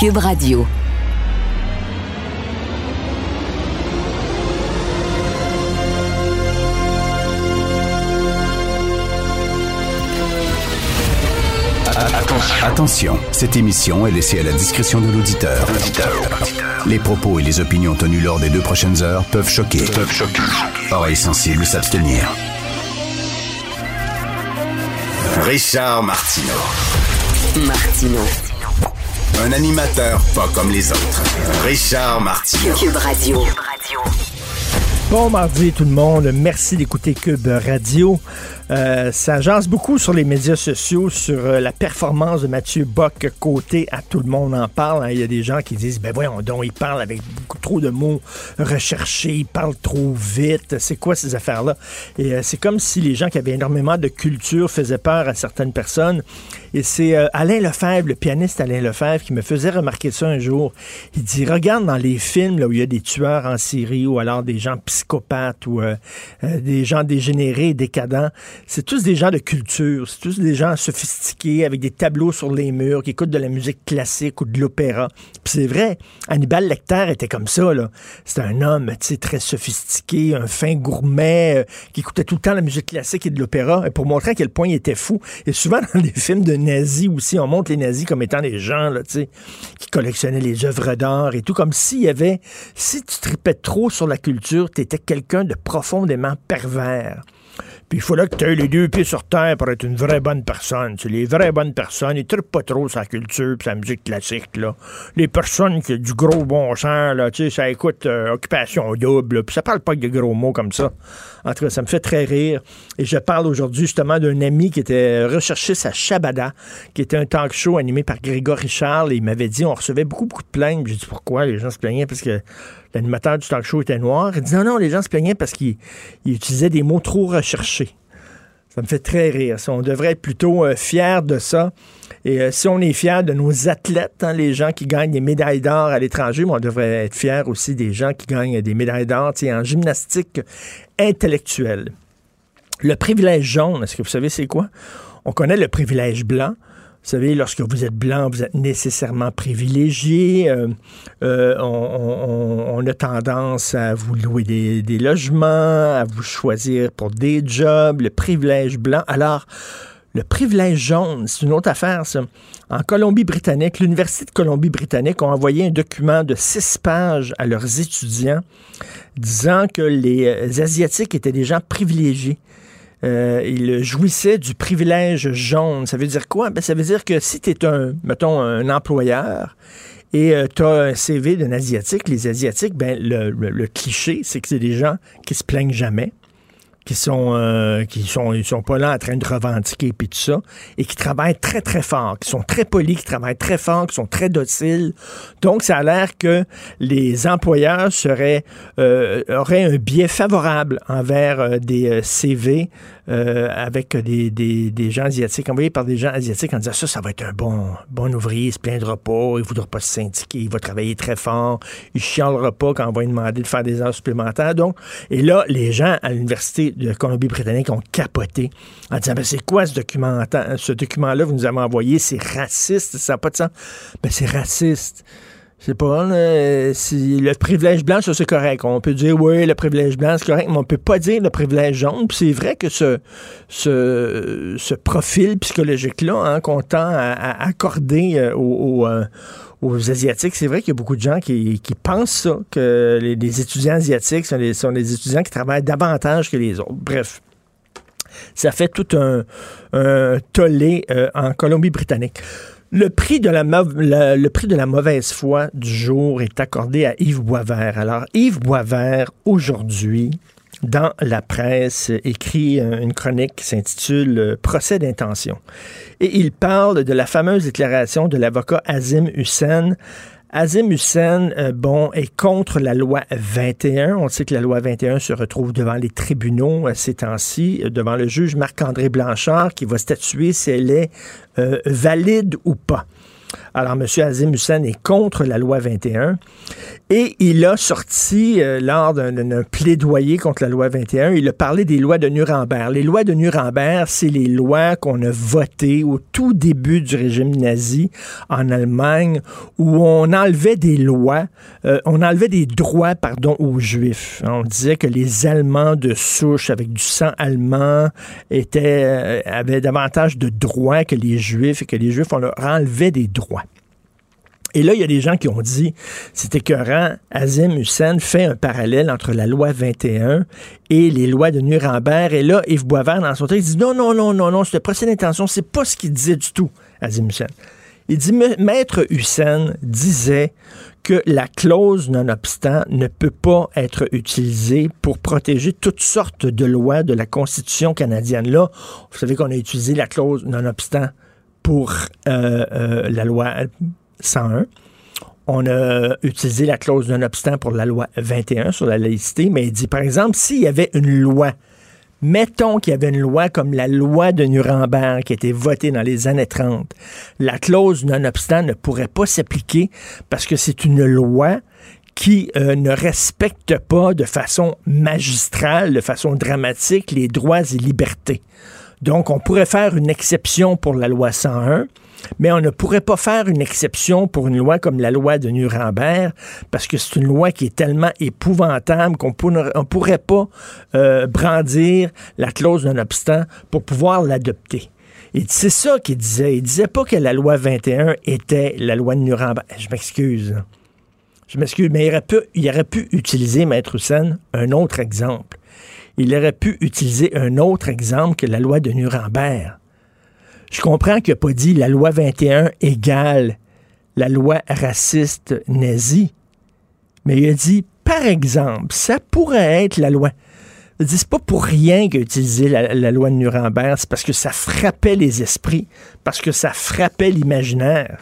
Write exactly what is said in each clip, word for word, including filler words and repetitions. Cube Radio. Attention, cette émission est laissée à la discrétion de l'auditeur. Les propos et les opinions tenues lors des deux prochaines heures peuvent choquer. Peuvent choquer. Oreilles sensibles s'abstenir. Richard Martineau. Martineau. Un animateur pas comme les autres. Richard Martineau. Cube Radio. Bon mardi tout le monde, merci d'écouter Cube Radio. Euh, ça jase beaucoup sur les médias sociaux, sur euh, la performance de Mathieu Bock-Côté à Tout le monde en parle. Hein. Il y a des gens qui disent, ben voyons donc, il parle avec beaucoup trop de mots recherchés, il parle trop vite, c'est quoi ces affaires-là? Et euh, c'est comme si les gens qui avaient énormément de culture faisaient peur à certaines personnes. Et c'est euh, Alain Lefebvre, le pianiste Alain Lefebvre, qui me faisait remarquer ça un jour. Il dit, regarde dans les films là, où il y a des tueurs en série ou alors des gens psychopathes ou euh, euh, des gens dégénérés, décadents. C'est tous des gens de culture, c'est tous des gens sophistiqués avec des tableaux sur les murs qui écoutent de la musique classique ou de l'opéra. Puis c'est vrai, Hannibal Lecter était comme ça, là. C'était un homme, tu sais, très sophistiqué, un fin gourmet euh, qui écoutait tout le temps la musique classique et de l'opéra, et pour montrer à quel point il était fou. Et souvent dans les films de nazis aussi, on montre les nazis comme étant des gens, là, tu sais, qui collectionnaient les œuvres d'art et tout, comme s'il y avait, si tu tripais trop sur la culture, t'étais quelqu'un de profondément pervers. Puis il faut là que tu aies les deux pieds sur terre pour être une vraie bonne personne. C'est les vraies bonnes personnes, ils trippent pas trop sur la culture pis sa musique classique, là. Les personnes qui ont du gros bon sens, là, tu sais, ça écoute euh, Occupation Double, puis ça parle pas que de gros mots comme ça. En tout cas, ça me fait très rire. Et je parle aujourd'hui justement d'un ami qui était recherchiste à Shabada, qui était un talk show animé par Grégoire Richard, et il m'avait dit, on recevait beaucoup, beaucoup de plaintes. J'ai dit, pourquoi? Les gens se plaignaient parce que l'animateur du talk show était noir. Il dit, non, non, les gens se plaignaient parce qu'ils utilisaient des mots trop recherchés. Ça me fait très rire. Ça, on devrait être plutôt euh, fiers de ça. Et euh, si on est fiers de nos athlètes, hein, les gens qui gagnent des médailles d'or à l'étranger, mais on devrait être fiers aussi des gens qui gagnent des médailles d'or en gymnastique intellectuelle. Le privilège jaune, est-ce que vous savez c'est quoi? On connaît le privilège blanc. Vous savez, lorsque vous êtes blanc, vous êtes nécessairement privilégié. Euh, euh, on, on, on a tendance à vous louer des, des logements, à vous choisir pour des jobs, le privilège blanc. Alors, le privilège jaune, c'est une autre affaire, ça. En Colombie-Britannique, l'Université de Colombie-Britannique a envoyé un document de six pages à leurs étudiants disant que les Asiatiques étaient des gens privilégiés. Euh, il jouissait du privilège jaune. Ça veut dire quoi? Ben, ça veut dire que si tu es un, mettons, un employeur et euh, tu as un C V d'un Asiatique, les Asiatiques, ben, le, le, le cliché, c'est que c'est des gens qui se plaignent jamais, qui sont, euh, qui sont, ils sont pas là en train de revendiquer puis tout ça, et qui travaillent très, très fort, qui sont très polis, qui travaillent très fort, qui sont très dociles. Donc, ça a l'air que les employeurs seraient, euh, auraient un biais favorable envers euh, des euh, C V euh, avec des, des, des gens asiatiques, envoyés par des gens asiatiques en disant ça, ça va être un bon, bon ouvrier, il se plaindra pas, il voudra pas se syndiquer, il va travailler très fort, il chialera pas quand on va lui demander de faire des heures supplémentaires. Donc, et là, les gens à l'université de Colombie-Britannique ont capoté en disant, ben c'est quoi ce document, ce document-là que vous nous avez envoyé, c'est raciste, ça n'a pas de sens. Ben c'est raciste. C'est pas, euh, si le privilège blanc, ça c'est correct. On peut dire, oui, le privilège blanc, c'est correct, mais on peut pas dire le privilège jaune. Puis c'est vrai que ce, ce, ce profil psychologique-là, hein, qu'on tend à, à accorder euh, aux... aux euh, aux Asiatiques, c'est vrai qu'il y a beaucoup de gens qui, qui pensent ça, que les, les étudiants asiatiques sont des sont des étudiants qui travaillent davantage que les autres. Bref, ça fait tout un, un tollé euh, en Colombie-Britannique. Le prix de la, la, le prix de la mauvaise foi du jour est accordé à Yves Boisvert. Alors, Yves Boisvert, aujourd'hui, dans la presse, écrit une chronique qui s'intitule « Procès d'intention ». Et il parle de la fameuse déclaration de l'avocat Azim Hussein. Azim Hussein, euh, bon, est contre la loi vingt et un. On sait que la loi vingt et un se retrouve devant les tribunaux euh, ces temps-ci, euh, devant le juge Marc-André Blanchard qui va statuer si elle est euh, valide ou pas. Alors, M. Azim Hussein est contre la loi vingt et un et il a sorti, euh, lors d'un, d'un plaidoyer contre la loi vingt et un, il a parlé des lois de Nuremberg. Les lois de Nuremberg, c'est les lois qu'on a votées au tout début du régime nazi en Allemagne, où on enlevait des lois, euh, on enlevait des droits, pardon, aux Juifs. On disait que les Allemands de souche, avec du sang allemand, étaient, euh, avaient davantage de droits que les Juifs, et que les Juifs, on leur enlevait des droits. Et là, il y a des gens qui ont dit, c'est écœurant, Azim Hussein fait un parallèle entre la loi vingt et un et les lois de Nuremberg. Et là, Yves Boisvert, dans son texte, dit non, non, non, non, non, c'est le procès d'intention, c'est pas ce qu'il disait du tout, Azim Hussein. Il dit, Maître Hussein disait que la clause nonobstant ne peut pas être utilisée pour protéger toutes sortes de lois de la Constitution canadienne. Là, vous savez qu'on a utilisé la clause nonobstant pour euh, euh, la loi cent un. On a utilisé la clause nonobstant pour la loi vingt et un sur la laïcité, mais il dit, par exemple, s'il y avait une loi, mettons qu'il y avait une loi comme la loi de Nuremberg qui a été votée dans les années trente, la clause nonobstant ne pourrait pas s'appliquer parce que c'est une loi qui euh, ne respecte pas de façon magistrale, de façon dramatique, les droits et libertés. Donc, on pourrait faire une exception pour la loi cent un, mais on ne pourrait pas faire une exception pour une loi comme la loi de Nuremberg, parce que c'est une loi qui est tellement épouvantable qu'on ne pourrait pas euh, brandir la clause nonobstant pour pouvoir l'adopter. Et c'est ça qu'il disait. Il ne disait pas que la loi vingt et un était la loi de Nuremberg. Je m'excuse. Je m'excuse, mais il aurait pu, il aurait pu utiliser, Maître Hussein, un autre exemple. Il aurait pu utiliser un autre exemple que la loi de Nuremberg. Je comprends qu'il n'a pas dit la loi vingt et un égale la loi raciste nazie, mais il a dit, par exemple, ça pourrait être la loi. Il dit, c'est pas pour rien qu'il a utilisé la, la loi de Nuremberg, c'est parce que ça frappait les esprits, parce que ça frappait l'imaginaire.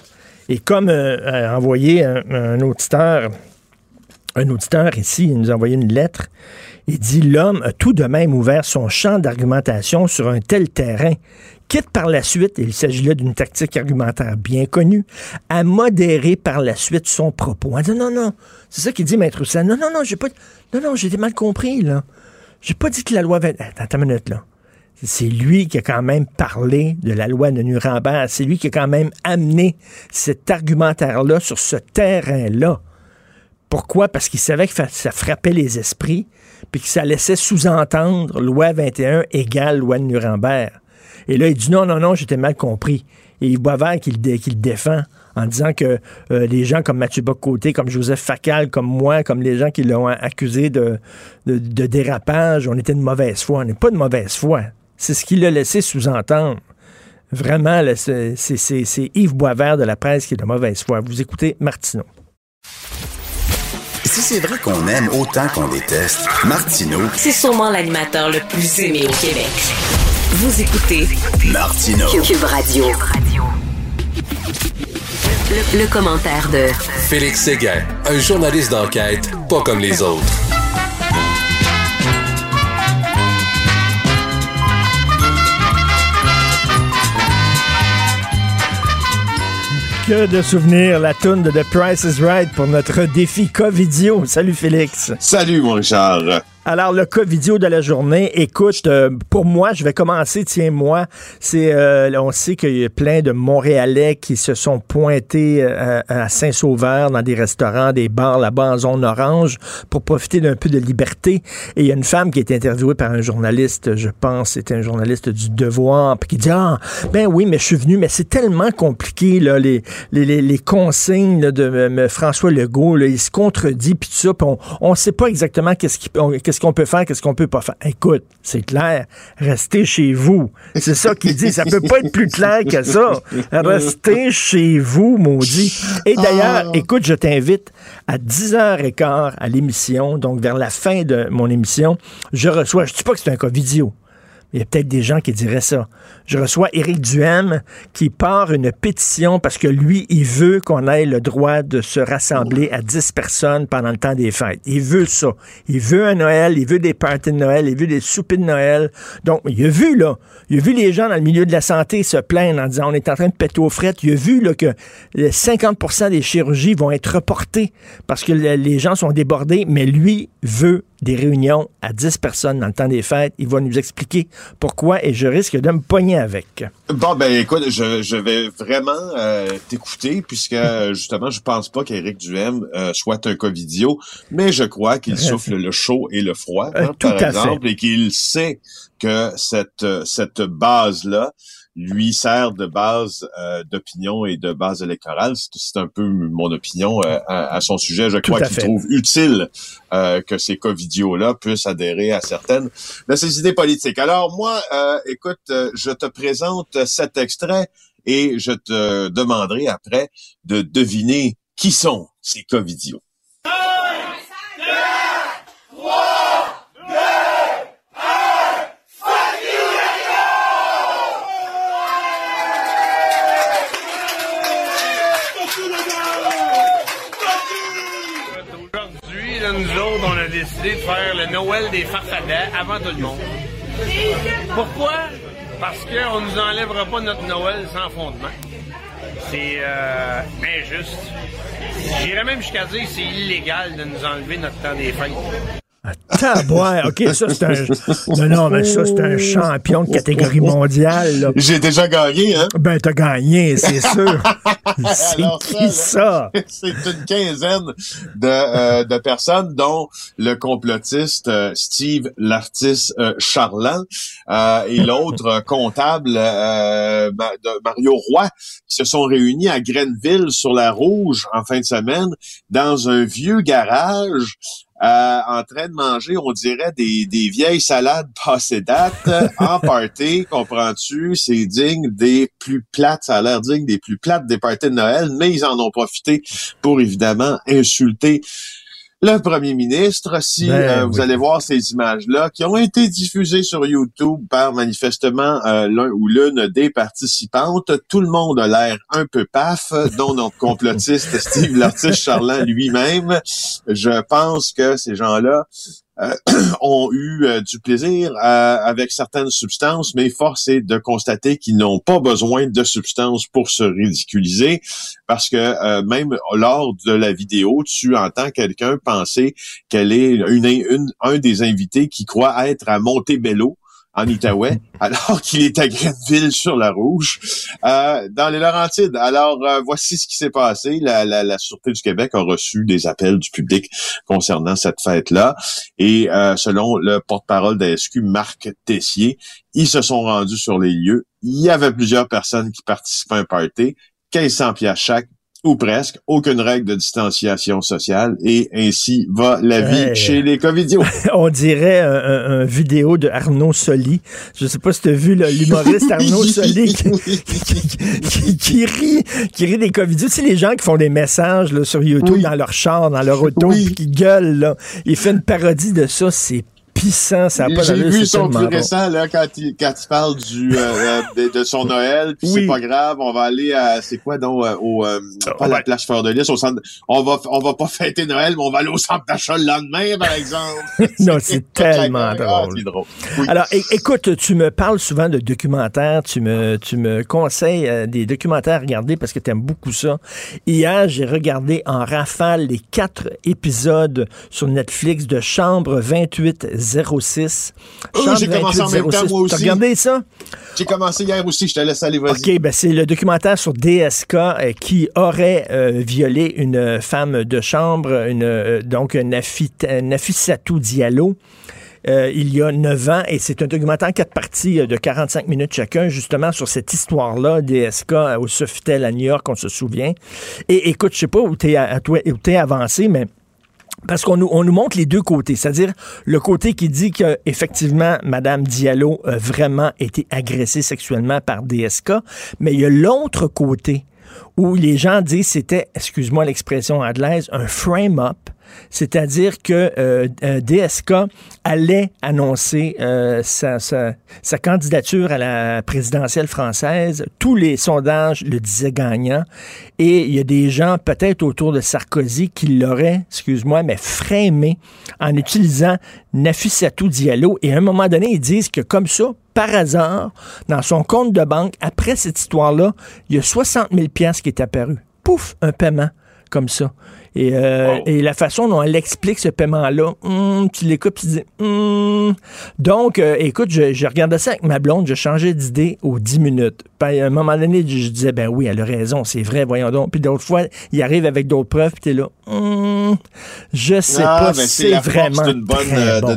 Et comme euh, a envoyé un, un auditeur, un auditeur ici, il nous a envoyé une lettre, il dit, l'homme a tout de même ouvert son champ d'argumentation sur un tel terrain, quitte par la suite, et il s'agit là d'une tactique argumentaire bien connue, à modérer par la suite son propos. On dit, non, non, c'est ça qu'il dit, Maître Hussein. Non, non, non, j'ai pas, non, non, j'ai été mal compris, là. J'ai pas dit que la loi vingt... Attends une minute, là. C'est lui qui a quand même parlé de la loi de Nuremberg. C'est lui qui a quand même amené cet argumentaire-là sur ce terrain-là. Pourquoi? Parce qu'il savait que ça frappait les esprits, puis que ça laissait sous-entendre loi vingt et un égale loi de Nuremberg. Et là, il dit non, non, non, j'étais mal compris. Et Yves Boisvert qui le défend en disant que euh, les gens comme Mathieu Bock-Côté, comme Joseph Facal, comme moi, comme les gens qui l'ont accusé de, de, de dérapage, on était de mauvaise foi. On n'est pas de mauvaise foi. C'est ce qu'il a laissé sous-entendre. Vraiment, là, c'est, c'est, c'est, c'est Yves Boisvert de la presse qui est de mauvaise foi. Vous écoutez Martineau. Si c'est vrai qu'on aime autant qu'on déteste, Martineau, c'est sûrement l'animateur le plus aimé au Québec. Vous écoutez Martineau. Cube Radio. Le, le commentaire de Félix Séguin, un journaliste d'enquête, pas comme les autres. Que de souvenirs, la toune de The Price is Right pour notre défi Covidio. Salut Félix. Salut mon Richard. Alors, le cas vidéo de la journée, écoute, euh, pour moi, je vais commencer, tiens-moi, c'est, euh, on sait qu'il y a plein de Montréalais qui se sont pointés euh, à Saint-Sauveur dans des restaurants, des bars là-bas en zone orange pour profiter d'un peu de liberté. Et il y a une femme qui est interviewée par un journaliste, je pense, c'était un journaliste du Devoir, puis qui dit « Ah, ben oui, mais je suis venu, mais c'est tellement compliqué, là, les, les, les, les consignes là, de euh, François Legault, là, il se contredit, puis tout ça, puis on ne sait pas exactement qu'est-ce qui... On, qu'est-ce Qu'est-ce qu'on peut faire, qu'est-ce qu'on peut pas faire. Écoute, c'est clair, restez chez vous. C'est ça qu'il dit, ça peut pas être plus clair que ça. Restez chez vous, maudit. Et d'ailleurs, ah. écoute, je t'invite à dix heures quinze à l'émission, donc vers la fin de mon émission, je reçois, je dis pas que c'est un cas vidéo, Il y a peut-être des gens qui diraient ça. Je reçois Éric Duhaime qui part une pétition parce que lui, il veut qu'on ait le droit de se rassembler à dix personnes pendant le temps des fêtes. Il veut ça. Il veut un Noël, il veut des parties de Noël, il veut des soupers de Noël. Donc, il a vu, là, il a vu les gens dans le milieu de la santé se plaindre en disant on est en train de péter aux frettes. Il a vu, là, que cinquante pour cent des chirurgies vont être reportées parce que les gens sont débordés, mais lui veut des réunions à dix personnes dans le temps des fêtes. Il va nous expliquer pourquoi et je risque de me pogner avec. Bon, ben écoute, je, je vais vraiment euh, t'écouter puisque, justement, je pense pas qu'Éric Duhaime euh, soit un covidio, mais je crois qu'il souffle le chaud et le froid, hein, euh, tout par à exemple, fait. Et qu'il sait que cette, cette base-là lui sert de base euh, d'opinion et de base électorale. C'est, c'est un peu mon opinion euh, à, à son sujet. Je crois qu'il trouve utile euh, que ces covidios-là puissent adhérer à certaines de ces idées politiques. Alors moi, euh, écoute, euh, je te présente cet extrait et je te demanderai après de deviner qui sont ces covidios. Décidé de faire le Noël des farfadets avant tout le monde. Pourquoi? Parce qu'on ne nous enlèvera pas notre Noël sans fondement. C'est euh, injuste. J'irais même jusqu'à dire que c'est illégal de nous enlever notre temps des fêtes. Taboire, ok, ça c'est un... Non, non, mais ça c'est un champion de catégorie mondiale. Là. J'ai déjà gagné, hein? Ben, t'as gagné, c'est sûr. C'est alors, qui ça? Là, c'est une quinzaine de, euh, de personnes, dont le complotiste euh, Steve l'artiste euh, Charland euh, et l'autre euh, comptable euh, de Mario Roy, qui se sont réunis à Grenville sur la Rouge en fin de semaine dans un vieux garage. Euh, en train de manger, on dirait, des, des vieilles salades passées date en party, comprends-tu? C'est digne des plus plates, ça a l'air digne des plus plates des parties de Noël, mais ils en ont profité pour, évidemment, insulter le premier ministre. Si ben, euh, vous oui. allez voir ces images-là qui ont été diffusées sur YouTube par, manifestement, euh, l'un ou l'une des participantes, tout le monde a l'air un peu paf, dont notre complotiste Steve l'artiste Charland lui-même. Je pense que ces gens-là euh, ont eu euh, du plaisir euh, avec certaines substances, mais force est de constater qu'ils n'ont pas besoin de substances pour se ridiculiser, parce que euh, même lors de la vidéo, tu entends quelqu'un penser qu'elle est une, une, un des invités qui croit être à Montebello, en Outaouais, alors qu'il est à Grenville sur la Rouge, euh, dans les Laurentides. Alors, euh, voici ce qui s'est passé. La, la, la Sûreté du Québec a reçu des appels du public concernant cette fête-là. Et euh, selon le porte-parole de S Q, Marc Tessier, ils se sont rendus sur les lieux. Il y avait plusieurs personnes qui participaient à un party, mille cinq cents piastres chaque, ou presque, aucune règle de distanciation sociale, et ainsi va la vie hey. Chez les covidios. On dirait un, un, un vidéo de Arnaud Soli. Je sais pas si tu as vu là, l'humoriste Arnaud Soli qui, qui, qui, qui, qui, rit, qui rit des covidios. Tu sais, les gens qui font des messages là, sur YouTube, oui. dans leur char, dans leur auto, oui. puis qui gueulent, là. Il fait une parodie de ça, c'est pissant, ça a pas J'ai vu son plus récent, là, quand il, quand il parle du, euh, de, de son Noël, puis oui. c'est pas grave, on va aller à, c'est quoi, donc, au, euh, pas à la plage Fleur-de-Lys, au centre, on va, on va pas fêter Noël, mais on va aller au centre d'achat le lendemain, par exemple. Non, c'est, c'est tellement drôle. C'est drôle. Oui. Alors, é- écoute, tu me parles souvent de documentaires, tu me, tu me conseilles euh, des documentaires à regarder parce que t'aimes beaucoup ça. Hier, j'ai regardé en rafale les quatre épisodes sur Netflix de Chambre vingt-huit zéro six. Oh, j'ai commencé en même temps, moi aussi. T'as regardé ça? J'ai commencé hier aussi, je te laisse aller, vas-y. OK, ben c'est le documentaire sur D S K euh, qui aurait euh, violé une femme de chambre, une, euh, donc Nafissatou Diallo. Euh, il y a neuf ans, et c'est un documentaire en quatre parties euh, de quarante-cinq minutes chacun, justement sur cette histoire-là, D S K euh, au Sofitel à New York, on se souvient. Et écoute, je sais pas où t'es, à, où t'es avancé, mais parce qu'on nous, on nous montre les deux côtés, c'est-à-dire le côté qui dit qu'effectivement, Madame Diallo a vraiment été agressée sexuellement par D S K, mais il y a l'autre côté où les gens disent c'était, excuse-moi l'expression anglaise, un frame-up, C'est-à-dire que euh, D S K allait annoncer euh, sa, sa, sa candidature à la présidentielle française. Tous les sondages le disaient gagnant. Et il y a des gens, peut-être autour de Sarkozy, qui l'auraient, excuse-moi, mais frémé en utilisant Nafissatou Diallo. Et à un moment donné, ils disent que comme ça, par hasard, dans son compte de banque, après cette histoire-là, il y a soixante mille piastres qui est apparu. Pouf, un paiement comme ça. Et, euh, wow. et la façon dont elle explique ce paiement-là, mm, tu l'écoutes, tu dis... Mm. Donc, euh, écoute, je, je regardais ça avec ma blonde, je changeais d'idée aux dix minutes. Puis à un moment donné, je disais, ben oui, elle a raison, c'est vrai, voyons donc. Puis d'autres fois, il arrive avec d'autres preuves, puis t'es là, mm, je sais ah, pas, ben c'est, c'est vraiment d'une bonne, très bon. Euh, d'une...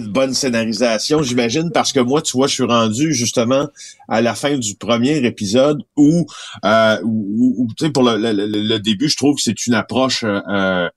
d'une bonne scénarisation, j'imagine, parce que moi, tu vois, je suis rendu justement à la fin du premier épisode où, euh, où, où tu sais, pour le, le, le début, je trouve que c'est une approche euh,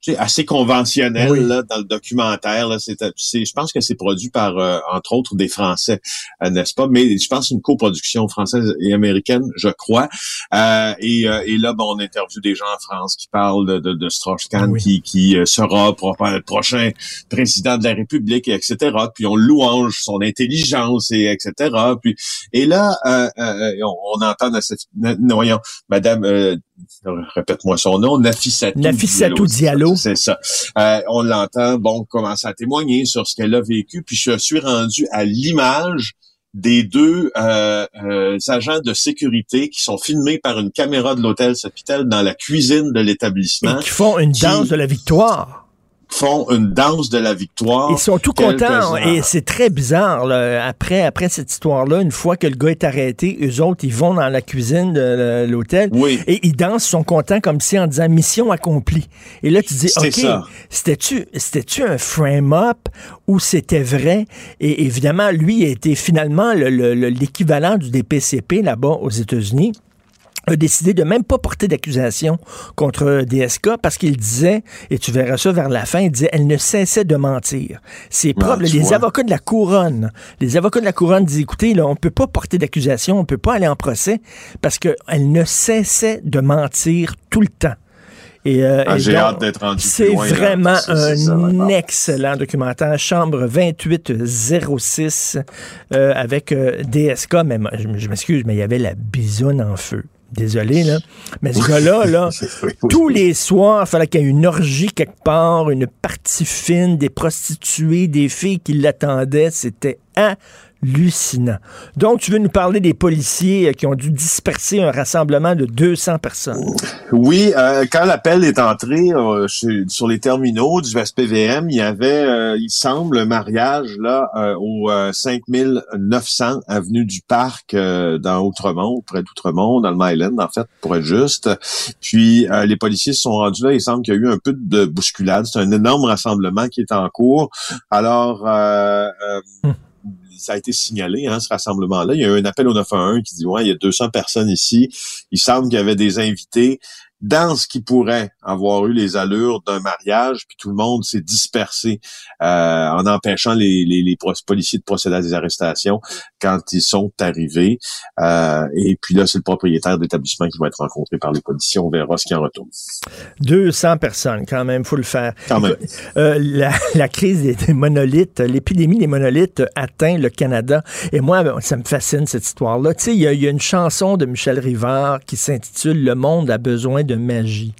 tu sais, assez conventionnelle oui. là, dans le documentaire. Là, c'est, c'est, je pense que c'est produit par, euh, entre autres, des Français, euh, n'est-ce pas? Mais je pense que c'est une coproduction française et américaine, je crois. Euh, et, euh, et là, bon, on interviewe des gens en France qui parlent de, de, de Strauss-Kahn oui. qui, qui sera pro- le prochain président de la République, et cetera. Puis on louange son intelligence, et etc. Puis, et là, euh, euh, on, on entend, voyons, Madame... Euh, répète-moi son nom, Nafissatou, Nafissatou Diallo. Diallo. C'est ça. Euh, on l'entend, bon, commencer à témoigner sur ce qu'elle a vécu, puis je suis rendu à l'image des deux euh, euh, agents de sécurité qui sont filmés par une caméra de l'hôtel Sofitel dans la cuisine de l'établissement. Et qui font une qui... danse de la victoire. font une danse de la victoire. Ils sont tout contents, et c'est très bizarre. Là. Après après cette histoire-là, une fois que le gars est arrêté, eux autres, ils vont dans la cuisine de l'hôtel, oui. et ils dansent, ils sont contents, comme si en disant « mission accomplie ». Et là, tu dis « OK, ça. c'était-tu, c'était-tu un frame-up ou c'était vrai ?» Et évidemment, lui, il était finalement le, le, le, l'équivalent du D P C P là-bas aux États-Unis. A décidé de même pas porter d'accusation contre D S K parce qu'il disait, et tu verras ça vers la fin, il disait, elle ne cessait de mentir. C'est propre. Ah, les vois. avocats de la Couronne, les avocats de la Couronne disent, écoutez, là, on peut pas porter d'accusation, on peut pas aller en procès parce qu'elle ne cessait de mentir tout le temps. Et, euh, ah, et j'ai donc, hâte d'être rendu c'est loin, vraiment là, un ça, ouais, excellent documentaire, Chambre vingt-huit zéro six euh, avec euh, D S K, mais je, je m'excuse, mais il y avait la bisoune en feu. Désolé, là. Mais ce gars-là, là, tous les soirs, il fallait qu'il y ait une orgie quelque part, une partie fine, des prostituées, des filles qui l'attendaient. C'était hallucinant. Donc, tu veux nous parler des policiers qui ont dû disperser un rassemblement de deux cents personnes. Oui, euh, quand l'appel est entré euh, chez, sur les terminaux du V S P V M, il y avait, euh, il semble, un mariage là euh, au euh, cinq mille neuf cents avenue du Parc, euh, dans Outremont, près d'Outremont, dans le Myland, en fait, pour être juste. Puis, euh, les policiers se sont rendus là. Il semble qu'il y a eu un peu de bousculade. C'est un énorme rassemblement qui est en cours. Alors... Euh, euh, hum. Ça a été signalé, hein, ce rassemblement-là. Il y a eu un appel au neuf un un qui dit « Ouais, il y a deux cents personnes ici. » Il semble qu'il y avait des invités dans ce qui pourrait avoir eu les allures d'un mariage, puis tout le monde s'est dispersé euh, en empêchant les, les, les policiers de procéder à des arrestations quand ils sont arrivés. Euh, et puis là, c'est le propriétaire d'établissement qui va être rencontré par les policiers. On verra ce qui en retourne. deux cents personnes, quand même, faut le faire. Quand même. Euh, la, la crise des monolithes, l'épidémie des monolithes atteint le Canada. Et moi, ça me fascine, cette histoire-là. Tu sais, il y, y a une chanson de Michel Rivard qui s'intitule « Le monde a besoin de magie ».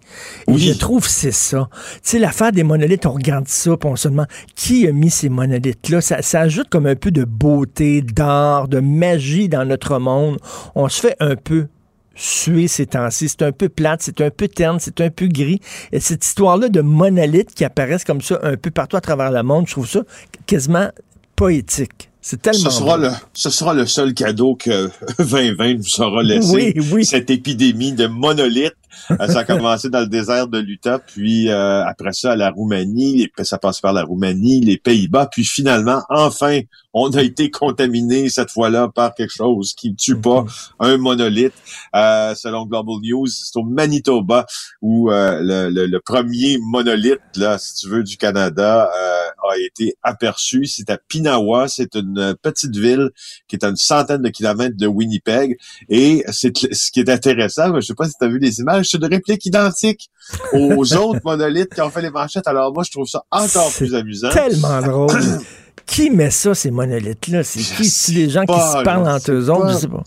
Et oui. Je trouve que c'est ça. Tu sais, l'affaire des monolithes, on regarde ça, puis on se demande qui a mis ces monolithes-là. Ça, ça ajoute comme un peu de beauté, d'art, de magie dans notre monde. On se fait un peu suer ces temps-ci. C'est un peu plate, c'est un peu terne, c'est un peu gris. Et cette histoire-là de monolithes qui apparaissent comme ça un peu partout à travers le monde, je trouve ça quasiment poétique. C'est tellement ce sera le, ce sera le seul cadeau que vingt vingt nous aura laissé. Oui, oui. Cette épidémie de monolithes. Ça a commencé dans le désert de l'Utah, puis euh, après ça à la Roumanie, ça passe par la Roumanie, les Pays-Bas, puis finalement, enfin, on a été contaminé cette fois-là par quelque chose qui ne tue pas, un monolithe. Euh, selon Global News, c'est au Manitoba où euh, le, le, le premier monolithe, là, si tu veux, du Canada euh, a été aperçu. C'est à Pinawa, c'est une petite ville qui est à une centaine de kilomètres de Winnipeg. Et c'est ce qui est intéressant, je sais pas si tu as vu les images, c'est une réplique identique aux autres monolithes qui ont fait les manchettes. Alors moi, je trouve ça encore c'est plus amusant. Tellement drôle. Qui met ça, ces monolithes-là? C'est je qui? C'est les gens pas, qui se parlent entre eux autres? Je sais pas.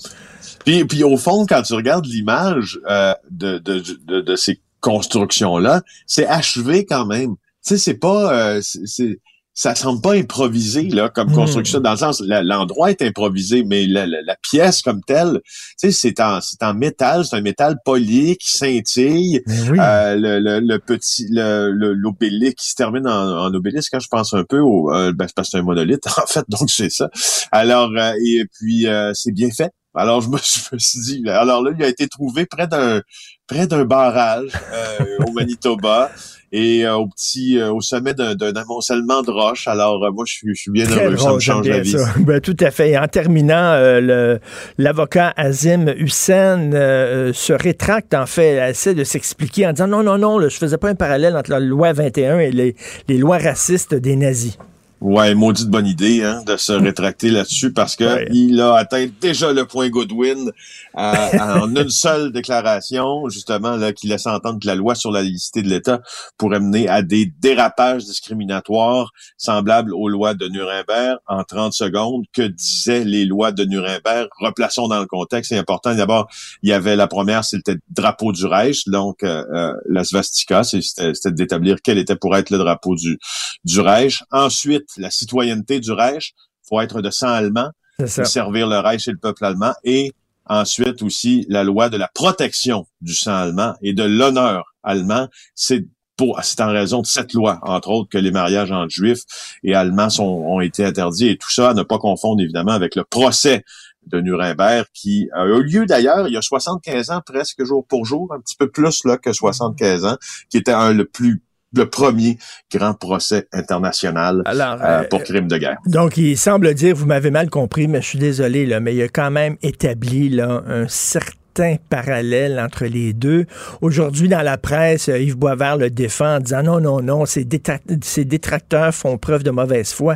Puis, puis au fond, quand tu regardes l'image euh, de, de, de, de ces constructions-là, c'est achevé quand même. Tu sais, c'est pas... Euh, c'est, c'est, ça semble pas improvisé là comme construction. Mmh. Dans le sens, la, l'endroit est improvisé, mais la, la, la pièce comme telle, tu sais, c'est en, c'est en métal, c'est un métal poli qui scintille. Oui. Euh, le, le, le petit, le, le, l'obélisque qui se termine en, en obélisque, quand je pense un peu au, euh, ben, c'est parce que c'est un monolithe en fait, donc c'est ça. Alors euh, et puis euh, c'est bien fait. Alors je me, je me suis dit, alors là il a été trouvé près d'un près d'un barrage euh, au Manitoba. Et euh, au petit, euh, au sommet d'un, d'un amoncellement de roches. Alors euh, moi, je suis, je suis bien très heureux, drôle, ça me change la vie. Ben, tout à fait. Et en terminant, euh, le, l'avocat Azim Hussein euh, se rétracte, en fait, essaie de s'expliquer en disant non, non, non, là, je faisais pas un parallèle entre la loi vingt et un et les, les lois racistes des nazis. Ouais, maudite bonne idée hein, de se rétracter là-dessus parce que ouais. il a atteint déjà le point Godwin à, à, en une seule déclaration, justement, là, qui laisse entendre que la loi sur la laïcité de l'État pourrait mener à des dérapages discriminatoires semblables aux lois de Nuremberg en trente secondes. Que disaient les lois de Nuremberg? Replaçons dans le contexte, c'est important. D'abord, il y avait la première, c'était le drapeau du Reich, donc euh, la svastika, c'était, c'était d'établir quel était pour être le drapeau du, du Reich. Ensuite, la citoyenneté du Reich, faut être de sang allemand, pour servir le Reich et le peuple allemand, et ensuite aussi la loi de la protection du sang allemand et de l'honneur allemand, c'est pour, c'est en raison de cette loi, entre autres, que les mariages entre juifs et allemands sont, ont été interdits, et tout ça à ne pas confondre évidemment avec le procès de Nuremberg qui a eu lieu d'ailleurs il y a soixante-quinze ans, presque jour pour jour, un petit peu plus là que soixante-quinze ans, qui était un le plus le premier grand procès international Alors, euh, pour crime de guerre. Donc, il semble dire, vous m'avez mal compris, mais je suis désolé, là, mais il y a quand même établi là, un certain parallèle entre les deux. Aujourd'hui, dans la presse, Yves Boisvert le défend en disant non, non, non, ces détra- détracteurs font preuve de mauvaise foi.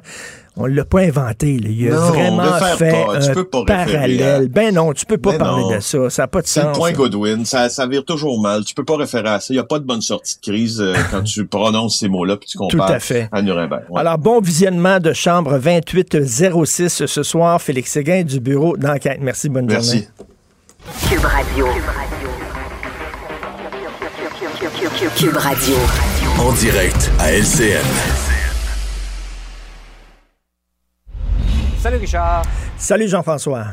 On l'a pas inventé. Là. Il a non, vraiment fait pas, un pas parallèle. Référer. Ben non, tu peux pas ben parler non. de ça. Ça n'a pas de c'est sens. C'est le point ça. Godwin. Ça, ça vire toujours mal. Tu peux pas référer à ça. Il n'y a pas de bonne sortie de crise euh, quand tu prononces ces mots-là puis tu compares Tout à, fait. à Nuremberg. Ouais. Alors, bon visionnement de Chambre vingt-huit zéro six ce soir. Félix Séguin du bureau d'enquête. Merci, bonne Merci. journée. Cube Radio. Cube Radio. Cube Radio. En direct à L C N. Salut Richard. Salut Jean-François.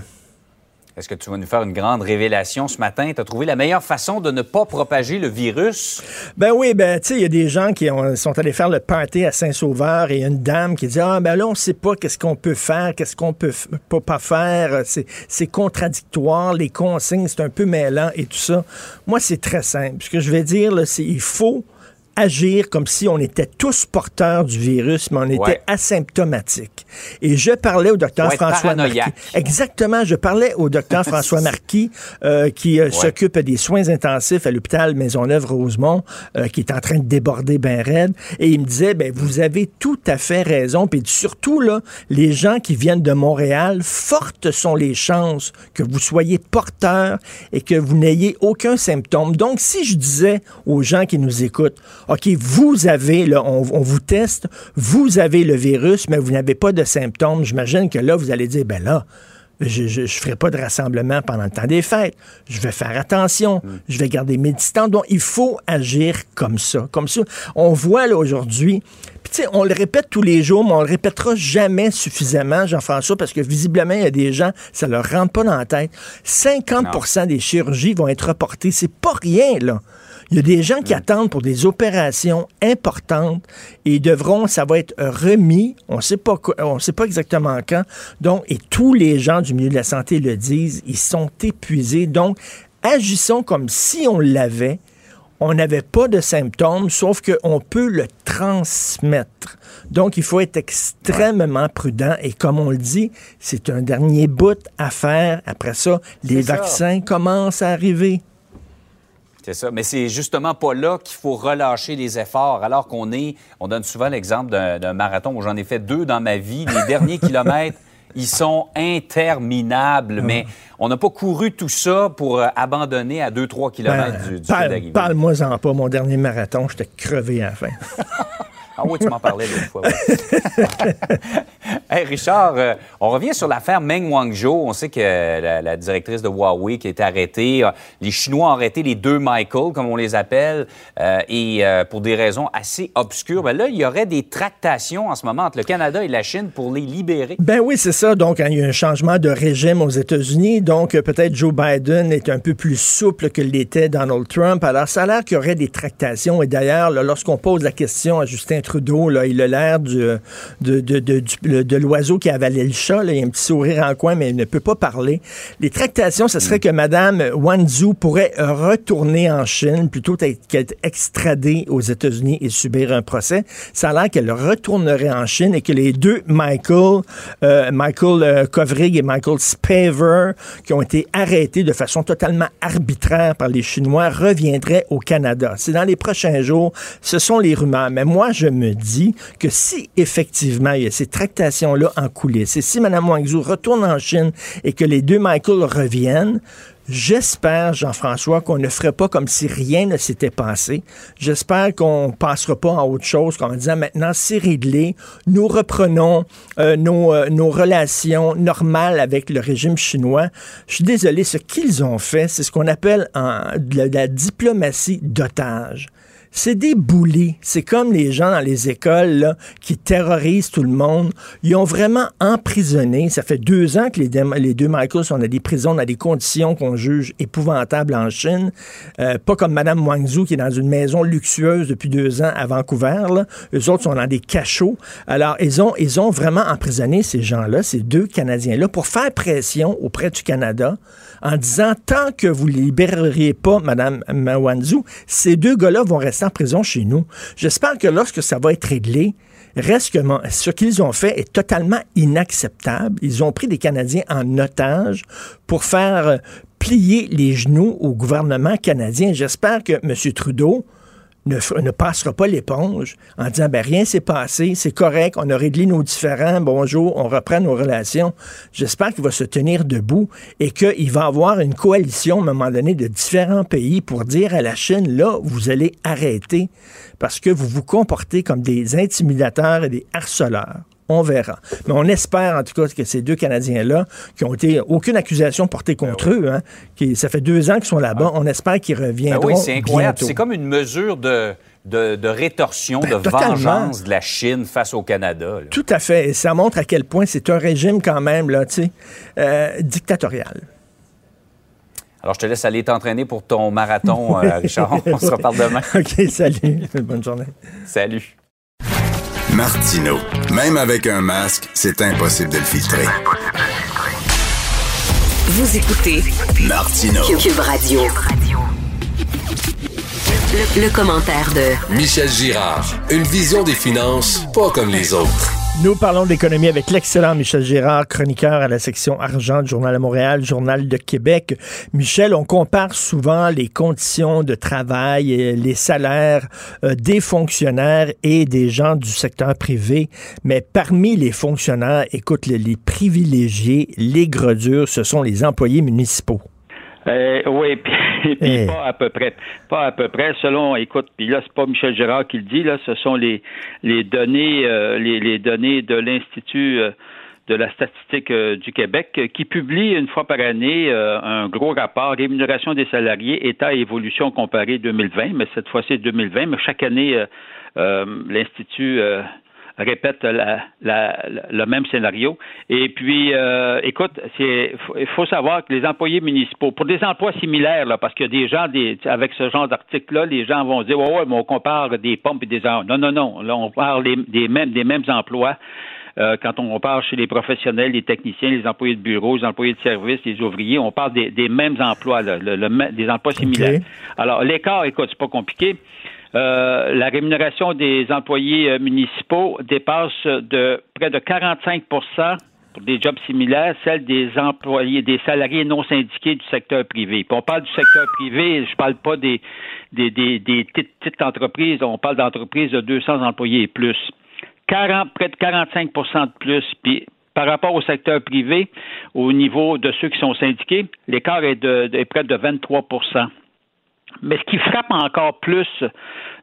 Est-ce que tu vas nous faire une grande révélation ce matin? Tu as trouvé la meilleure façon de ne pas propager le virus? Ben oui, ben tu sais, il y a des gens qui ont, sont allés faire le party à Saint-Sauveur et une dame qui dit « Ah, ben là, on ne sait pas qu'est-ce qu'on peut faire, qu'est-ce qu'on peut f- pas, pas faire, c'est, c'est contradictoire, les consignes, c'est un peu mêlant et tout ça. » Moi, c'est très simple. Ce que je vais dire, là, c'est il faut agir comme si on était tous porteurs du virus, mais on était ouais. asymptomatiques. Et je parlais au docteur ouais, François paranoïaque. Marquis. Exactement, je parlais au docteur François Marquis, euh, qui euh, ouais. s'occupe des soins intensifs à l'hôpital Maisonneuve-Rosemont, euh, qui est en train de déborder ben raide. Et il me disait, ben vous avez tout à fait raison. Puis surtout, là, les gens qui viennent de Montréal, fortes sont les chances que vous soyez porteurs et que vous n'ayez aucun symptôme. Donc, si je disais aux gens qui nous écoutent, OK, vous avez, là, on, on vous teste, vous avez le virus, mais vous n'avez pas de symptômes. J'imagine que là, vous allez dire, ben là, je ne ferai pas de rassemblement pendant le temps des fêtes. Je vais faire attention. Mmh. Je vais garder mes distances. Donc, il faut agir comme ça. Comme ça, on voit, là, aujourd'hui, puis tu sais, on le répète tous les jours, mais on le répétera jamais suffisamment, Jean-François, parce que visiblement, il y a des gens, ça leur rentre pas dans la tête. cinquante pour cent des chirurgies vont être reportées. C'est pas rien, là. Il y a des gens qui attendent pour des opérations importantes et ils devront, ça va être remis, on sait pas quoi, on sait pas exactement quand. Donc, et tous les gens du milieu de la santé le disent, ils sont épuisés. Donc, agissons comme si on l'avait, on n'avait pas de symptômes, sauf qu'on peut le transmettre. Donc, il faut être extrêmement prudent et comme on le dit, c'est un dernier bout à faire. Après ça, les c'est vaccins ça. commencent à arriver. C'est ça. Mais c'est justement pas là qu'il faut relâcher les efforts, alors qu'on est... On donne souvent l'exemple d'un, d'un marathon où j'en ai fait deux dans ma vie. Les derniers kilomètres, ils sont interminables, mmh. mais on n'a pas couru tout ça pour abandonner à deux trois kilomètres ben, du, du parle, d'arrivée. Parle-moi-en pas. Mon dernier marathon, j'étais crevé à la fin. Ah oui, tu m'en parlais l'autre fois. Ouais. Hey Richard, euh, on revient sur l'affaire Meng Wanzhou. On sait que la, la directrice de Huawei qui est arrêtée, les Chinois ont arrêté les deux Michael, comme on les appelle, euh, et euh, pour des raisons assez obscures. Ben là, il y aurait des tractations en ce moment entre le Canada et la Chine pour les libérer. Ben oui, c'est ça. Donc, il y a un changement de régime aux États-Unis. Donc, peut-être Joe Biden est un peu plus souple que l'était Donald Trump. Alors, ça a l'air qu'il y aurait des tractations. Et d'ailleurs, là, lorsqu'on pose la question à Justin Trudeau, là, il a l'air du, de, de, de, de, de l'oiseau qui avalait le chat. Là. Il a un petit sourire en coin, mais il ne peut pas parler. Les tractations, ce serait que Mme Wanzhou pourrait retourner en Chine plutôt qu'être extradée aux États-Unis et subir un procès. Ça a l'air qu'elle retournerait en Chine et que les deux Michael, euh, Michael euh, Kovrig et Michael Spavor, qui ont été arrêtés de façon totalement arbitraire par les Chinois, reviendraient au Canada. C'est dans les prochains jours. Ce sont les rumeurs. Mais moi, je me dit que si, effectivement, il y a ces tractations-là en coulisses, et si Mme Wanzhou retourne en Chine et que les deux Michael reviennent, j'espère, Jean-François, qu'on ne ferait pas comme si rien ne s'était passé. J'espère qu'on ne passera pas à autre chose qu'en disant maintenant, c'est réglé, nous reprenons euh, nos, euh, nos relations normales avec le régime chinois. Je suis désolé, ce qu'ils ont fait, c'est ce qu'on appelle en, la, la diplomatie d'otage. C'est des bullies. C'est comme les gens dans les écoles là, qui terrorisent tout le monde. Ils ont vraiment emprisonné. Ça fait deux ans que les, dé- les deux Michaels sont dans des prisons, dans des conditions qu'on juge épouvantables en Chine. Euh, pas comme Mme Wanzhou qui est dans une maison luxueuse depuis deux ans à Vancouver. Là. Eux autres sont dans des cachots. Alors, ils ont, ils ont vraiment emprisonné ces gens-là, ces deux Canadiens-là, pour faire pression auprès du Canada en disant tant que vous ne libéreriez pas Mme Wanzhou, ces deux gars-là vont rester en prison chez nous. J'espère que lorsque ça va être réglé, reste que ce qu'ils ont fait est totalement inacceptable. Ils ont pris des Canadiens en otage pour faire plier les genoux au gouvernement canadien. J'espère que M. Trudeau Ne, ne passera pas l'éponge en disant ben rien s'est passé, c'est correct, on a réglé nos différends, bonjour, on reprend nos relations. J'espère qu'il va se tenir debout et qu'il va avoir une coalition à un moment donné de différents pays pour dire à la Chine, là, vous allez arrêter parce que vous vous comportez comme des intimidateurs et des harceleurs. On verra. Mais on espère, en tout cas, que ces deux Canadiens-là, qui ont été aucune accusation portée contre ben oui. eux, hein, qui, ça fait deux ans qu'ils sont là-bas, ah. on espère qu'ils reviendront ben oui, c'est incroyable. Bientôt. C'est comme une mesure de... De, de rétorsion, ben, de totalement. vengeance de la Chine face au Canada. Là. Tout à fait. Et ça montre à quel point c'est un régime quand même, là, tu sais, euh, dictatorial. Alors, je te laisse aller t'entraîner pour ton marathon, euh, Richard. On se reparle demain. OK, salut. Bonne journée. Salut. Martineau. Même avec un masque, c'est impossible de le filtrer. Vous écoutez Martineau. Cube Radio. Le, le commentaire de Michel Girard. Une vision des finances pas comme les autres. Nous parlons d'économie avec l'excellent Michel Girard, chroniqueur à la section Argent du Journal de Montréal, Journal de Québec. Michel, on compare souvent les conditions de travail, et les salaires euh, des fonctionnaires et des gens du secteur privé. Mais parmi les fonctionnaires, écoute, les, les privilégiés, les gros durs, ce sont les employés municipaux. Euh, oui, puis hey. pas à peu près, pas à peu près. Selon, écoute, puis là c'est pas Michel Girard qui le dit, là, ce sont les les données, euh, les, les données de l'Institut euh, de la statistique euh, du Québec euh, qui publie une fois par année euh, un gros rapport rémunération des salariés, état et évolution comparée deux mille vingt, mais cette fois-ci deux mille vingt, mais chaque année euh, euh, l'Institut euh, répète la, la, la, le même scénario. Et puis, euh, écoute, il faut, faut savoir que les employés municipaux, pour des emplois similaires, là, parce que des gens, des, avec ce genre d'article-là, les gens vont dire, ouais, ouais, mais on compare des pompes et des... Non, non, non, là, on parle des, des, mêmes, des mêmes emplois. Euh, quand on parle chez les professionnels, les techniciens, les employés de bureau, les employés de service, les ouvriers, on parle des, des mêmes emplois, là, le, le, des emplois similaires. Okay. Alors, l'écart, écoute, c'est pas compliqué. Euh, la rémunération des employés euh, municipaux dépasse de près de quarante-cinq pour cent pour des jobs similaires, celle des employés, des salariés non syndiqués du secteur privé. Puis on parle du secteur privé, je parle pas des des des, des petites entreprises, on parle d'entreprises de deux cents employés et plus. quarante, près de quarante-cinq pour cent de plus. Puis par rapport au secteur privé, au niveau de ceux qui sont syndiqués, l'écart est de, de est près de vingt-trois pour cent. Mais ce qui frappe encore plus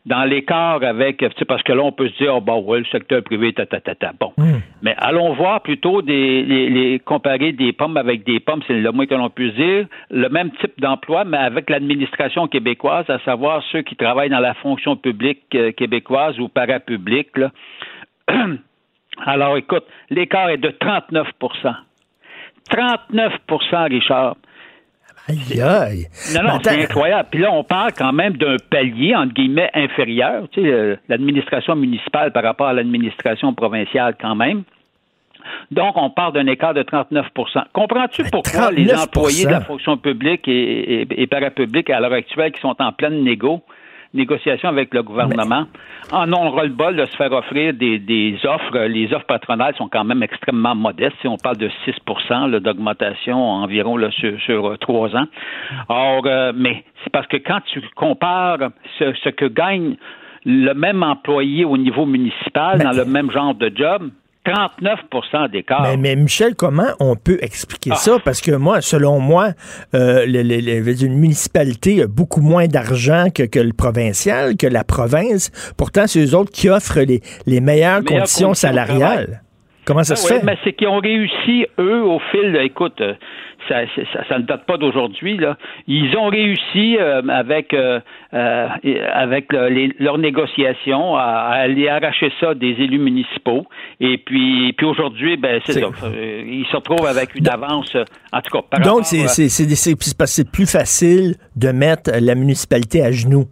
dans l'écart avec, parce que là, on peut se dire, oh, bon, ouais, le secteur privé, ta, ta, ta, ta, bon. Mm. Mais allons voir plutôt des, les, les, comparer des pommes avec des pommes, c'est le moins que l'on puisse dire, le même type d'emploi, mais avec l'administration québécoise, à savoir ceux qui travaillent dans la fonction publique québécoise ou parapublique, là. Alors, écoute, l'écart est de trente-neuf pour cent. trente-neuf pour cent, Richard. Aïe, aïe. Non, non, c'est incroyable. Puis là, on parle quand même d'un palier, entre guillemets, inférieur. Tu sais, euh, l'administration municipale par rapport à l'administration provinciale quand même. Donc, on parle d'un écart de trente-neuf pour cent. Comprends-tu pourquoi les employés de la fonction publique et, et, et parapublique à l'heure actuelle qui sont en pleine négo, négociation avec le gouvernement Mais... en ont ras-le-bol de se faire offrir des, des offres. Les offres patronales sont quand même extrêmement modestes. Si on parle de six pour cent là, d'augmentation environ là, sur, sur trois ans. Or, euh, mais c'est parce que quand tu compares ce, ce que gagne le même employé au niveau municipal Mais... dans le même genre de job, trente-neuf pour cent d'écart. Mais, mais Michel, comment on peut expliquer ah. ça? Parce que moi, selon moi, euh, le, le, le, une municipalité a beaucoup moins d'argent que, que le provincial, que la province. Pourtant, c'est eux autres qui offrent les, les meilleures, meilleures conditions, conditions salariales. Comment ça ah, se ouais, fait? Mais c'est qu'ils ont réussi, eux, au fil... Écoute, ça, ça, ça ne date pas d'aujourd'hui, là. Ils ont réussi, euh, avec, euh, euh, avec le, les, leurs négociations, à, à aller arracher ça des élus municipaux. Et puis, puis aujourd'hui, ben, c'est, c'est... ça. Ils se retrouvent avec une donc, avance, en tout cas, par donc, rapport... Donc, c'est, c'est, c'est, c'est, c'est, c'est plus facile de mettre la municipalité à genoux.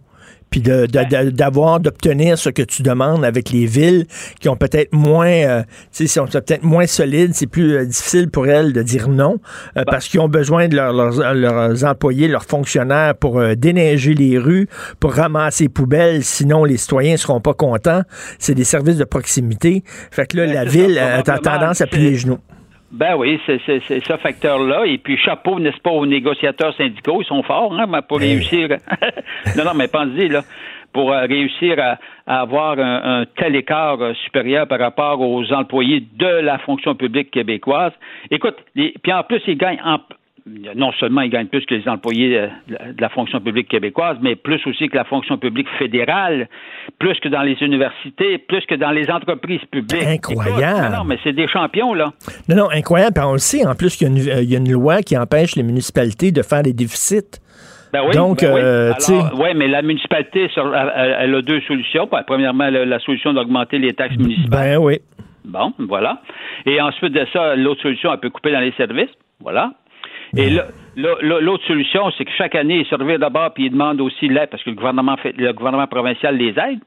Puis de, de, de, d'avoir, d'obtenir ce que tu demandes avec les villes qui ont peut-être moins, euh, tu sais, sont peut-être moins solides, c'est plus euh, difficile pour elles de dire non, euh, parce qu'ils ont besoin de leur, leurs, leurs employés, leurs fonctionnaires pour euh, déneiger les rues, pour ramasser les poubelles, sinon les citoyens ne seront pas contents. C'est des services de proximité. Fait que là, ben, la ville a tendance à plier les genoux. Ben oui, c'est, c'est, c'est ce facteur-là. Et puis, chapeau, n'est-ce pas, aux négociateurs syndicaux, ils sont forts, hein, pour réussir. non, non, mais pensez-y, là. Pour réussir à, à avoir un, un tel écart supérieur par rapport aux employés de la fonction publique québécoise. Écoute, les, puis en plus, ils gagnent en, non seulement ils gagnent plus que les employés de la fonction publique québécoise, mais plus aussi que la fonction publique fédérale, plus que dans les universités, plus que dans les entreprises publiques. Incroyable! Non, mais c'est des champions, là. Non, non, incroyable. Puis on le sait, en plus, qu'il y a une, il y a une loi qui empêche les municipalités de faire des déficits. Ben oui, donc, ben oui. Euh, Alors, ouais, mais la municipalité, elle a deux solutions. Premièrement, la solution d'augmenter les taxes municipales. Ben oui. Bon, voilà. Et ensuite de ça, l'autre solution, elle peut couper dans les services. Voilà. Et là, l'autre solution, c'est que chaque année, ils surveillent d'abord puis ils demandent aussi l'aide parce que le gouvernement, fait, le gouvernement provincial les aide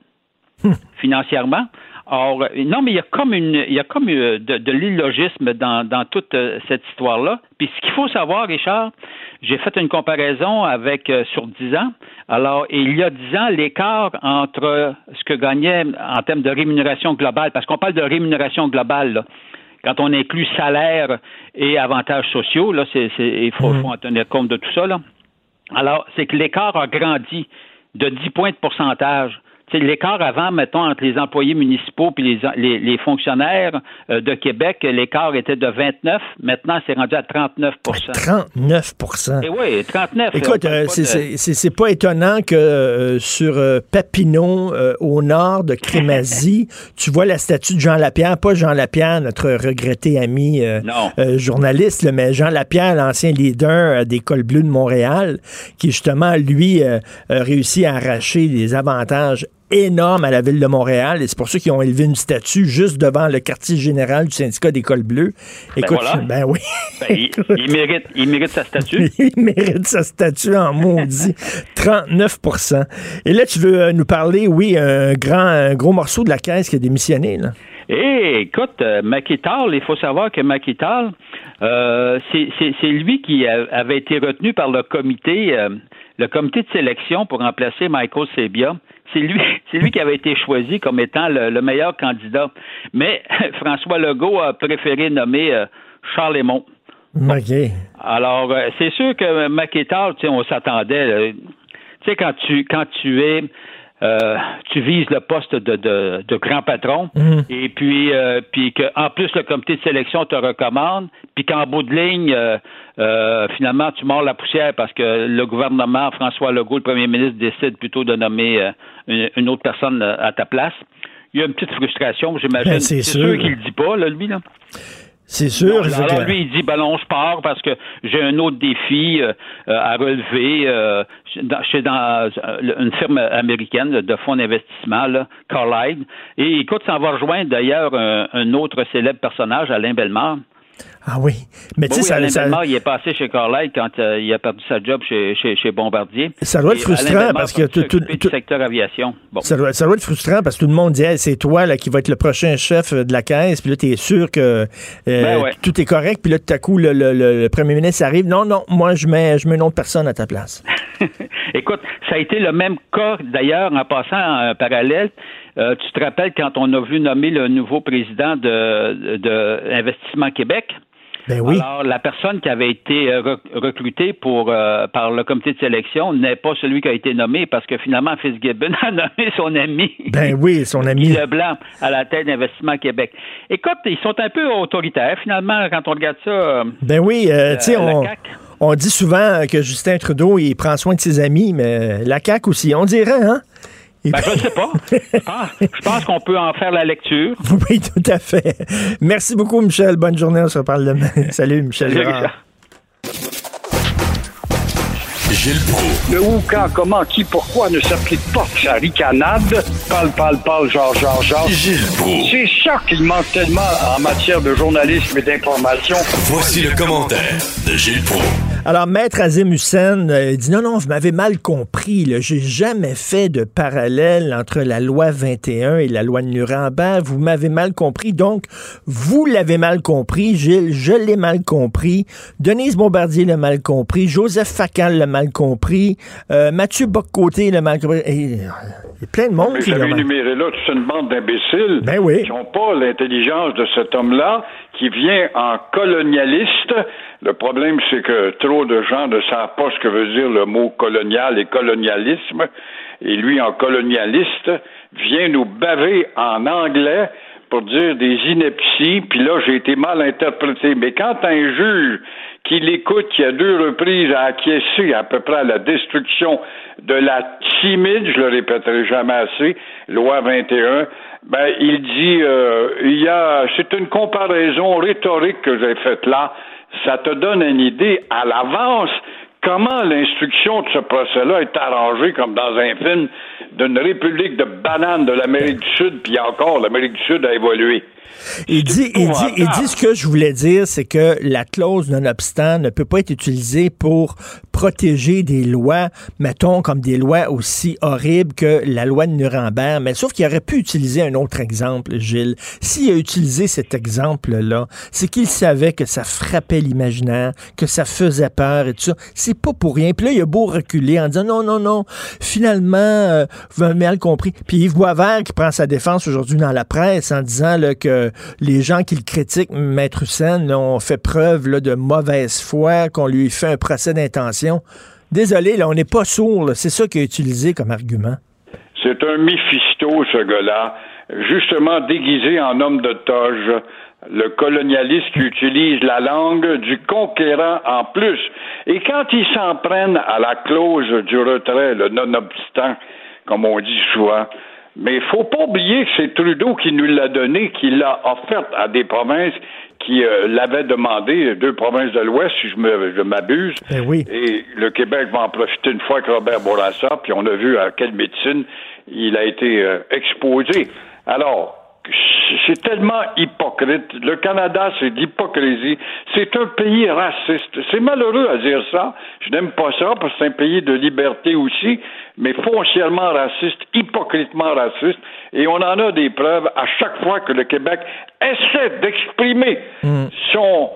hmm. financièrement. Or, non, mais il y a comme une, il y a comme de, de l'illogisme dans, dans toute cette histoire-là. Puis ce qu'il faut savoir, Richard, j'ai fait une comparaison avec euh, sur dix ans. Alors, il y a dix ans, l'écart entre ce que gagnait en termes de rémunération globale, parce qu'on parle de rémunération globale, là. Quand on inclut salaire et avantages sociaux, là, c'est, c'est, il faut, mmh. faut en tenir compte de tout ça, là. Alors, c'est que l'écart a grandi de dix points de pourcentage. C'est l'écart avant, mettons, entre les employés municipaux et les, les, les fonctionnaires euh, de Québec, l'écart était de vingt-neuf. Maintenant, c'est rendu à trente-neuf pour cent. trente-neuf pour cent. Et oui, trente-neuf. Écoute, euh, c'est, de... c'est, c'est, c'est pas étonnant que euh, sur euh, Papineau, euh, au nord de Crémazie, tu vois la statue de Jean Lapierre, pas Jean Lapierre, notre regretté ami euh, euh, journaliste, là, mais Jean Lapierre, l'ancien leader euh, des Cols Bleus de Montréal, qui justement, lui, euh, a réussi à arracher des avantages énorme à la ville de Montréal, et c'est pour ça qu'ils ont élevé une statue juste devant le quartier général du syndicat des Cols Bleus. Écoute, ben, voilà. ben oui. Ben, il, il, mérite, il mérite sa statue. il mérite sa statue en maudit. trente-neuf pour cent. Et là, tu veux nous parler, oui, un grand, un gros morceau de la caisse qui a démissionné, là. Eh, écoute, euh, McKittal, il faut savoir que McKittal, euh, c'est, c'est, c'est lui qui a, avait été retenu par le comité, euh, le comité de sélection pour remplacer Michael Sebia. c'est lui, c'est lui qui avait été choisi comme étant le, le meilleur candidat. Mais François Legault a préféré nommer euh, Charles Hémont. Bon. Okay. Alors, euh, c'est sûr que Maquetard, tu sais, on s'attendait. Tu sais, quand tu quand tu es Euh, tu vises le poste de, de, de grand patron, mmh. et puis, euh, puis que, en plus, le comité de sélection te recommande, puis qu'en bout de ligne, euh, euh, finalement, tu mords la poussière parce que le gouvernement, François Legault, le premier ministre, décide plutôt de nommer euh, une, une autre personne à ta place. Il y a une petite frustration, j'imagine. Ben, c'est c'est sûr. sûr qu'il ne dit pas, là, lui, là. C'est sûr. Non, alors, lui, il dit, ben non, je pars parce que j'ai un autre défi euh, à relever. Euh, je suis dans une firme américaine de fonds d'investissement, là, Carlyle. Et écoute, ça va rejoindre d'ailleurs un, un autre célèbre personnage, Alain Bellemare. Ah oui. Mais tu sais, ça, Alain ça... Bellemare, il est passé chez Carlyle quand euh, il a perdu sa job chez, chez, chez Bombardier. Ça doit être frustrant parce que tout, tout, tout... secteur aviation. Bon. Ça doit, ça doit être frustrant parce que tout le monde dit, hey, c'est toi là qui va être le prochain chef de la caisse. Puis là, t'es sûr que euh, ben ouais. tout est correct. Puis là, tout à coup, le, le, le, le premier ministre arrive. Non, non, moi, je mets, je mets une autre personne à ta place. Écoute, ça a été le même cas d'ailleurs en passant en parallèle. Euh, tu te rappelles quand on a vu nommer le nouveau président de, de Investissement Québec? Ben oui. Alors, la personne qui avait été recrutée pour, euh, par le comité de sélection n'est pas celui qui a été nommé parce que finalement, Fitzgibbon a nommé son ami. Ben oui, son ami. Leblanc à la tête d'Investissement Québec. Écoute, ils sont un peu autoritaires finalement quand on regarde ça. Euh, ben oui, euh, euh, tu sais, on, on dit souvent que Justin Trudeau, il prend soin de ses amis, mais la C A Q aussi, on dirait, hein? Ben, je ne sais pas. Je pense, je pense qu'on peut en faire la lecture. Oui, tout à fait. Merci beaucoup, Michel. Bonne journée. On se reparle demain. Salut, Michel Girard. Gilles Proulx. Le où, quand, comment, qui, pourquoi ne s'applique pas à ricanade. Parle, parle, parle, genre, genre, genre. Gilles Proulx. C'est ça qu'il manque tellement en matière de journalisme et d'information. Voici le commentaire de Gilles Proulx. Alors, Maître Azim Hussein euh, dit non, non, vous m'avez mal compris. Là. J'ai jamais fait de parallèle entre la loi vingt et un et la loi de Nuremberg. Vous m'avez mal compris. Donc, vous l'avez mal compris, Gilles. Je l'ai mal compris. Denise Bombardier l'a mal compris. Joseph Facal l'a mal compris. compris. Euh, Mathieu Bock-Côté, le mal compris. Il y a plein de monde. Vous avez énuméré là toute une bande d'imbéciles ben oui. qui n'ont pas l'intelligence de cet homme-là, qui vient en colonialiste. Le problème, c'est que trop de gens ne savent pas ce que veut dire le mot colonial et colonialisme. Et lui, en colonialiste, vient nous baver en anglais pour dire des inepties, puis là, j'ai été mal interprété. Mais quand un juge qui l'écoute, qui a deux reprises à acquiescer à peu près à la destruction de la timide, je le répéterai jamais assez, loi vingt et un, ben, il dit, euh, il y a, c'est une comparaison rhétorique que j'ai faite là, ça te donne une idée à l'avance comment l'instruction de ce procès-là est arrangée comme dans un film d'une république de bananes de l'Amérique du Sud, puis encore, l'Amérique du Sud a évolué. Il dit, il, dit, il dit ce que je voulais dire, c'est que la clause nonobstant ne peut pas être utilisée pour protéger des lois, mettons, comme des lois aussi horribles que la loi de Nuremberg, mais sauf qu'il aurait pu utiliser un autre exemple, Gilles. S'il a utilisé cet exemple-là, c'est qu'il savait que ça frappait l'imaginaire, que ça faisait peur et tout ça. C'est pas pour rien. Puis là, il a beau reculer en disant non, non, non, finalement, euh, vous m'avez mal compris. Puis Yves Boisvert qui prend sa défense aujourd'hui dans la presse en disant là, que les gens qui le critiquent, Maître Hussein, ont fait preuve là, de mauvaise foi, qu'on lui fait un procès d'intention. Désolé, là, on n'est pas sourd. Là. C'est ça qu'il a utilisé comme argument. C'est un méphisto, ce gars-là, justement déguisé en homme de toge, le colonialiste qui utilise la langue du conquérant en plus. Et quand ils s'en prennent à la clause du retrait, le non-obstant, comme on dit souvent, mais il faut pas oublier que c'est Trudeau qui nous l'a donné, qui l'a offerte à des provinces qui euh, l'avaient demandé, deux provinces de l'Ouest, si je, me, je m'abuse. Ben oui. Et le Québec va en profiter une fois que Robert Bourassa, puis on a vu à quelle médecine il a été euh, exposé. Alors, c'est tellement hypocrite. Le Canada, c'est de l'hypocrisie. C'est un pays raciste. C'est malheureux à dire ça. Je n'aime pas ça parce que c'est un pays de liberté aussi, mais foncièrement raciste, hypocritement raciste. Et on en a des preuves à chaque fois que le Québec essaie d'exprimer mmh. son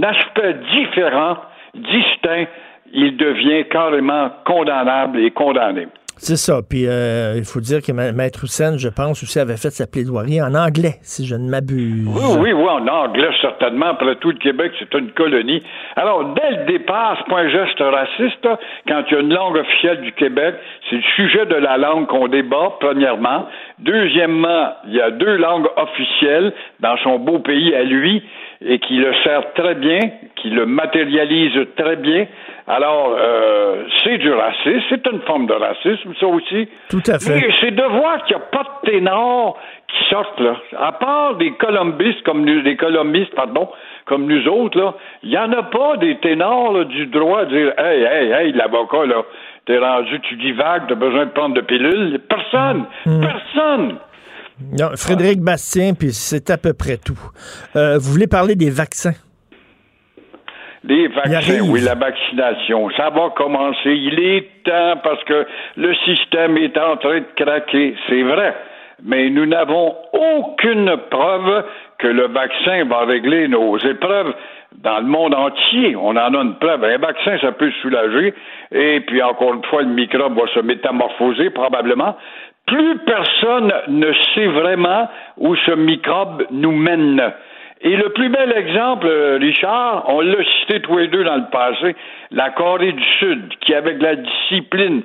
aspect différent, distinct, il devient carrément condamnable et condamné. C'est ça. Puis euh, il faut dire que Maître Hussein, je pense, aussi avait fait sa plaidoirie en anglais, si je ne m'abuse. Oui, oui, oui, en anglais, certainement. Après tout, le Québec, c'est une colonie. Alors, dès le départ, c'est pas un geste raciste. Là, quand il y a une langue officielle du Québec, c'est le sujet de la langue qu'on débat, premièrement. Deuxièmement, il y a deux langues officielles dans son beau pays à lui, et qui le sert très bien, qui le matérialise très bien. Alors, euh, c'est du racisme, c'est une forme de racisme, ça aussi. Tout à fait. Mais c'est de voir qu'il n'y a pas de ténors qui sortent, là. À part des colombistes, comme nous, des colombistes, pardon, comme nous autres, là, il n'y en a pas des ténors, là, du droit à dire « Hey, hey, hey, l'avocat, là, t'es rendu, tu divagues, t'as besoin de prendre de pilules. » Personne! Mmh. Personne! Non, Frédéric Bastien, puis c'est à peu près tout. Euh, vous voulez parler des vaccins? Des vaccins, oui, la vaccination. Ça va commencer. Il est temps parce que le système est en train de craquer. C'est vrai. Mais nous n'avons aucune preuve que le vaccin va régler nos épreuves dans le monde entier. On en a une preuve. Un vaccin, ça peut soulager. Et puis, encore une fois, le microbe va se métamorphoser, probablement. Plus personne ne sait vraiment où ce microbe nous mène. Et le plus bel exemple, Richard, on l'a cité tous les deux dans le passé, la Corée du Sud, qui avec la discipline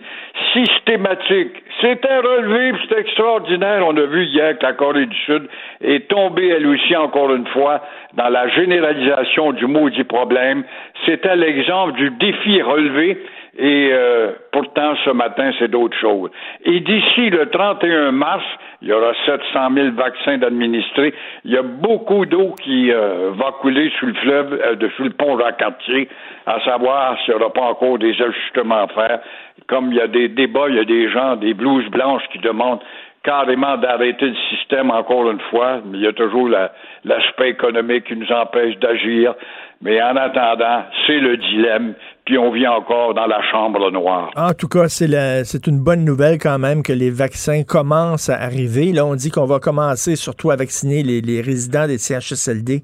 systématique, c'était relevé, c'était extraordinaire. On a vu hier que la Corée du Sud est tombée, elle aussi, encore une fois, dans la généralisation du maudit problème. C'était l'exemple du défi relevé. Et euh, pourtant, ce matin, c'est d'autres choses. Et d'ici le trente et un mars, il y aura sept cent mille vaccins d'administrés. Il y a beaucoup d'eau qui euh, va couler sous le fleuve, euh, sous le pont Jacques-Cartier, à savoir s'il n'y aura pas encore des ajustements à faire. Comme il y a des débats, il y a des gens, des blouses blanches qui demandent carrément d'arrêter le système, encore une fois. Il y a toujours la, l'aspect économique qui nous empêche d'agir. Mais en attendant, c'est le dilemme, puis on vit encore dans la chambre noire. En tout cas, c'est, la, c'est une bonne nouvelle quand même que les vaccins commencent à arriver. Là, on dit qu'on va commencer surtout à vacciner les, les résidents des C H S L D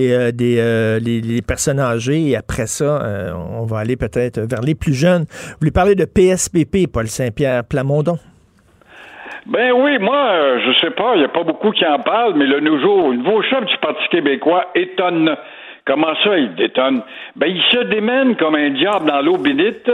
et euh, des, euh, les, les personnes âgées. Et après ça, euh, on va aller peut-être vers les plus jeunes. Vous lui parlez de P S P P, Paul-Saint-Pierre Plamondon? Ben oui, moi, euh, je sais pas, il n'y a pas beaucoup qui en parlent, mais le nouveau, nouveau chef du Parti québécois étonne. Comment ça, il détonne? Ben, il se démène comme un diable dans l'eau bénite.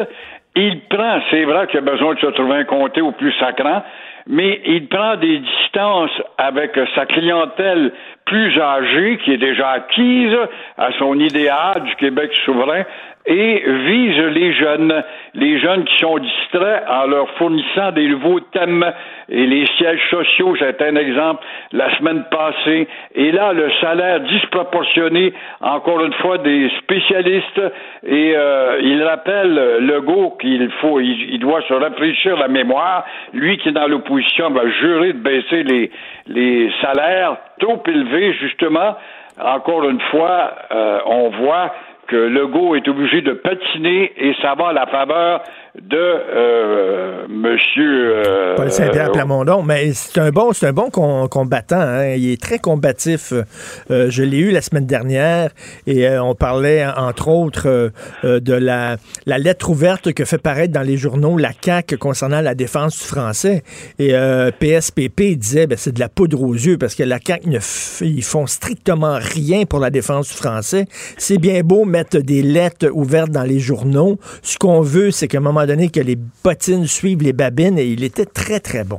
Il prend, c'est vrai qu'il a besoin de se trouver un comté au plus sacrant, mais il prend des distances avec sa clientèle plus âgée, qui est déjà acquise à son idéal du Québec souverain, et vise les jeunes, les jeunes qui sont distraits en leur fournissant des nouveaux thèmes. Et les sièges sociaux, c'est un exemple, la semaine passée. Et là, le salaire disproportionné, encore une fois, des spécialistes. Et euh, il rappelle Legault qu'il faut, il, il doit se rafraîchir la mémoire. Lui qui est dans l'opposition va jurer de baisser les, les salaires trop élevés, justement. Encore une fois, euh, on voit que Legault est obligé de patiner et ça va à la faveur de euh, monsieur Euh, Paul-Saint-Pierre euh, Plamondon. Mais c'est un bon, c'est un bon com- combattant. Hein. Il est très combatif. Euh, je l'ai eu la semaine dernière et euh, on parlait entre autres euh, euh, de la, la lettre ouverte que fait paraître dans les journaux la C A Q concernant la défense du français. Et euh, P S P P disait ben, c'est de la poudre aux yeux parce que la C A Q, ne f- ils font strictement rien pour la défense du français. C'est bien beau, mais mettre des lettres ouvertes dans les journaux. Ce qu'on veut, c'est qu'à un moment donné, que les bottines suivent les babines, et il était très, très bon.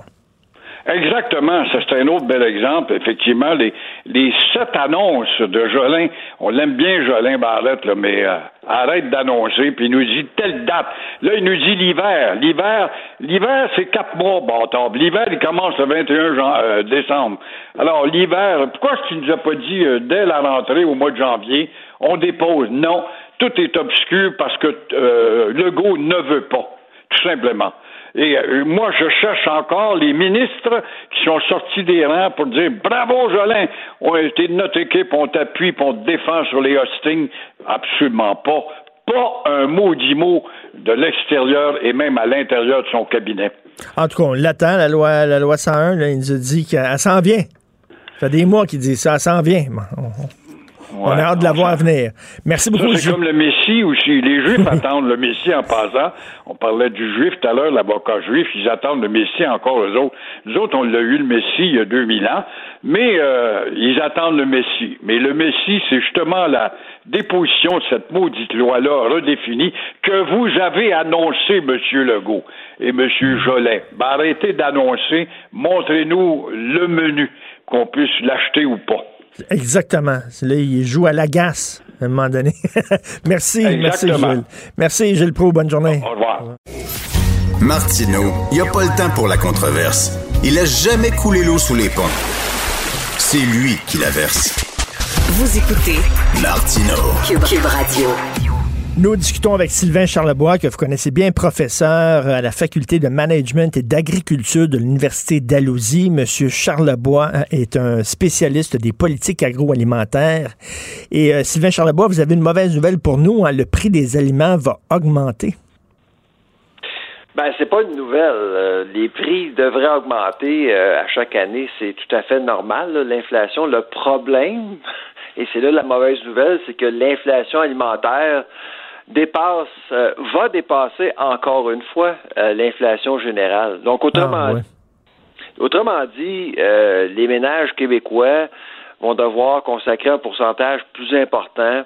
Exactement. Ça, c'est un autre bel exemple. Effectivement, les, les sept annonces de Jolin, on l'aime bien, Jolin Barrette, là, mais euh, arrête d'annoncer, puis il nous dit telle date. Là, il nous dit l'hiver. L'hiver, l'hiver c'est quatre mois, bâtard. L'hiver, il commence le vingt et un décembre. Alors, l'hiver, pourquoi est-ce qu'il nous a pas dit euh, dès la rentrée, au mois de janvier, on dépose? Non, tout est obscur parce que euh, Legault ne veut pas, tout simplement. Et euh, moi, je cherche encore les ministres qui sont sortis des rangs pour dire « Bravo, Jolin, on était de notre équipe, on t'appuie, puis on te défend sur les hostings. » Absolument pas. Pas un maudit mot de l'extérieur et même à l'intérieur de son cabinet. En tout cas, on l'attend, la loi, la loi cent un, là, il nous a dit qu'elle s'en vient. Ça fait des mois qu'il dit ça, elle s'en vient. Ouais, on a hâte de la voir venir. Merci beaucoup. Ça, c'est je... comme le Messie aussi. Les Juifs attendent le Messie en passant. On parlait du Juif tout à l'heure, l'avocat juif. Ils attendent le Messie encore, eux autres. Nous autres, on l'a eu, le Messie, il y a deux mille ans. Mais euh, ils attendent le Messie. Mais le Messie, c'est justement la déposition de cette maudite loi-là redéfinie que vous avez annoncée, M. Legault et M. Jolet. Ben, arrêtez d'annoncer. Montrez-nous le menu, qu'on puisse l'acheter ou pas. Exactement. Là, il joue à l'agace, à un moment donné. Merci, exactement. Merci, Gilles. Merci, Gilles Proulx. Bonne journée. Au revoir. Martineau, il n'y a pas le temps pour la controverse. Il a jamais coulé l'eau sous les ponts. C'est lui qui la verse. Vous écoutez Martineau, Cube, Cube Radio. Nous discutons avec Sylvain Charlebois, que vous connaissez bien, professeur à la Faculté de Management et d'Agriculture de l'Université d'Alousie. Monsieur Charlebois est un spécialiste des politiques agroalimentaires. Et euh, Sylvain Charlebois, vous avez une mauvaise nouvelle pour nous, hein, le prix des aliments va augmenter. Ben, c'est pas une nouvelle. Euh, les prix devraient augmenter euh, à chaque année. C'est tout à fait normal, là, l'inflation. Le problème, et c'est là la mauvaise nouvelle, c'est que l'inflation alimentaire dépasse, euh, va dépasser encore une fois euh, l'inflation générale. Donc, autrement, ah, ouais. autrement dit, euh, les ménages québécois vont devoir consacrer un pourcentage plus important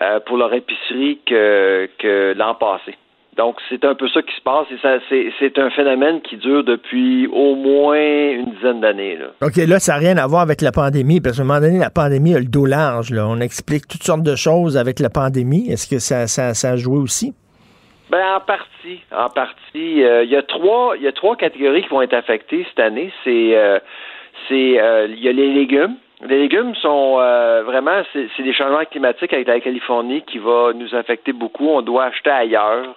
euh, pour leur épicerie que, que l'an passé. Donc, c'est un peu ça qui se passe et ça, c'est, c'est un phénomène qui dure depuis au moins une dizaine d'années. Là. OK, là, ça n'a rien à voir avec la pandémie, parce qu'à un moment donné, la pandémie a le dos large. Là. On explique toutes sortes de choses avec la pandémie. Est-ce que ça, ça, ça a joué aussi? Ben, en partie. En partie. Euh, il y a trois, il y a trois catégories qui vont être affectées cette année. C'est, euh, c'est, euh, il y a les légumes. Les légumes sont euh, vraiment, c'est, c'est des changements climatiques avec la Californie qui va nous affecter beaucoup. On doit acheter ailleurs.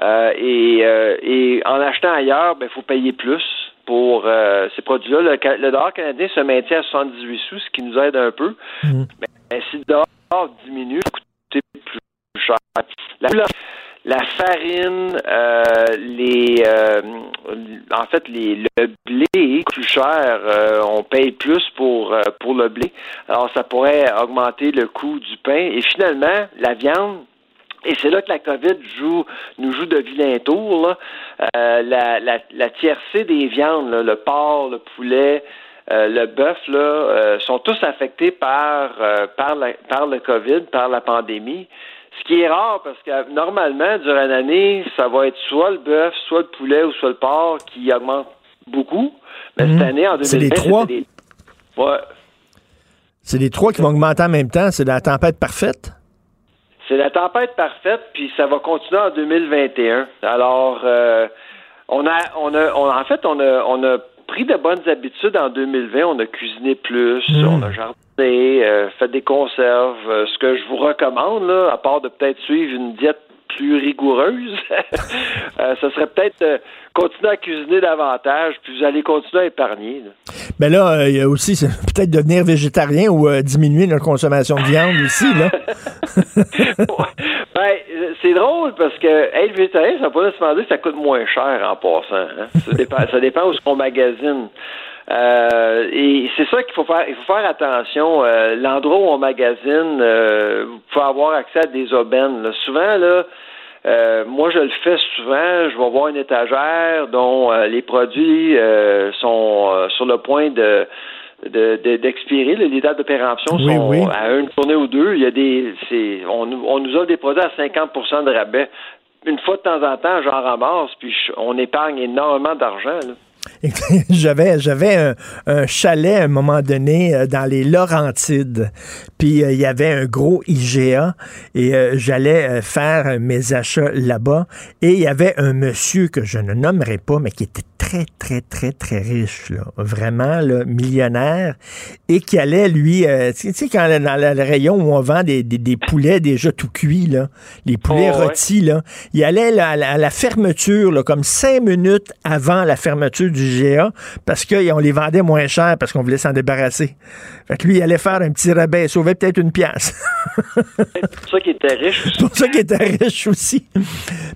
Euh, et, euh, et en achetant ailleurs, ben, faut payer plus pour euh, ces produits-là. Le, le dollar canadien se maintient à soixante-dix-huit sous, ce qui nous aide un peu. Mmh. Mais, mais si le dollar diminue, ça coûte plus cher. La, la farine, euh, les, euh, en fait, les, le blé coûte plus cher. Euh, on paye plus pour euh, pour le blé. Alors, ça pourrait augmenter le coût du pain. Et finalement, la viande. Et c'est là que la COVID joue, nous joue de vilains tours. Euh, la, la, la tiercée des viandes, là, le porc, le poulet, euh, le bœuf, là, euh, sont tous affectés par euh, par, la, par le COVID, par la pandémie. Ce qui est rare parce que normalement, durant l'année, ça va être soit le bœuf, soit le poulet ou soit le porc qui augmente beaucoup. Mais mmh. cette année, en deux mille vingt, c'est les trois. C'est les... Ouais. C'est les trois qui vont augmenter en même temps. C'est la tempête parfaite. C'est la tempête parfaite, puis ça va continuer en deux mille vingt et un. Alors, euh, on a, on a, on, en fait, on a, on a pris de bonnes habitudes en deux mille vingt. On a cuisiné plus, mmh. on a jardiné, euh, fait des conserves. Euh, ce que je vous recommande, là, à part de peut-être suivre une diète plus rigoureuse, euh, ce serait peut-être euh, continuer à cuisiner davantage, puis vous allez continuer à épargner. Là. Mais là, il euh, y a aussi c'est peut-être devenir végétarien ou euh, diminuer notre consommation de viande ici, là. Ben, c'est drôle parce que être hey, végétarien, ça ne va pas nécessairement dire que ça coûte moins cher en passant. Hein? Ça dépend, ça dépend où on magasine. Euh, et c'est ça qu'il faut faire. Il faut faire attention. Euh, l'endroit où on magasine, euh, vous pouvez avoir accès à des aubaines. Là. Souvent, là, euh, moi, je le fais souvent. Je vais voir une étagère dont euh, les produits euh, sont euh, sur le point de, de, de d'expirer. Les dates de péremption oui, sont oui. à une journée ou deux. Il y a des, c'est, on, on nous offre des produits à cinquante pour cent de rabais. Une fois de temps en temps, j'en ramasse, puis je, on épargne énormément d'argent. Là. j'avais j'avais un, un chalet à un moment donné euh, dans les Laurentides, puis il euh, y avait un gros I G A et euh, j'allais euh, faire mes achats là-bas, et il y avait un monsieur que je ne nommerai pas mais qui était très très très très riche là, vraiment là, millionnaire, et qui allait lui euh, tu sais quand dans le rayon où on vend des, des, des poulets déjà tout cuits là, les poulets oh, rôtis ouais. là, il allait là, à, la, à la fermeture là, comme cinq minutes avant la fermeture du I G A parce qu'on les vendait moins cher parce qu'on voulait s'en débarrasser. Fait que lui, il allait faire un petit rabais. Il sauvait peut-être une pièce. C'est pour ça qu'il était riche aussi. C'est pour ça qu'il était riche aussi.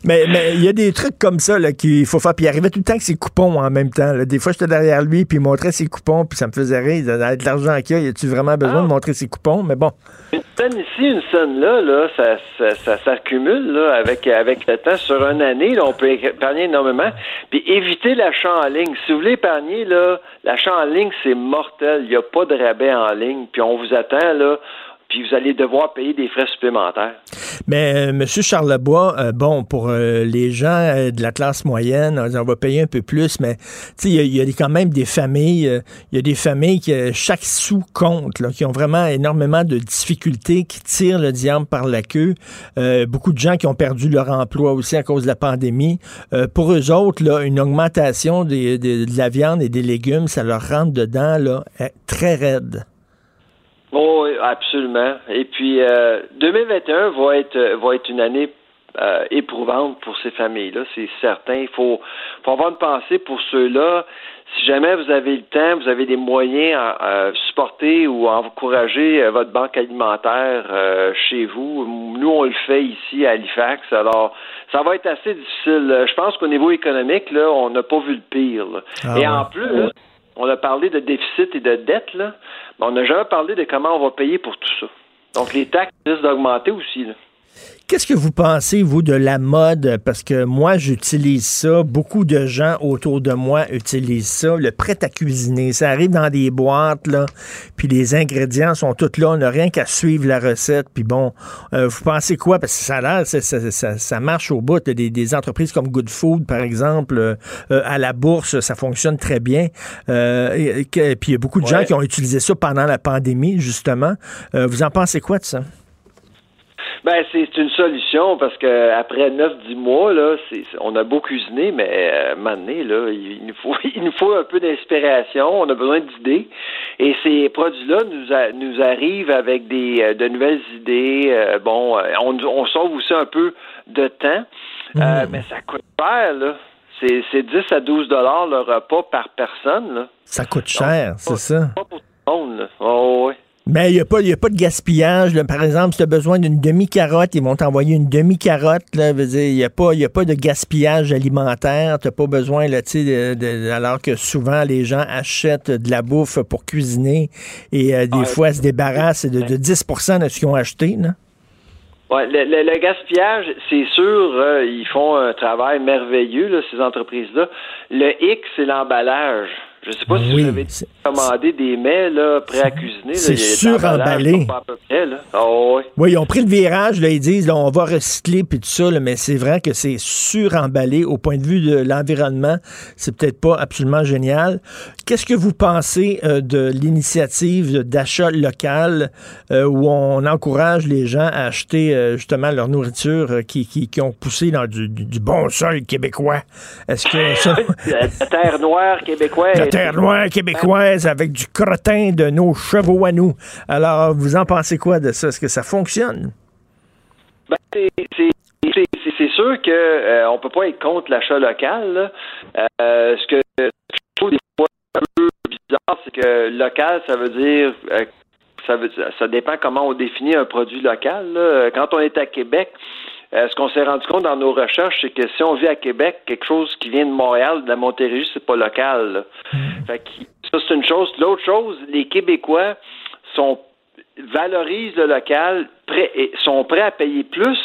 Mais mais il y a des trucs comme ça là, qu'il faut faire. Puis il arrivait tout le temps avec ses coupons en même temps. Là. Des fois, j'étais derrière lui puis il montrait ses coupons puis ça me faisait rire. Avec l'argent qu'il y a, y a-tu vraiment besoin ah. de montrer ses coupons? Mais bon. Une scène ici, une scène là, là ça, ça, ça s'accumule là, avec, avec le temps. Sur une année, là, on peut épargner énormément. Puis éviter l'achat en ligne. Si vous voulez épargner, là, l'achat en ligne, c'est mortel. Il n'y a pas de rabais en ligne. Puis on vous attend, là. Puis vous allez devoir payer des frais supplémentaires. Mais euh, M. Charlebois, euh, bon, pour euh, les gens euh, de la classe moyenne, on va payer un peu plus, mais il y, y a quand même des familles, il euh, y a des familles qui, euh, chaque sou compte, là, qui ont vraiment énormément de difficultés, qui tirent le diable par la queue. Euh, beaucoup de gens qui ont perdu leur emploi aussi à cause de la pandémie. Euh, pour eux autres, là, une augmentation des, des, de la viande et des légumes, ça leur rentre dedans là, très raide. Oh, absolument. Et puis, euh, deux mille vingt et un va être va être une année euh, éprouvante pour ces familles-là, c'est certain. Il faut, faut avoir une pensée pour ceux-là. Si jamais vous avez le temps, vous avez des moyens à euh, supporter ou à encourager euh, votre banque alimentaire euh, chez vous. Nous, on le fait ici à Halifax. Alors, ça va être assez difficile. Je pense qu'au niveau économique, là, on n'a pas vu le pire. Là. Ah, Et ouais. en plus... Là, on a parlé de déficit et de dette, là, mais on n'a jamais parlé de comment on va payer pour tout ça. Donc, les taxes risquent d'augmenter aussi, là. Qu'est-ce que vous pensez, vous, de la mode? Parce que moi, j'utilise ça. Beaucoup de gens autour de moi utilisent ça. Le prêt à cuisiner, ça arrive dans des boîtes, là, puis les ingrédients sont tous là. On n'a rien qu'à suivre la recette. Puis bon, euh, vous pensez quoi? Parce que ça a l'air, ça, ça, ça, ça marche au bout. Des, des entreprises comme Good Food, par exemple, euh, euh, à la bourse, ça fonctionne très bien. Euh, et, et, et, puis il y a beaucoup de ouais. gens qui ont utilisé ça pendant la pandémie, justement. Euh, vous en pensez quoi de ça? Ben c'est une solution parce que après neuf dix mois là, c'est, on a beau cuisiner, mais à un moment donné là, il nous faut il nous faut un peu d'inspiration, on a besoin d'idées et ces produits-là nous a, nous arrivent avec des de nouvelles idées. Euh, bon, on on sauve aussi un peu de temps, mmh. euh, mais ça coûte cher là. C'est c'est dix à douze dollars le repas par personne là. Ça coûte cher, donc, c'est pas, ça. Pas pour tout le monde là. Oh, ouais. Mais il n'y a, a pas de gaspillage. Là. Par exemple, si tu as besoin d'une demi-carotte, ils vont t'envoyer une demi-carotte. Il n'y a, a pas de gaspillage alimentaire. Tu n'as pas besoin, là, de, de, alors que souvent, les gens achètent de la bouffe pour cuisiner et euh, des ah, fois, ils se débarrassent de, de dix pour cent de ce qu'ils ont acheté. Non? Ouais, le, le, le gaspillage, c'est sûr, euh, ils font un travail merveilleux, là, ces entreprises-là. Le hic, c'est l'emballage. Je ne sais pas si oui, vous avez commandé des mets là, prêts à cuisiner. C'est sur-emballé. Oh, oui. oui, ils ont pris le virage. Là, ils disent là, on va recycler puis tout ça, là, mais c'est vrai que c'est sur-emballé au point de vue de l'environnement. C'est peut-être pas absolument génial. Qu'est-ce que vous pensez euh, de l'initiative d'achat local euh, où on encourage les gens à acheter euh, justement leur nourriture euh, qui, qui, qui ont poussé dans du, du, du bon sol québécois? Est-ce que ça... La terre noire québécoise. La terre noire québécoise avec du crottin de nos chevaux à nous. Alors, vous en pensez quoi de ça? Est-ce que ça fonctionne? Ben, c'est, c'est, c'est, c'est sûr que euh, on peut pas être contre l'achat local, là. Euh, ce que je trouve des fois un peu bizarre, c'est que local, ça veut dire... Euh, ça, veut, ça dépend comment on définit un produit local, là. Quand on est à Québec... Euh, ce qu'on s'est rendu compte dans nos recherches, c'est que si on vit à Québec, quelque chose qui vient de Montréal, de la Montérégie, c'est pas local, là. Mmh. Fait que ça, c'est une chose. L'autre chose, les Québécois sont valorisent le local, prêt, et sont prêts à payer plus,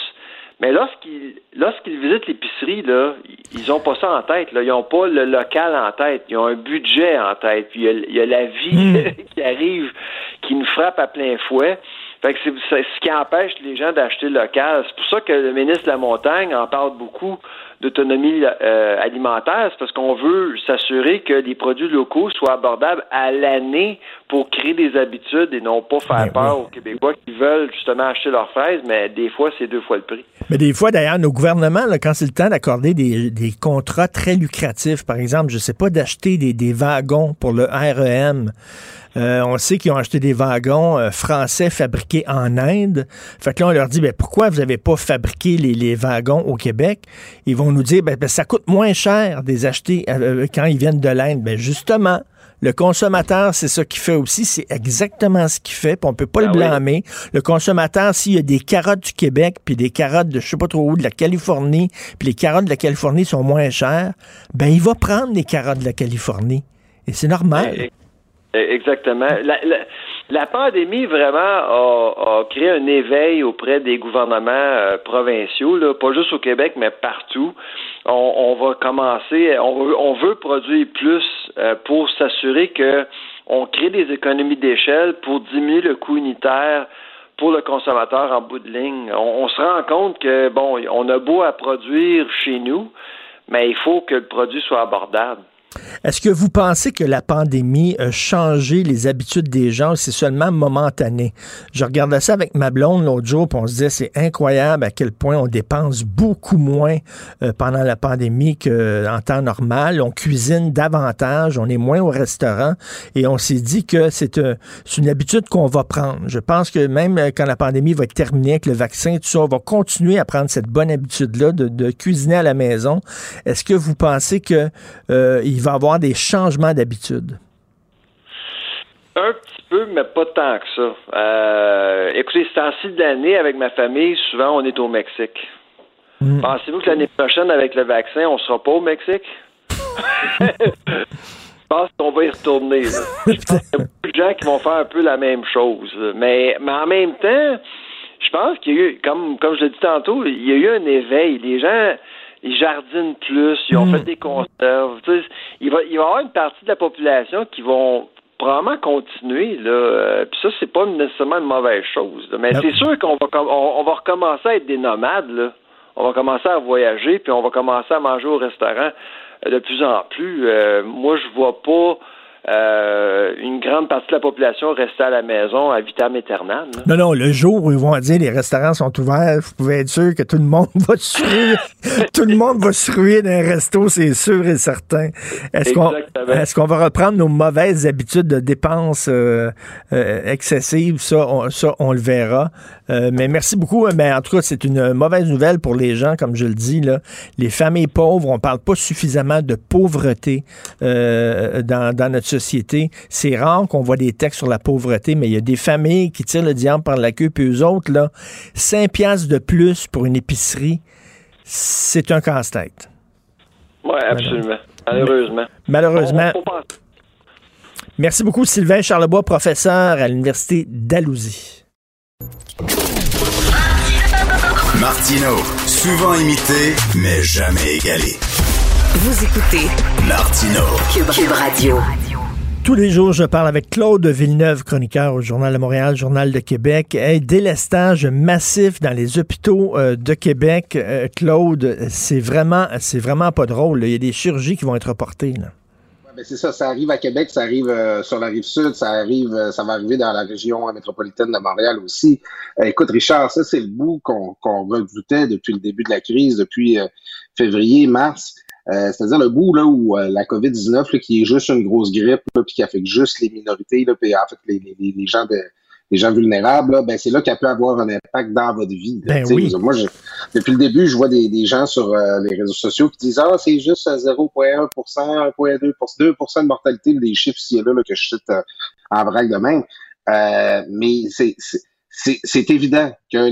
mais lorsqu'ils lorsqu'ils visitent l'épicerie, là, ils ont pas ça en tête, là. Ils ont pas le local en tête. Ils ont un budget en tête. Puis il y a, il y a la vie mmh. qui arrive, qui nous frappe à plein fouet. Fait que c'est, c'est ce qui empêche les gens d'acheter local. C'est pour ça que le ministre de la Montagne en parle beaucoup d'autonomie euh, alimentaire. C'est parce qu'on veut s'assurer que les produits locaux soient abordables à l'année pour créer des habitudes et non pas faire mais peur oui. aux Québécois qui veulent justement acheter leurs fraises, mais des fois, c'est deux fois le prix. Mais des fois, d'ailleurs, nos gouvernements, là, quand c'est le temps d'accorder des, des contrats très lucratifs, par exemple, je sais pas, d'acheter des, des wagons pour le R E M. Euh, on sait qu'ils ont acheté des wagons euh, français fabriqués en Inde. Fait que là, on leur dit, ben, pourquoi vous n'avez pas fabriqué les, les wagons au Québec? Ils vont vont nous dire, ben, ben, ça coûte moins cher des acheter euh, quand ils viennent de l'Inde. Ben, justement, le consommateur, c'est ça qu'il fait aussi, c'est exactement ce qu'il fait, puis on peut pas ah le blâmer. Oui. Le consommateur, s'il y a des carottes du Québec, puis des carottes de je sais pas trop où, de la Californie, puis les carottes de la Californie sont moins chères, ben il va prendre les carottes de la Californie. Et c'est normal. Exactement. La, la, la pandémie, vraiment, a, a créé un éveil auprès des gouvernements euh, provinciaux, là, pas juste au Québec, mais partout. On, on va commencer, on, on veut produire plus euh, pour s'assurer que on crée des économies d'échelle pour diminuer le coût unitaire pour le consommateur en bout de ligne. On, on se rend compte que, bon, on a beau à produire chez nous, mais il faut que le produit soit abordable. Est-ce que vous pensez que la pandémie a changé les habitudes des gens ou c'est seulement momentané? Je regardais ça avec ma blonde l'autre jour, puis on se disait c'est incroyable à quel point on dépense beaucoup moins euh, pendant la pandémie qu'en temps normal. On cuisine davantage, on est moins au restaurant et on s'est dit que c'est, euh, c'est une habitude qu'on va prendre. Je pense que même quand la pandémie va être terminée avec le vaccin, tout ça, on va continuer à prendre cette bonne habitude-là de, de cuisiner à la maison. Est-ce que vous pensez que euh, il va avoir des changements d'habitude? Un petit peu, mais pas tant que ça. Euh, écoutez, ce temps-ci de l'année, avec ma famille, souvent, on est au Mexique. Mmh. Pensez-vous que l'année prochaine, avec le vaccin, on ne sera pas au Mexique? Je pense qu'on va y retourner. Là. Je pense qu'il y a beaucoup de gens qui vont faire un peu la même chose. Mais, mais en même temps, je pense qu'il y a eu, comme, comme je l'ai dit tantôt, il y a eu un éveil. Les gens... Ils jardinent plus, ils ont mmh. fait des conserves. Tu sais, il va, il va y avoir une partie de la population qui vont probablement continuer. Là. Puis ça, c'est pas nécessairement une mauvaise chose. Là. Mais yep. c'est sûr qu'on va, on, on va recommencer à être des nomades. Là. On va commencer à voyager, puis on va commencer à manger au restaurant de plus en plus. Euh, moi, je vois pas Euh, une grande partie de la population restait à la maison à vitam aeternam. Là. Non, non, le jour où ils vont dire les restaurants sont ouverts, vous pouvez être sûr que tout le monde va se ruer. Tout le monde va se ruer d'un resto, c'est sûr et certain. Est-ce qu'on, est-ce qu'on va reprendre nos mauvaises habitudes de dépenses euh, euh, excessives? Ça on, ça, on le verra. Euh, mais merci beaucoup. Mais en tout cas, c'est une mauvaise nouvelle pour les gens, comme je le dis. Là. Les familles pauvres, on parle pas suffisamment de pauvreté euh, dans, dans notre société. Société. C'est rare qu'on voit des textes sur la pauvreté, mais il y a des familles qui tirent le diable par la queue, puis eux autres, là, cinq piastres de plus pour une épicerie, c'est un casse-tête. Oui, absolument. Malheureusement. Malheureusement. On, on Merci beaucoup, Sylvain Charlebois, professeur à l'Université d'Alousie. Martineau, souvent imité, mais jamais égalé. Vous écoutez Martineau, Cube, Cube Radio. Tous les jours, je parle avec Claude Villeneuve, chroniqueur au Journal de Montréal, Journal de Québec. Hey, délestage massif dans les hôpitaux euh, de Québec. Euh, Claude, c'est vraiment, c'est vraiment pas drôle. Là. Il y a des chirurgies qui vont être reportées. Là. Ouais, ben c'est ça, ça arrive à Québec, ça arrive euh, sur la Rive-Sud, ça arrive, euh, ça va arriver dans la région métropolitaine de Montréal aussi. Euh, écoute, Richard, ça c'est le bout qu'on, qu'on redoutait depuis le début de la crise, depuis euh, février, mars. Euh, c'est-à-dire le bout là où euh, la covid dix-neuf là, qui est juste une grosse grippe là, puis qui affecte juste les minorités là, puis en fait les, les, les gens de, les gens vulnérables là, ben c'est là qu'elle peut avoir un impact dans votre vie. Là, ben oui. Moi, je, depuis le début, je vois des, des gens sur euh, les réseaux sociaux qui disent ah c'est juste zéro virgule un pour cent, un virgule deux pour cent, deux pour cent de mortalité, des chiffres ici et là, là que je cite euh, en vrac de même. Euh, mais c'est, c'est C'est, c'est évident que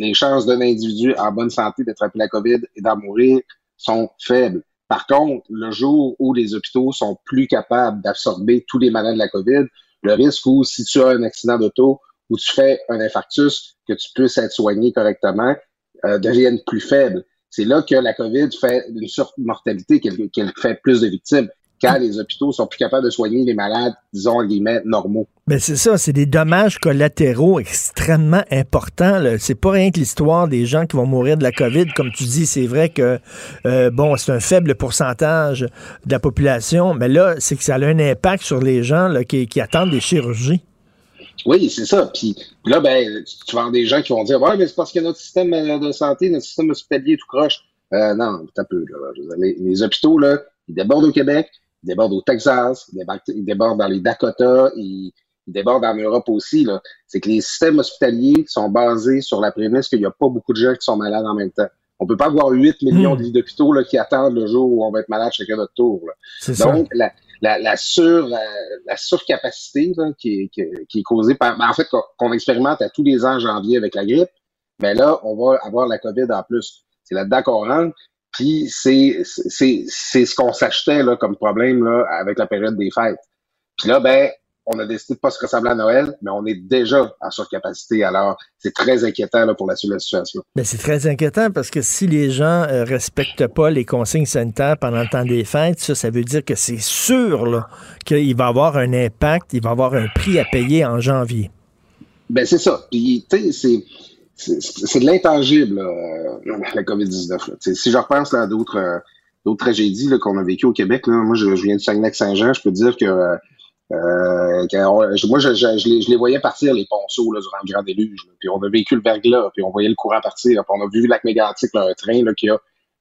les chances d'un individu en bonne santé d'attraper la COVID et d'en mourir sont faibles. Par contre, le jour où les hôpitaux sont plus capables d'absorber tous les malades de la COVID, le risque où, si tu as un accident d'auto ou tu fais un infarctus, que tu puisses être soigné correctement, euh, deviennent plus faibles. C'est là que la COVID fait une surmortalité, qu'elle, qu'elle fait plus de victimes, quand les hôpitaux sont plus capables de soigner les malades, disons, les guillemets, normaux. Ben c'est ça, c'est des dommages collatéraux extrêmement importants. Là. C'est pas rien que l'histoire des gens qui vont mourir de la COVID. Comme tu dis, c'est vrai que, euh, bon, c'est un faible pourcentage de la population, mais là, c'est que ça a un impact sur les gens là, qui, qui attendent des chirurgies. Oui, c'est ça. Puis là, ben, tu vas avoir des gens qui vont dire « Ouais, mais c'est parce que notre système de santé, notre système hospitalier est tout croche. Euh, » Non, t'as peu. Là. Les, les hôpitaux, là, ils débordent au Québec, ils débordent au Texas, ils débordent, ils débordent dans les Dakotas, ils... Il déborde en Europe aussi, là. C'est que les systèmes hospitaliers sont basés sur la prémisse qu'il n'y a pas beaucoup de gens qui sont malades en même temps. On peut pas avoir huit millions mmh. de lits d'hôpitaux là, qui attendent le jour où on va être malade chacun notre tour. Là. C'est Donc, ça. La, la, la, sur, la, la surcapacité là, qui, est, qui, qui est causée par... En fait, qu'on, qu'on expérimente à tous les ans en janvier avec la grippe, mais là, on va avoir la COVID en plus. C'est là-dedans qu'on rentre. Puis, c'est, c'est, c'est ce qu'on s'achetait là, comme problème là, avec la période des fêtes. Puis là, ben on a décidé de pas se ressembler à Noël, mais on est déjà en surcapacité. Alors, c'est très inquiétant là, pour la situation. Bien, c'est très inquiétant parce que si les gens euh, respectent pas les consignes sanitaires pendant le temps des fêtes, ça, ça veut dire que c'est sûr là, qu'il va avoir un impact, il va avoir un prix à payer en janvier. Bien, c'est ça. Puis, tu sais, c'est... C'est, c'est de l'intangible, là, la COVID dix-neuf. Là. Si je repense là, à d'autres, euh, d'autres tragédies là, qu'on a vécues au Québec, là, moi, je, je viens du Saguenay-Saint-Jean, je peux dire que euh, on, moi, je, je, je, les, je les voyais partir, les ponceaux, là, durant le Grand Déluge. Là, puis on a vécu le verglas, puis on voyait le courant partir. Là, puis on a vu le lac Mégantic, là, un train là, qui a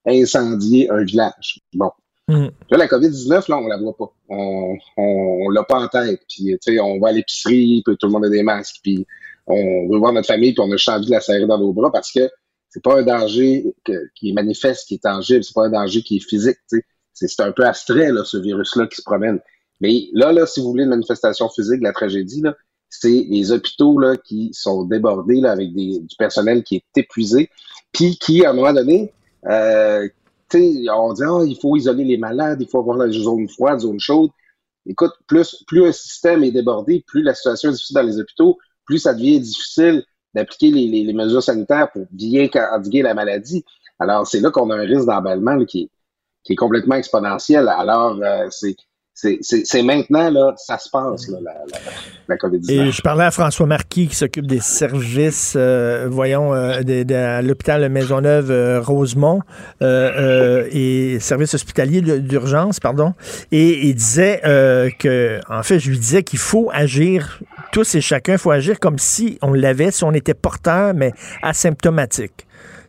incendié un village. Bon. Mm. Là, la COVID dix-neuf, là, on la voit pas. On, on, on l'a pas en tête. Puis, tu sais, on va à l'épicerie, puis tout le monde a des masques, puis... On veut voir notre famille, puis on a juste envie de la serrer dans nos bras parce que c'est pas un danger que, qui est manifeste, qui est tangible, c'est pas un danger qui est physique. C'est, c'est un peu abstrait, là, ce virus-là qui se promène. Mais là, là, si vous voulez une manifestation physique de la tragédie, là, c'est les hôpitaux là, qui sont débordés là, avec des, du personnel qui est épuisé, puis qui, à un moment donné, euh, on dit oh, il faut isoler les malades, il faut avoir la zone froide, zone chaude. Écoute, plus, plus un système est débordé, plus la situation est difficile dans les hôpitaux, plus ça devient difficile d'appliquer les, les, les mesures sanitaires pour bien endiguer la maladie. Alors, c'est là qu'on a un risque d'emballement là, qui, qui est complètement exponentiel. Alors, euh, c'est, c'est, c'est, c'est maintenant, là, ça se passe, là, la, la, la COVID dix-neuf. Et je parlais à François Marquis, qui s'occupe des services, euh, voyons, euh, de, de, à l'hôpital Maisonneuve-Rosemont, euh, euh, et service hospitalier d'urgence, pardon, et il disait euh, que, en fait, je lui disais qu'il faut agir... Tous et chacun, il faut agir comme si on l'avait, si on était porteur, mais asymptomatique.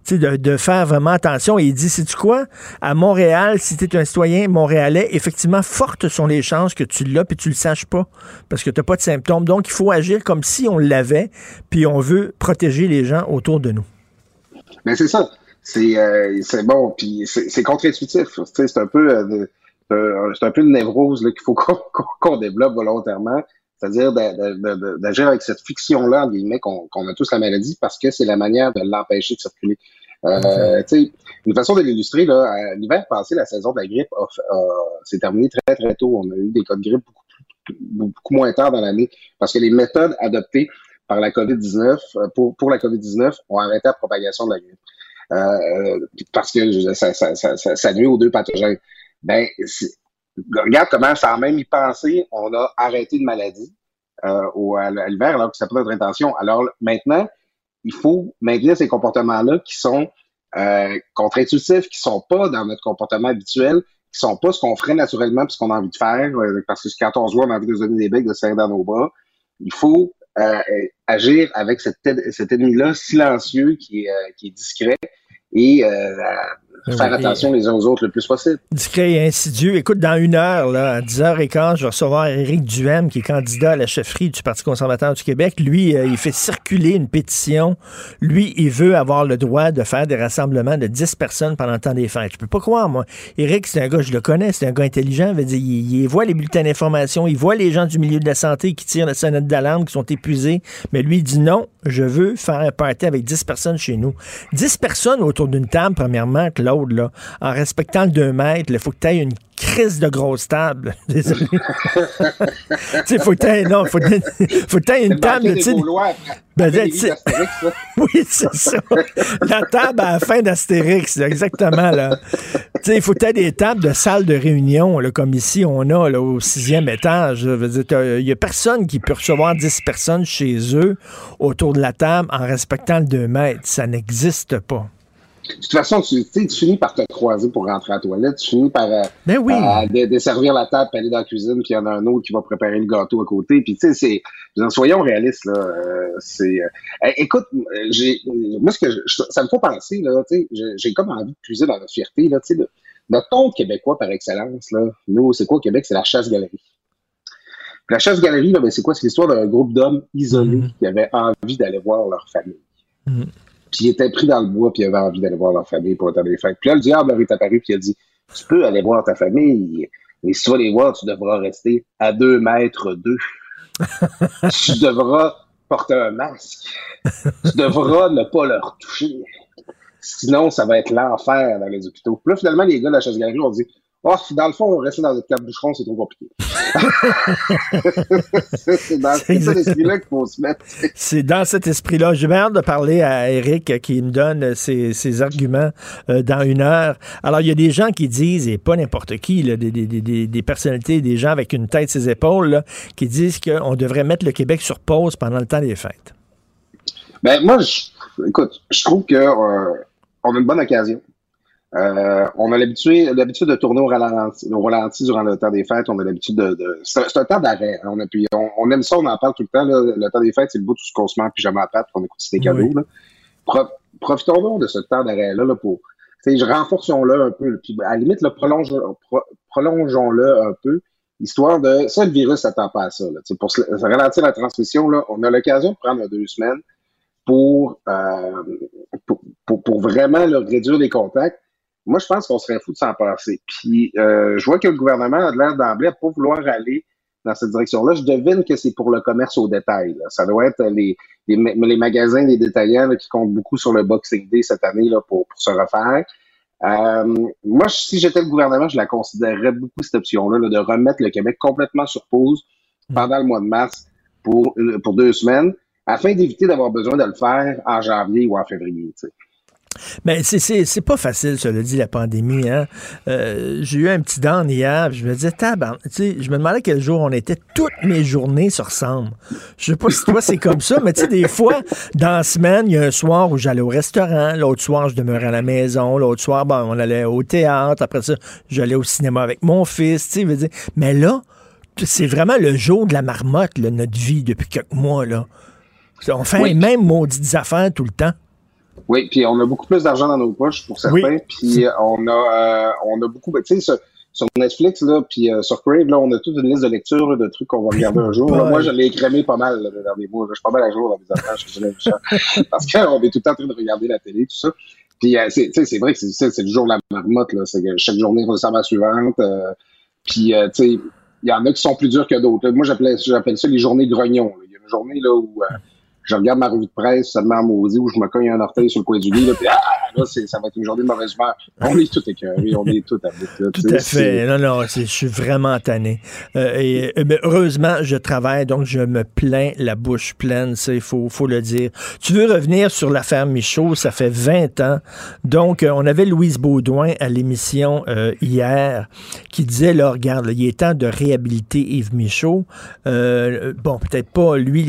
Tu sais, de, de faire vraiment attention. Et il dit, sais-tu quoi? À Montréal, si tu es un citoyen montréalais, effectivement, fortes sont les chances que tu l'as puis tu le saches pas, parce que tu n'as pas de symptômes. Donc, il faut agir comme si on l'avait, puis on veut protéger les gens autour de nous. Bien, c'est ça. C'est, euh, c'est bon, puis c'est, c'est contre-intuitif. Tu sais, c'est un peu euh, euh, c'est un peu une névrose là, qu'il faut qu'on, qu'on développe volontairement. C'est-à-dire de, de, de, d'agir avec cette fiction-là, en guillemets, qu'on, qu'on a tous la maladie parce que c'est la manière de l'empêcher de circuler. Euh, mm-hmm. Tu sais, une façon de l'illustrer, là, à l'hiver passé, la saison de la grippe a, a, s'est terminée très, très tôt. On a eu des cas de grippe beaucoup, beaucoup moins tard dans l'année parce que les méthodes adoptées par la COVID dix-neuf, pour, pour la COVID dix-neuf, ont arrêté la propagation de la grippe. Euh, parce que ça, ça, ça, ça, ça nuit aux deux pathogènes. Ben, c'est, regarde comment, sans même y penser, on a arrêté une maladie euh, au, à l'hiver, alors que ça peut être notre intention. Alors maintenant, il faut maintenir ces comportements-là qui sont euh, contre-intuitifs, qui sont pas dans notre comportement habituel, qui sont pas ce qu'on ferait naturellement, puis ce qu'on a envie de faire, euh, parce que quand on se voit, on a envie de se donner des becs, de se serrer dans nos bras. Il faut euh, agir avec cet, cet ennemi-là silencieux, qui est, euh, qui est discret, et euh, faire attention les uns aux autres le plus possible. Discret et insidieux. Écoute, dans une heure, là, à dix heures quinze, je vais recevoir Éric Duhaime, qui est candidat à la chefferie du Parti conservateur du Québec. Lui, euh, il fait circuler une pétition. Lui, il veut avoir le droit de faire des rassemblements de dix personnes pendant le temps des fêtes. Je peux pas croire, moi. Éric, c'est un gars, je le connais, c'est un gars intelligent. Il, il, il voit les bulletins d'information, il voit les gens du milieu de la santé qui tirent la sonnette d'alarme, qui sont épuisés. Mais lui, il dit non, je veux faire un party avec dix personnes chez nous. dix personnes autour d'une table, premièrement, Claude, là, en respectant le deux mètres, il faut que tu aies une crise de grosse table. Désolé. Il faut que tu aies non, faut faut une table. Des ben, des ça. Oui, c'est ça. La table à la fin d'Astérix, là, exactement. Il faut que tu aies des tables de salles de réunion, là, comme ici on a là, au sixième étage. Il n'y a personne qui peut recevoir dix personnes chez eux autour de la table en respectant le deux mètres. Ça n'existe pas. De toute façon, tu, tu finis par te croiser pour rentrer à la toilette, tu finis par, ben oui. par de, de servir la table, puis aller dans la cuisine, puis il y en a un autre qui va préparer le gâteau à côté. Puis tu sais, c'est, disons, soyons réalistes là. Euh, c'est, euh, écoute, j'ai, moi ce que je, ça me fait penser là, tu sais, j'ai comme envie de puiser dans notre fierté là, tu sais, notre ton québécois par excellence là. Nous, c'est quoi au Québec, c'est la chasse-galerie. Puis la chasse-galerie là, ben c'est quoi, c'est l'histoire d'un groupe d'hommes isolés mmh. qui avaient envie d'aller voir leur famille. Mmh. Puis il était pris dans le bois, puis il avait envie d'aller voir leur famille pour le temps des fêtes. Puis là, le diable leur est apparu, puis il a dit « Tu peux aller voir ta famille, mais si tu vas les voir, tu devras rester à deux mètres d'eux. Tu devras porter un masque. Tu devras ne pas leur toucher. Sinon, ça va être l'enfer dans les hôpitaux. » Puis là, finalement, les gars de la chaise garée ont dit « Oh, dans le fond, rester dans notre carte boucheron, c'est trop compliqué. » C'est dans c'est cet esprit-là qu'il faut se mettre. C'est dans cet esprit-là. J'ai hâte de parler à Éric qui me donne ses, ses arguments euh, dans une heure. Alors, il y a des gens qui disent, et pas n'importe qui, là, des, des, des, des personnalités, des gens avec une tête ses épaules, là, qui disent qu'on devrait mettre le Québec sur pause pendant le temps des fêtes. Ben moi, je, écoute, je trouve qu'on euh, a une bonne occasion. Euh, on a l'habitude, l'habitude de tourner au ralenti, au ralenti durant le temps des fêtes. On a l'habitude de, de c'est, un, c'est un temps d'arrêt. Hein, on, a, puis on, on aime ça, on en parle tout le temps. Là, le temps des fêtes, c'est le bout de tout ce qu'on se met en pyjama à pattes, qu'on écoute des cadeaux. Oui. Pro, profitons-nous de ce temps d'arrêt-là là, pour, je renforçons-le un peu. Puis à la limite, là, prolonge, pro, prolongeons-le un peu, histoire de ça. Le virus s'attend pas à ça. Là, pour se, ralentir la transmission, là, on a l'occasion de prendre deux semaines pour, euh, pour, pour, pour vraiment là, réduire les contacts. Moi, je pense qu'on serait fou de s'en passer. Puis, euh, je vois que le gouvernement a l'air d'emblée à pas vouloir aller dans cette direction-là. Je devine que c'est pour le commerce au détail. Là. Ça doit être les, les, les magasins, les détaillants là, qui comptent beaucoup sur le Boxing Day cette année là, pour, pour se refaire. Euh, moi, si j'étais le gouvernement, je la considérerais beaucoup, cette option-là, là, de remettre le Québec complètement sur pause pendant le mois de mars pour, pour deux semaines, afin d'éviter d'avoir besoin de le faire en janvier ou en février, tu sais. Mais c'est, c'est, c'est pas facile, cela dit, la pandémie. Hein? Euh, j'ai eu un petit down hier, je me disais, tabarn... tu sais, je me demandais quel jour on était. Toutes mes journées se ressemblent. Je sais pas si toi, c'est comme ça, mais tu sais, des fois, dans la semaine, il y a un soir où j'allais au restaurant, l'autre soir, je demeurais à la maison, l'autre soir, ben, on allait au théâtre, après ça, j'allais au cinéma avec mon fils, tu sais, je veux dire. Mais là, c'est vraiment le jour de la marmotte, là, notre vie, depuis quelques mois, là. On fait oui. les mêmes maudites affaires tout le temps. Oui, puis on a beaucoup plus d'argent dans nos poches pour certains, oui. puis on a euh, on a beaucoup, tu sais, sur, sur Netflix là, puis euh, sur Crave là, on a toute une liste de lectures là, de trucs qu'on va regarder un jour. Là, moi, je l'ai écrémé pas mal là, dans les mois. Là. Je suis pas mal à jour dans mes affaires, je suis jamais méchant, parce qu'on est tout le temps en train de regarder la télé, tout ça. Puis euh, c'est, tu sais, c'est vrai que c'est difficile, c'est le jour de la marmotte là. C'est chaque journée ressemble à la suivante. Euh, puis euh, tu sais, il y en a qui sont plus durs que d'autres. Là. Moi, j'appelle j'appelle ça les journées grognons. Il y a une journée là où euh, je regarde ma revue de presse, ça me met en maudit, où je me cogne un orteil sur le coin du lit, là, puis ah, là, c'est, ça va être une journée de mauvaise humeur. On est tous écœurés, on est tous à bout. Là, tout à fait. C'est... Non, non, c'est, je suis vraiment tanné. Euh, et, mais heureusement, je travaille, donc je me plains la bouche pleine, il faut, faut le dire. Tu veux revenir sur l'affaire Michaud, ça fait vingt ans. Donc, euh, on avait Louise Beaudoin à l'émission euh, hier, qui disait, là, regarde, là, il est temps de réhabiliter Yves Michaud. Euh, bon, peut-être pas, lui,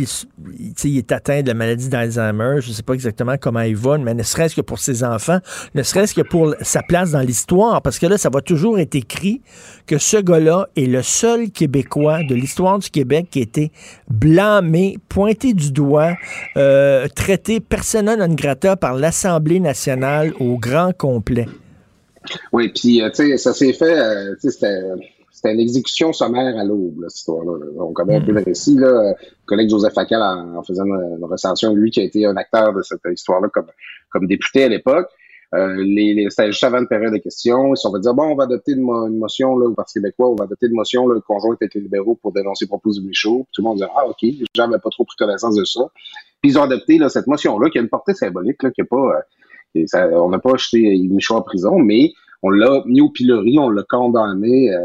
il, il est à de la maladie d'Alzheimer, je ne sais pas exactement comment il va, mais ne serait-ce que pour ses enfants, ne serait-ce que pour sa place dans l'histoire, parce que là, ça va toujours être écrit que ce gars-là est le seul Québécois de l'histoire du Québec qui a été blâmé, pointé du doigt, euh, traité persona non grata par l'Assemblée nationale au grand complet. Oui, puis, euh, tu sais, ça s'est fait, euh, tu sais, c'était... C'était une exécution sommaire à l'aube, là, cette histoire-là. On connaît un peu le récit, là. Le collègue Joseph Facal, en, en faisant une recension, lui qui a été un acteur de cette histoire-là comme, comme député à l'époque. Euh, les, les, c'était juste avant une période de questions. Ils se sont fait dire, bon, on va adopter une, mo- une motion, là, au Parti québécois, on va adopter une motion, là, le conjoint avec les libéraux pour dénoncer les propos de Michaud. Tout le monde disait, ah, OK, les gens n'avaient pas trop pris connaissance de ça. Puis ils ont adopté, là, cette motion-là, qui a une portée symbolique, là, qui n'est pas, euh, ça, on n'a pas jeté Michaud en prison, mais on l'a mis au pilori, on l'a condamné euh,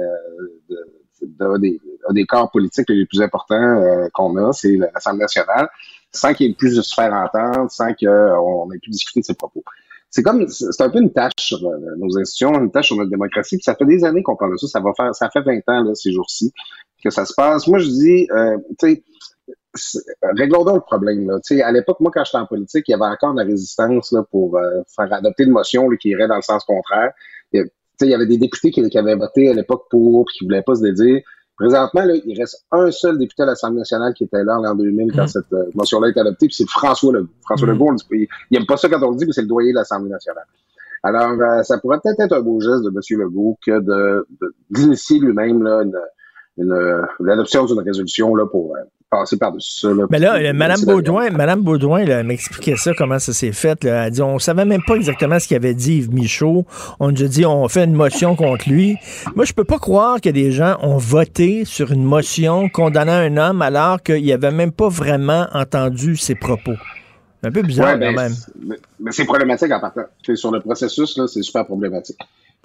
de, de, de, des, des corps politiques les plus importants euh, qu'on a, c'est l'Assemblée nationale, sans qu'il y ait plus de se faire entendre, sans qu'on euh, ait pu discuter de ses propos. C'est comme, c'est un peu une tâche sur euh, nos institutions, une tâche sur notre démocratie, puis ça fait des années qu'on parle de ça, ça va faire, ça fait vingt ans, là, ces jours-ci, que ça se passe. Moi, je dis, euh, tu sais, réglons donc le problème, là. Tu sais, à l'époque, moi, quand j'étais en politique, il y avait encore de la résistance, là, pour euh, faire adopter une motion, là, qui irait dans le sens contraire. Il y avait des députés qui, qui avaient voté à l'époque pour, puis qui ne voulaient pas se dédire. Présentement, là, il reste un seul député à l'Assemblée nationale qui était là en l'an deux mille quand mmh. cette euh, motion-là a été adoptée, puis c'est François Legault. François mmh. Legault, on dit, il n'aime pas ça quand on le dit, mais c'est le doyen de l'Assemblée nationale. Alors, euh, ça pourrait peut-être être un beau geste de M. Legault que de, de, d'initier lui-même là, une, une, l'adoption d'une résolution là, pour, euh, passer par-dessus ça. Là, mais là, euh, Mme Beaudoin, Mme Beaudoin là, m'expliquait ça, comment ça s'est fait. Là. Elle dit, on ne savait même pas exactement ce qu'avait dit Yves Michaud. On nous a dit, on fait une motion contre lui. Moi, je peux pas croire que des gens ont voté sur une motion condamnant un homme alors qu'ils n'avaient même pas vraiment entendu ses propos. C'est un peu bizarre, ouais, ben, quand même. C'est, mais, mais c'est problématique en partant. T'sais, sur le processus, là, c'est super problématique.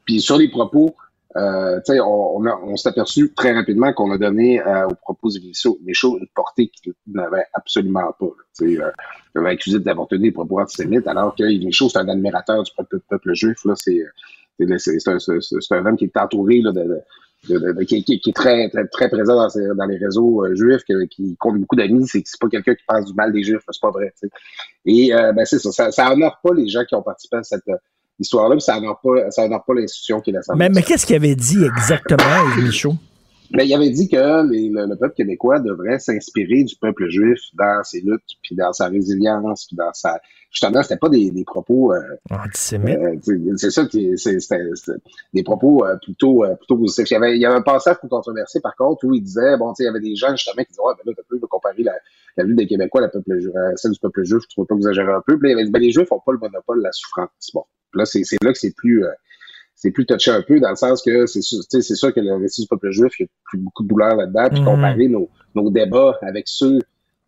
Puis sur les propos... Euh, tu sais, on, on, on s'est aperçu très rapidement qu'on a donné euh, aux propos de Michaud une portée qu'il n'avait absolument pas. Tu sais, euh, il avait accusé d'avoir tenu des propos antisémites, alors que Michaud, c'est un admirateur du peuple, peuple juif. Là, c'est, c'est, c'est, c'est, un, c'est, c'est un homme qui est entouré là, de, de De, de, de, qui, qui, qui est très, très, très présent dans, ces, dans les réseaux euh, juifs, qui, qui compte beaucoup d'amis, c'est, c'est pas quelqu'un qui pense du mal des juifs, c'est pas vrai. T'sais. Et euh, ben c'est ça, ça, ça honore pas les gens qui ont participé à cette euh, histoire-là, puis ça honore pas, ça honore pas l'institution qui est l'Assemblée. Mais, mais qu'est-ce qu'il avait dit exactement, Yves Michaud? Ben, il avait dit que les, le, le peuple québécois devrait s'inspirer du peuple juif dans ses luttes, puis dans sa résilience, puis dans sa... Justement, c'était pas des, des propos... Euh, antisémites. Euh, c'est ça, c'est, c'est, c'est, c'est des propos euh, plutôt euh, plutôt positifs. Il y avait, il y avait un passage plus controversé, par contre, où il disait, bon, tu sais, il y avait des gens, justement, qui disaient, ouais, ben là, t'as pu comparer la, la lutte des Québécois à la peuple, euh, celle du peuple juif, je trouve pas que vous exagérez un peu. Puis il avait dit, ben, les Juifs ont pas le monopole de la souffrance. Bon, là, c'est, c'est là que c'est plus... Euh, c'est plus touché un peu dans le sens que c'est sûr, c'est sûr que le récit du peuple juif, il y a plus beaucoup de douleur là-dedans, puis mmh. comparer nos, nos débats avec ceux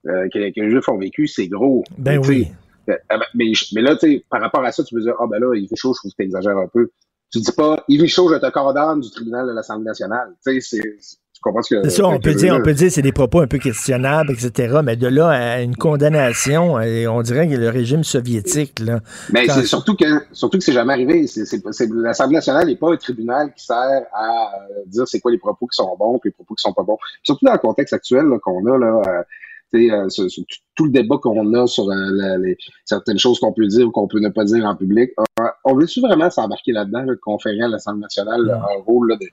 euh, que, que les Juifs ont vécu, c'est gros. Ben oui. Euh, mais, mais là, tu sais, par rapport à ça, tu peux dire, ah oh, ben là, Yves Michaud, je trouve que tu exagères un peu. Tu dis pas, Yves Michaud, je te condamne du tribunal de l'Assemblée nationale. Tu sais, c'est... c'est Que, c'est ça, on peut, dire, on peut dire que c'est des propos un peu questionnables, et cetera, mais de là à une condamnation, on dirait que le régime soviétique... Là, mais c'est surtout, que, surtout que c'est jamais arrivé. C'est, c'est, c'est, L'Assemblée nationale n'est pas un tribunal qui sert à dire c'est quoi les propos qui sont bons et les propos qui sont pas bons. Surtout dans le contexte actuel là, qu'on a... là. Euh, Euh, sur, sur tout le débat qu'on a sur euh, la, les, certaines choses qu'on peut dire ou qu'on peut ne pas dire en public, euh, on veut-tu vraiment s'embarquer là-dedans, là, conférer à l'Assemblée nationale là, un rôle là, de,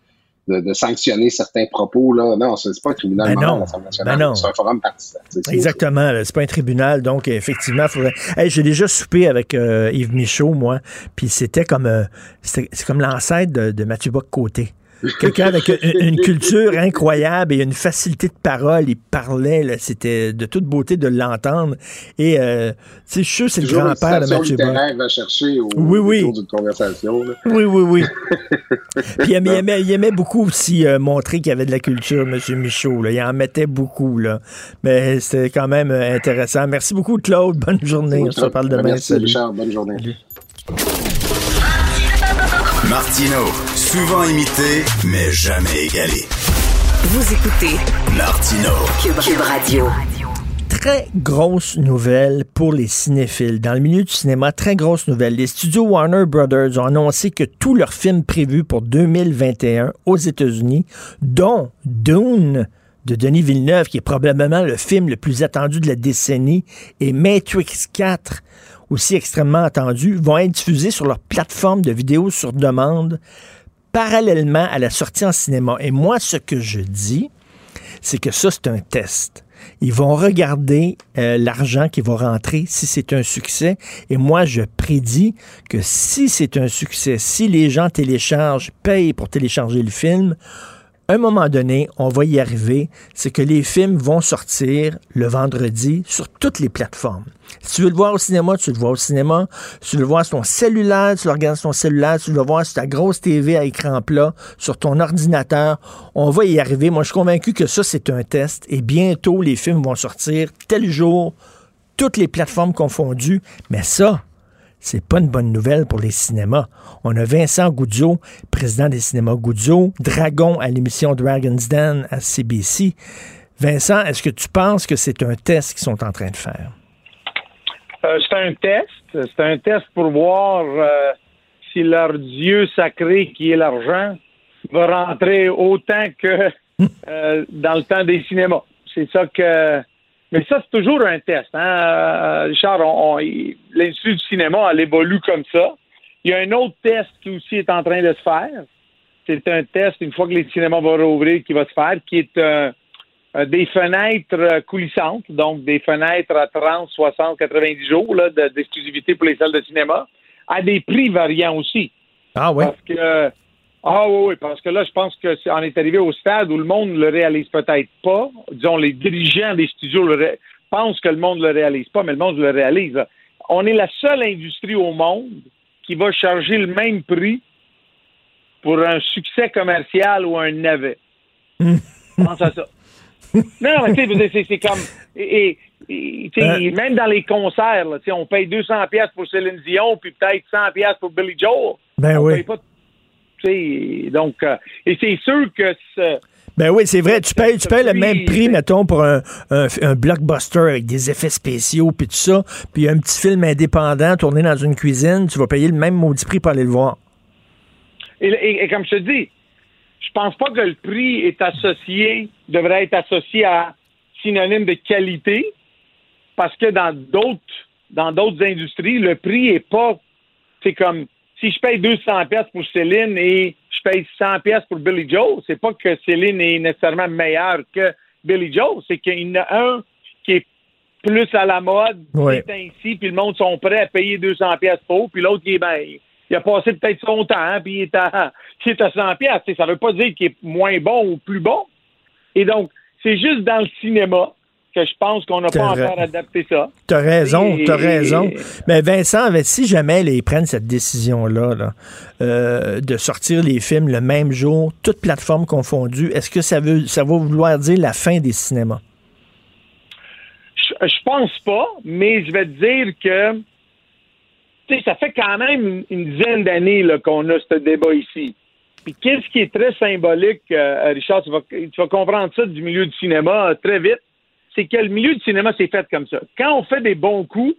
de, de sanctionner certains propos? Là. Non, c'est pas un tribunal ben non, de l'Assemblée nationale, ben c'est un forum partisan. Exactement, là, c'est pas un tribunal, donc effectivement, faudrait... hey, j'ai déjà soupé avec euh, Yves Michaud, moi, puis c'était comme, euh, c'était, c'est comme l'ancêtre de, de Mathieu Bock-Côté. Quelqu'un avec une, une culture incroyable et une facilité de parole, il parlait, là, c'était de toute beauté de l'entendre. Et euh, je suis sûr que c'est toujours le grand-père de Mathieu Bock. Va chercher au oui, oui. Détour d'une conversation. Là. Oui, oui, oui. Puis il aimait, il aimait, il aimait beaucoup aussi euh, montrer qu'il y avait de la culture, M. Michaud. Là. Il en mettait beaucoup. Là. Mais c'était quand même intéressant. Merci beaucoup, Claude. Bonne journée. On se parle demain. Merci, salut. Richard. Bonne journée. Martineau, souvent imité, mais jamais égalé. Vous écoutez Martineau, Cube, Cube Radio. Très grosse nouvelle pour les cinéphiles. Dans le milieu du cinéma, très grosse nouvelle. Les studios Warner Brothers ont annoncé que tous leurs films prévus pour deux mille vingt et un aux États-Unis, dont Dune de Denis Villeneuve, qui est probablement le film le plus attendu de la décennie, et Matrix quatre, aussi extrêmement attendus, vont être diffusés sur leur plateforme de vidéos sur demande parallèlement à la sortie en cinéma. Et moi, ce que je dis, c'est que ça, c'est un test. Ils vont regarder euh, l'argent qui va rentrer, si c'est un succès. Et moi, je prédis que si c'est un succès, si les gens téléchargent, payent pour télécharger le film... À un moment donné, on va y arriver, c'est que les films vont sortir le vendredi sur toutes les plateformes. Si tu veux le voir au cinéma, tu le vois au cinéma. Si tu veux le voir sur ton cellulaire, tu le regardes sur ton cellulaire. Si tu veux le voir sur ta grosse T V à écran plat, sur ton ordinateur. On va y arriver. Moi, je suis convaincu que ça, c'est un test. Et bientôt, les films vont sortir tel jour, toutes les plateformes confondues. Mais ça... c'est pas une bonne nouvelle pour les cinémas. On a Vincent Goudzot, président des cinémas Goudzot, Dragon à l'émission Dragon's Den à C B C. Vincent, est-ce que tu penses que c'est un test qu'ils sont en train de faire? Euh, c'est un test. C'est un test pour voir euh, si leur dieu sacré, qui est l'argent, va rentrer autant que euh, dans le temps des cinémas. C'est ça que... Mais ça, c'est toujours un test. Hein? Richard, on, on, il, l'industrie du cinéma, elle évolue comme ça. Il y a un autre test qui aussi est en train de se faire. C'est un test, une fois que les cinémas vont rouvrir, qui va se faire, qui est euh, des fenêtres coulissantes, donc des fenêtres à trente, soixante, quatre-vingt-dix jours là, de, d'exclusivité pour les salles de cinéma, à des prix variants aussi. Ah oui? Parce que Ah oui, oui, parce que là, je pense qu'on est arrivé au stade où le monde ne le réalise peut-être pas. Disons, les dirigeants des studios le ré... pensent que le monde ne le réalise pas, mais le monde le réalise. On est la seule industrie au monde qui va charger le même prix pour un succès commercial ou un navet. Pense à ça. Non, mais tu sais, c'est, c'est comme... Et, et, euh... Même dans les concerts, là, on paye deux cents dollars pour Céline Dion, puis peut-être cent dollars pour Billy Joel. Ben on oui. Pas... Donc, euh, et c'est sûr que... Ce... Ben oui, c'est vrai. Tu payes, tu payes le même prix, mettons, pour un, un, un blockbuster avec des effets spéciaux puis tout ça, puis un petit film indépendant tourné dans une cuisine, tu vas payer le même maudit prix pour aller le voir. Et, et, et comme je te dis, je pense pas que le prix est associé, devrait être associé à synonyme de qualité, parce que dans d'autres, dans d'autres industries, le prix est pas... C'est comme... Si je paye deux cents dollars pour Céline et je paye cent dollars pour Billy Joel, c'est pas que Céline est nécessairement meilleure que Billy Joel, c'est qu'il y en a un qui est plus à la mode, ouais. qui est ainsi, puis le monde sont prêts à payer deux cents dollars pour, puis l'autre, il, ben, il a passé peut-être son temps, hein, puis il est à, il est à cent dollars. Ça veut pas dire qu'il est moins bon ou plus bon. Et donc, c'est juste dans le cinéma que je pense qu'on n'a pas encore adapté ça. T'as raison, et... t'as raison. Mais Vincent, si jamais là, ils prennent cette décision-là, là, euh, de sortir les films le même jour, toutes plateformes confondues, est-ce que ça veut, ça va vouloir dire la fin des cinémas? Je, je pense pas, mais je vais te dire que ça fait quand même une dizaine d'années là, qu'on a ce débat ici. Puis qu'est-ce qui est très symbolique, euh, Richard, tu vas, tu vas comprendre ça du milieu du cinéma euh, très vite, c'est que le milieu du cinéma s'est fait comme ça. Quand on fait des bons coups,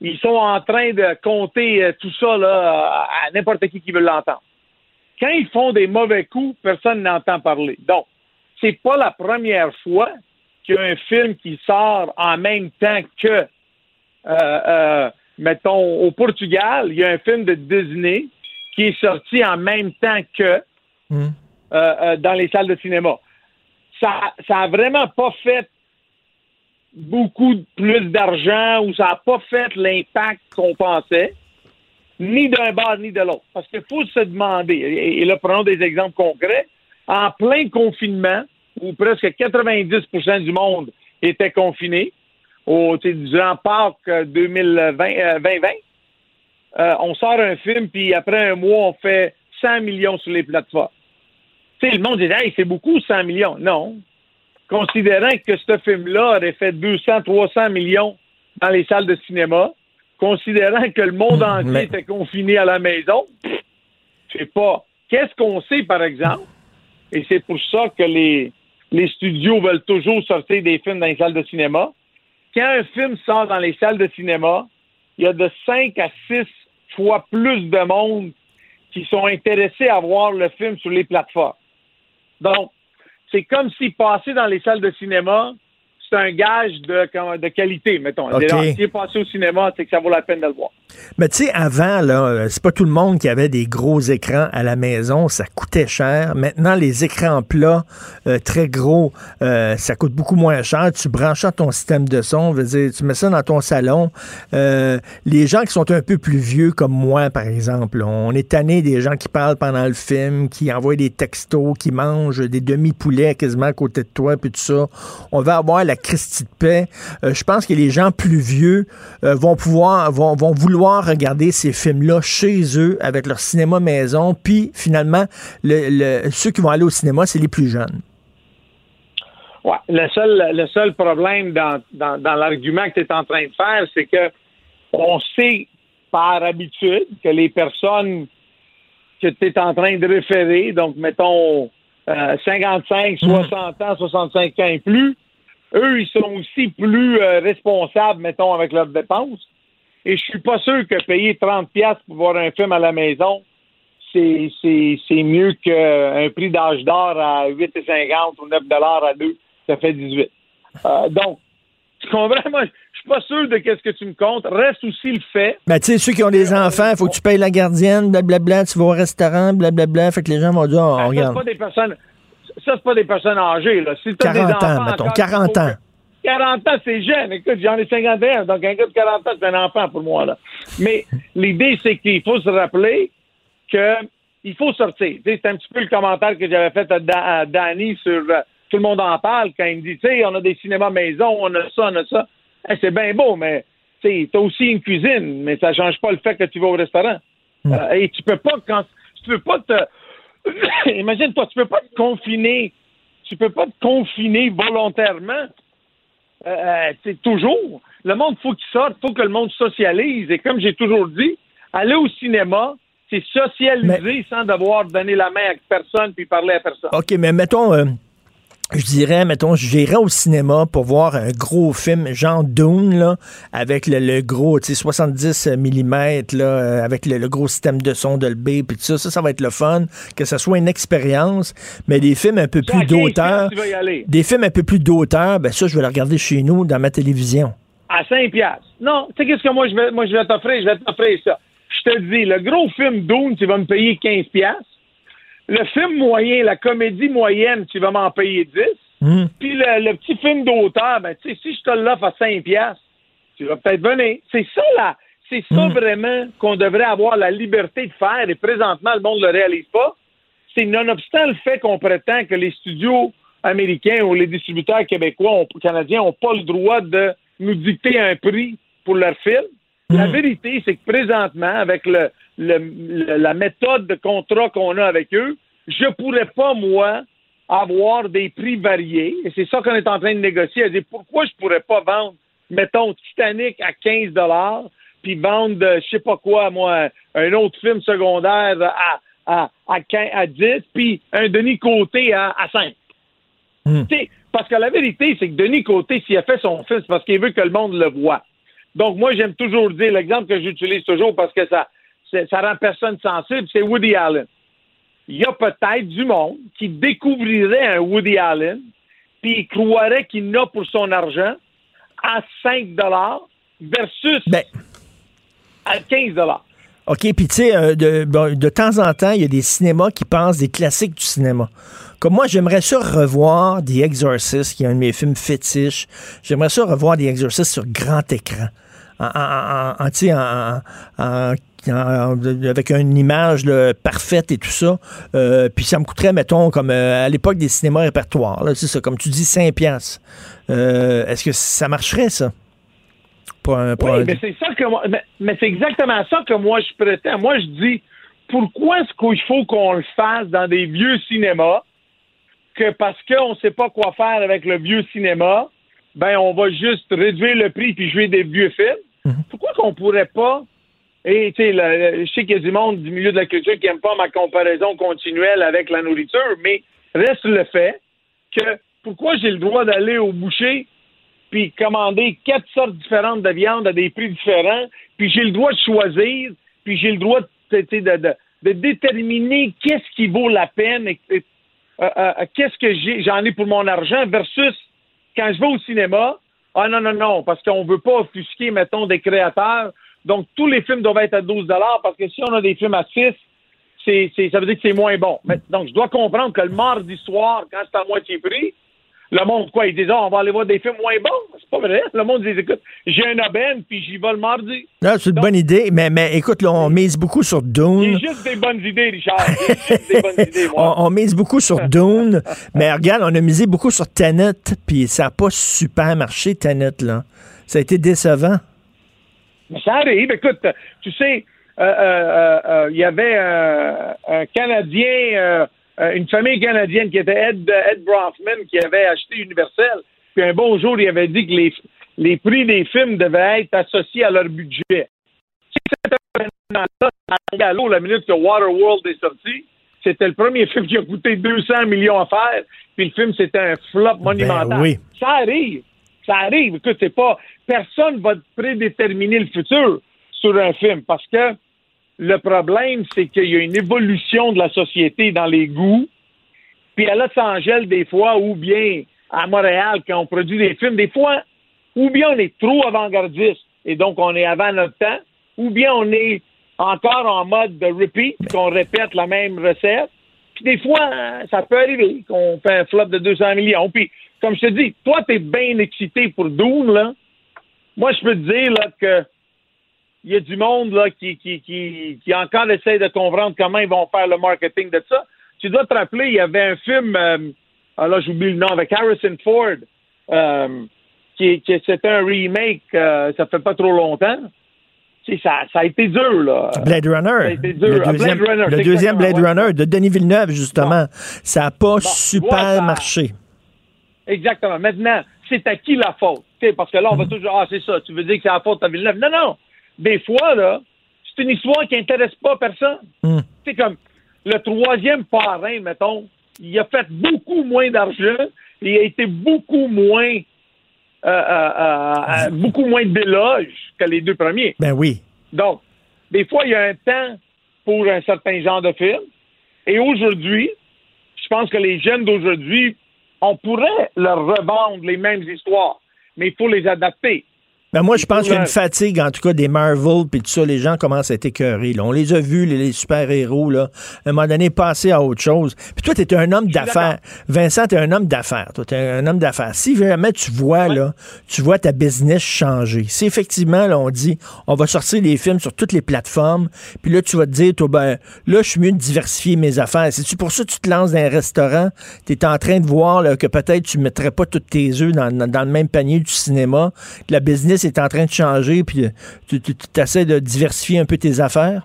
ils sont en train de compter tout ça là, à n'importe qui qui veut l'entendre. Quand ils font des mauvais coups, personne n'entend parler. Donc, c'est pas la première fois qu'il y a un film qui sort en même temps que, euh, euh, mettons, au Portugal, il y a un film de Disney qui est sorti en même temps que mmh. euh, euh, dans les salles de cinéma. Ça, ça a vraiment pas fait beaucoup plus d'argent ou ça n'a pas fait l'impact qu'on pensait, ni d'un bord ni de l'autre. Parce qu'il faut se demander, et là, prenons des exemples concrets, en plein confinement, où presque quatre-vingt-dix pour cent du monde était confiné, au, durant Pâques deux mille vingt, euh, on sort un film, puis après un mois, on fait cent millions sur les plateformes. T'sais, le monde dit « Hey, c'est beaucoup, cent millions ». Non. Considérant que ce film-là aurait fait deux cents, trois cents millions dans les salles de cinéma, considérant que le monde entier Mais... était confiné à la maison, je sais pas. Qu'est-ce qu'on sait, par exemple? Et c'est pour ça que les, les studios veulent toujours sortir des films dans les salles de cinéma. Quand un film sort dans les salles de cinéma, il y a de cinq à six fois plus de monde qui sont intéressés à voir le film sur les plateformes. Donc, c'est comme si passer dans les salles de cinéma, c'est un gage de, de qualité, mettons. Okay. Alors, si passer au cinéma, c'est que ça vaut la peine de le voir. Mais tu sais, avant, là, c'est pas tout le monde qui avait des gros écrans à la maison, ça coûtait cher. Maintenant, les écrans plats, euh, très gros, euh, ça coûte beaucoup moins cher. Tu branches ça ton système de son, veux dire, tu mets ça dans ton salon. Euh, les gens qui sont un peu plus vieux, comme moi, par exemple, là, on est tanné des gens qui parlent pendant le film, qui envoient des textos, qui mangent des demi-poulets quasiment à côté de toi, puis tout ça. On va avoir la Christie de paix. Euh, je pense que les gens plus vieux euh, vont pouvoir, vont, vont vouloir regarder ces films-là chez eux avec leur cinéma maison, puis finalement, le, le, ceux qui vont aller au cinéma, c'est les plus jeunes. Ouais. Le seul, le seul problème dans, dans, dans l'argument que tu es en train de faire, c'est que on sait par habitude que les personnes que tu es en train de référer, donc mettons euh, cinquante-cinq, soixante mmh. ans, soixante-cinq ans et plus, eux, ils sont aussi plus euh, responsables, mettons, avec leurs dépenses. Et je suis pas sûr que payer trente dollars pour voir un film à la maison, c'est, c'est, c'est mieux qu'un prix d'âge d'or à huit cinquante ou neuf dollars à deux. Ça fait dix-huit. Euh, donc, tu comprends? Moi, je suis pas sûr de qu'est-ce que tu me comptes. Reste aussi le fait. Mais ben, tu sais, ceux qui ont des enfants, il faut que tu payes la gardienne, blablabla, tu vas au restaurant, blablabla, fait que les gens vont dire, oh, ben, on regarde. Ça, c'est pas des personnes, ça, c'est pas des personnes âgées, là. Si t'as quarante des enfants, ans, mettons, encore, quarante ans. quarante ans, c'est jeune. Écoute, j'en ai cinquante et un. Donc, un gars de quarante ans, c'est un enfant pour moi, là. Mais l'idée, c'est qu'il faut se rappeler que il faut sortir. T'sais, c'est un petit peu le commentaire que j'avais fait à, da- à Danny sur euh, tout le monde en parle quand il me dit, tu sais, on a des cinémas maison, on a ça, on a ça. Hey, c'est bien beau, mais tu as aussi une cuisine, mais ça change pas le fait que tu vas au restaurant. Mmh. Euh, et tu peux pas quand tu peux pas te imagine-toi, tu peux pas te confiner, tu peux pas te confiner volontairement. Euh, c'est toujours. Le monde, faut qu'il sorte, faut que le monde socialise. Et comme j'ai toujours dit, aller au cinéma, c'est socialiser mais... sans devoir donner la main à personne puis parler à personne. OK, mais mettons, euh, je dirais, mettons, j'irais au cinéma pour voir un gros film, genre Dune, là, avec le, le gros, tu sais, soixante-dix millimètres, là, euh, avec le, le gros système de son Dolby, puis tout ça, ça, ça va être le fun, que ça soit une expérience, mais des films un peu plus d'auteur, des films un peu plus d'auteur, ben ça, je vais le regarder chez nous, dans ma télévision. À cinq piastres. Non, tu sais, qu'est-ce que moi, je vais, moi, je vais t'offrir, je vais t'offrir ça. Je te dis, le gros film Dune, tu vas me payer quinze piastres. Le film moyen, la comédie moyenne, tu vas m'en payer dix. Mmh. Puis le, le petit film d'auteur, ben, tu sais, si je te l'offre à cinq piastres, tu vas peut-être venir. C'est ça, là. C'est ça, mmh. vraiment, qu'on devrait avoir la liberté de faire. Et présentement, le monde ne le réalise pas. C'est nonobstant le fait qu'on prétend que les studios américains ou les distributeurs québécois ont, canadiens n'ont pas le droit de nous dicter un prix pour leur film. La vérité, c'est que présentement, avec le, le, le, la méthode de contrat qu'on a avec eux, je pourrais pas, moi, avoir des prix variés. Et c'est ça qu'on est en train de négocier. Elle dit, pourquoi je pourrais pas vendre, mettons, Titanic à quinze dollars, puis vendre, euh, je sais pas quoi, moi, un autre film secondaire à, à, à, quinze, à dix, puis un Denis Côté à, à cinq. Mm. Parce que la vérité, c'est que Denis Côté, s'il a fait son film, c'est parce qu'il veut que le monde le voie. Donc, moi, j'aime toujours dire, l'exemple que j'utilise toujours parce que ça, ça rend personne sensible, c'est Woody Allen. Il y a peut-être du monde qui découvrirait un Woody Allen puis il croirait qu'il n'a pour son argent à cinq dollars versus ben. à quinze dollars. OK, puis tu sais, euh, de, de, de temps en temps, il y a des cinémas qui passent des classiques du cinéma. Comme moi, j'aimerais ça revoir The Exorcist, qui est un de mes films fétiches. J'aimerais ça revoir The Exorcist sur grand écran. En, en, en, en, tu sais, en, en, en, avec une image là, parfaite et tout ça. Euh, puis ça me coûterait, mettons, comme euh, à l'époque des cinémas répertoires. Là, c'est ça, comme tu dis, cinq piastres. Euh, est-ce que ça marcherait, ça? Pour un, pour oui, un... mais c'est ça que moi, mais, mais c'est exactement ça que moi je prétends. Moi je dis, pourquoi est-ce qu'il faut qu'on le fasse dans des vieux cinémas que parce qu'on ne sait pas quoi faire avec le vieux cinéma, ben on va juste réduire le prix puis jouer des vieux films. Mm-hmm. Pourquoi qu'on pourrait pas? Et tu sais, je sais qu'il y a du monde du milieu de la culture qui n'aime pas ma comparaison continuelle avec la nourriture, mais reste le fait que pourquoi j'ai le droit d'aller au boucher puis commander quatre sortes différentes de viande à des prix différents, puis j'ai le droit de choisir, puis j'ai le droit de, de, de, de déterminer qu'est-ce qui vaut la peine, et, et, euh, euh, qu'est-ce que j'ai, j'en ai pour mon argent, versus quand je vais au cinéma, ah non, non, non, parce qu'on veut pas offusquer, mettons, des créateurs, donc tous les films doivent être à douze dollars, parce que si on a des films à six, c'est, c'est, ça veut dire que c'est moins bon. Mais, donc je dois comprendre que le mardi soir, quand c'est à moitié prix, le monde, quoi, ils disent, oh, on va aller voir des films moins bons. C'est pas vrai. Le monde dit, écoute, j'ai une aubaine, puis j'y vais le mardi. Non, c'est une Donc, bonne idée, mais, mais écoute, là, on mise beaucoup sur Dune. Il y a juste des bonnes idées, Richard. Juste des bonnes idées, moi. On, on mise beaucoup sur Dune, mais regarde, on a misé beaucoup sur Tenet, puis ça n'a pas super marché, Tenet, là. Ça a été décevant. Mais ça arrive. Écoute, tu sais, il euh, euh, euh, y avait euh, un Canadien... Euh, une famille canadienne qui était Ed, Ed Bronfman, qui avait acheté Universal, puis un bon jour, il avait dit que les, les prix des films devaient être associés à leur budget. Si cet événement-là a tombé à l'eau la minute que Waterworld est sorti, c'était le premier film qui a coûté deux cents millions à faire, puis le film, c'était un flop monumental. Ben oui. Ça arrive, ça arrive. Écoute, c'est pas... Personne va prédéterminer le futur sur un film, parce que le problème, c'est qu'il y a une évolution de la société dans les goûts. Puis à Los Angeles, des fois, ou bien à Montréal, quand on produit des films, des fois, ou bien on est trop avant-gardiste, et donc on est avant notre temps, ou bien on est encore en mode de repeat, qu'on répète la même recette. Puis des fois, ça peut arriver qu'on fait un flop de deux cents millions. Puis, comme je te dis, toi, t'es bien excité pour Dune, là. Moi, je peux te dire, là, que il y a du monde là qui, qui, qui, qui encore essaie de comprendre comment ils vont faire le marketing de ça. Tu dois te rappeler, il y avait un film, euh, là j'oublie le nom, avec Harrison Ford, euh, qui, qui c'était un remake, euh, ça fait pas trop longtemps. Tu sais, ça, ça a été dur, là. Blade Runner. Ça a été dur. Le deuxième Blade Runner, le deuxième Blade Runner de Denis Villeneuve, justement. Bon. Ça n'a pas bon, super voilà. marché. Exactement. Maintenant, c'est à qui la faute? T'sais, parce que là, on va toujours, ah, c'est ça, tu veux dire que c'est la faute à Villeneuve. Non, non. Des fois, là, c'est une histoire qui n'intéresse pas personne. Mm. C'est comme le troisième parrain, mettons, il a fait beaucoup moins d'argent, il a été beaucoup moins, euh, euh, euh, beaucoup moins d'éloges que les deux premiers. Ben oui. Donc, des fois, il y a un temps pour un certain genre de film. Et aujourd'hui, je pense que les jeunes d'aujourd'hui, on pourrait leur revendre les mêmes histoires, mais il faut les adapter. Ben moi, je pense qu'il y a une fatigue, en tout cas, des Marvel, puis tout ça, les gens commencent à être écœurés. Là. On les a vus, les, les super-héros, là. À un moment donné, passer à autre chose. Puis toi, t'es un homme d'affaires. Vincent, t'es un homme d'affaires. Toi, t'es un homme d'affaires. Si jamais tu vois, ouais. là, tu vois ta business changer. Si effectivement, là, on dit, on va sortir les films sur toutes les plateformes, puis là, tu vas te dire, toi, ben, là, je suis mieux de diversifier mes affaires. C'est-tu pour ça que tu te lances dans un restaurant? T'es en train de voir, là, que peut-être tu mettrais pas tous tes œufs dans, dans, dans le même panier du cinéma, de la business est en train de changer, puis tu, tu, tu essaies de diversifier un peu tes affaires?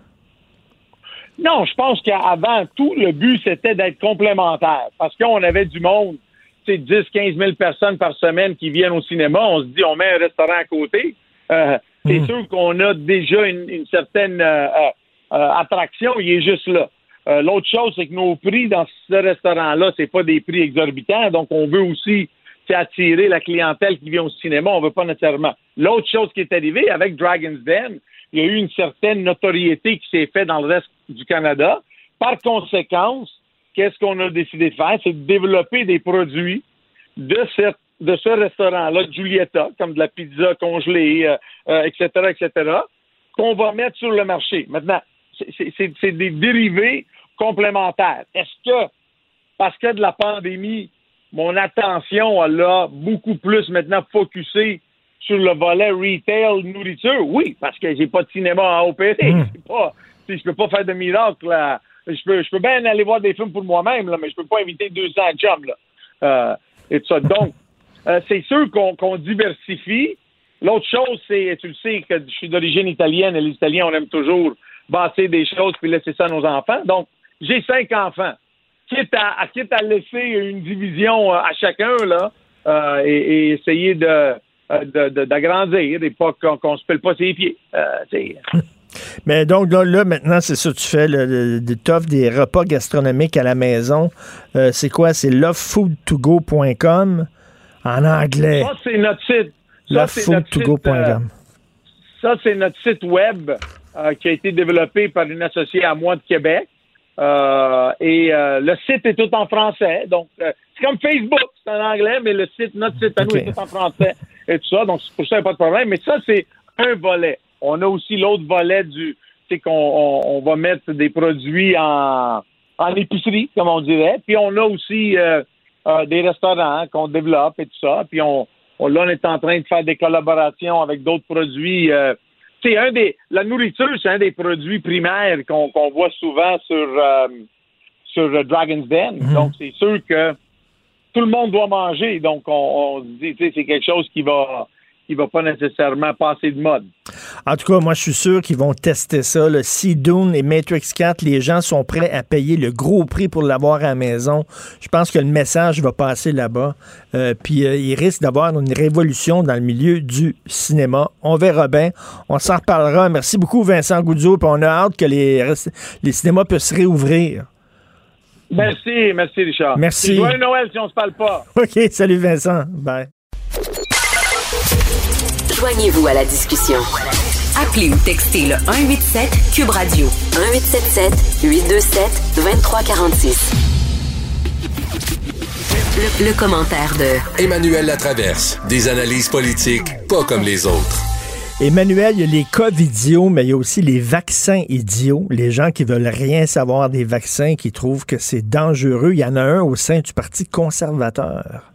Non, je pense qu'avant tout, le but, c'était d'être complémentaire. Parce qu'on avait du monde, tu sais, dix à quinze mille personnes par semaine qui viennent au cinéma. On se dit, on met un restaurant à côté. Euh, mmh. C'est sûr qu'on a déjà une, une certaine euh, euh, attraction. Il est juste là. Euh, l'autre chose, c'est que nos prix dans ce restaurant-là, c'est pas des prix exorbitants. Donc, on veut aussi attirer la clientèle qui vient au cinéma. On veut pas nécessairement. L'autre chose qui est arrivée avec Dragon's Den, il y a eu une certaine notoriété qui s'est faite dans le reste du Canada. Par conséquent, qu'est-ce qu'on a décidé de faire? C'est de développer des produits de ce, de ce restaurant-là, Giulietta, comme de la pizza congelée, euh, euh, et cetera, et cetera, qu'on va mettre sur le marché. Maintenant, c'est, c'est, c'est des dérivés complémentaires. Est-ce que, parce que de la pandémie, mon attention, elle a beaucoup plus maintenant focusé sur le volet retail, nourriture. Oui, parce que j'ai pas de cinéma à opérer. Mmh. C'est pas, je peux pas faire de miracle. Là. Je peux, je peux bien aller voir des films pour moi-même, là, mais je peux pas inviter deux cents chums. Euh, et tout ça. Donc, euh, c'est sûr qu'on, qu'on diversifie. L'autre chose, c'est, tu le sais, que je suis d'origine italienne et les Italiens, on aime toujours bâtir des choses puis laisser ça à nos enfants. Donc, j'ai cinq enfants. Quitte à, à, quitte à laisser une division à chacun, là, euh, et, et essayer de, de, de, d'agrandir et pas qu'on, qu'on se pèle pas ses pieds. Euh, Mais donc, là, là, maintenant, c'est ça que tu fais, tu offres des repas gastronomiques à la maison. Euh, c'est quoi? C'est love food to go point com en anglais. Ça, c'est notre site. love food to go point com. Ça, c'est notre site web euh, qui a été développé par une associée à moi de Québec. Euh, et euh, le site est tout en français, donc euh, c'est comme Facebook, c'est en anglais, mais le site, notre site à nous okay. est tout en français et tout ça, donc pour ça il n'y a pas de problème. Mais ça c'est un volet. On a aussi l'autre volet du, c'est qu'on on, on va mettre des produits en, en épicerie comme on dirait. Puis on a aussi euh, euh, des restaurants qu'on développe et tout ça. Puis on, on là on est en train de faire des collaborations avec d'autres produits. Euh, C'est un des, la nourriture, c'est un des produits primaires qu'on, qu'on voit souvent sur, euh, sur Dragon's Den. Mmh. Donc, c'est sûr que tout le monde doit manger. Donc, on se dit, tu sais, c'est quelque chose qui va, qui va pas nécessairement passer de mode. En tout cas, moi, je suis sûr qu'ils vont tester ça. Là. Si Dune et Matrix quatre, les gens sont prêts à payer le gros prix pour l'avoir à la maison, je pense que le message va passer là-bas. Euh, puis, euh, il risque d'avoir une révolution dans le milieu du cinéma. On verra bien. On s'en reparlera. Merci beaucoup, Vincent Goudzot. Puis, on a hâte que les, rest- les cinémas puissent se réouvrir. Merci, merci, Richard. Merci. Joyeux Noël si on se parle pas. OK, salut, Vincent. Bye. Joignez-vous à la discussion. Appelez ou textez le un huit sept Cube Radio. un huit sept sept huit deux sept deux trois quatre six. Le, le commentaire de Emmanuel Latraverse. Des analyses politiques pas comme les autres. Emmanuel, il y a les COVID idiots, mais il y a aussi les vaccins idiots. Les gens qui veulent rien savoir des vaccins, qui trouvent que c'est dangereux. Il y en a un au sein du Parti conservateur.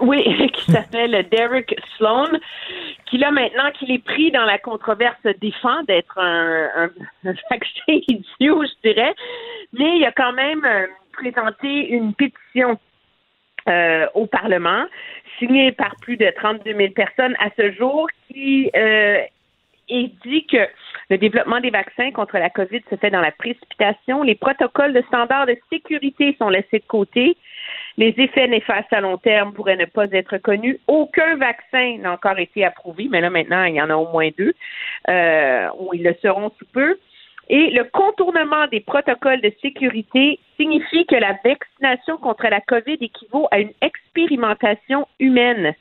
Oui, qui s'appelle Derek Sloan, qui là maintenant qu'il est pris dans la controverse défend d'être un, un, un vaccin idiot, je dirais, mais il a quand même présenté une pétition euh, au Parlement, signée par plus de trente-deux mille personnes à ce jour, qui euh, est dit que le développement des vaccins contre la COVID se fait dans la précipitation, les protocoles de standards de sécurité sont laissés de côté, les effets néfastes à long terme pourraient ne pas être connus. Aucun vaccin n'a encore été approuvé, mais là, maintenant, il y en a au moins deux, euh, où ils le seront sous peu. Et le contournement des protocoles de sécurité signifie que la vaccination contre la COVID équivaut à une expérimentation humaine.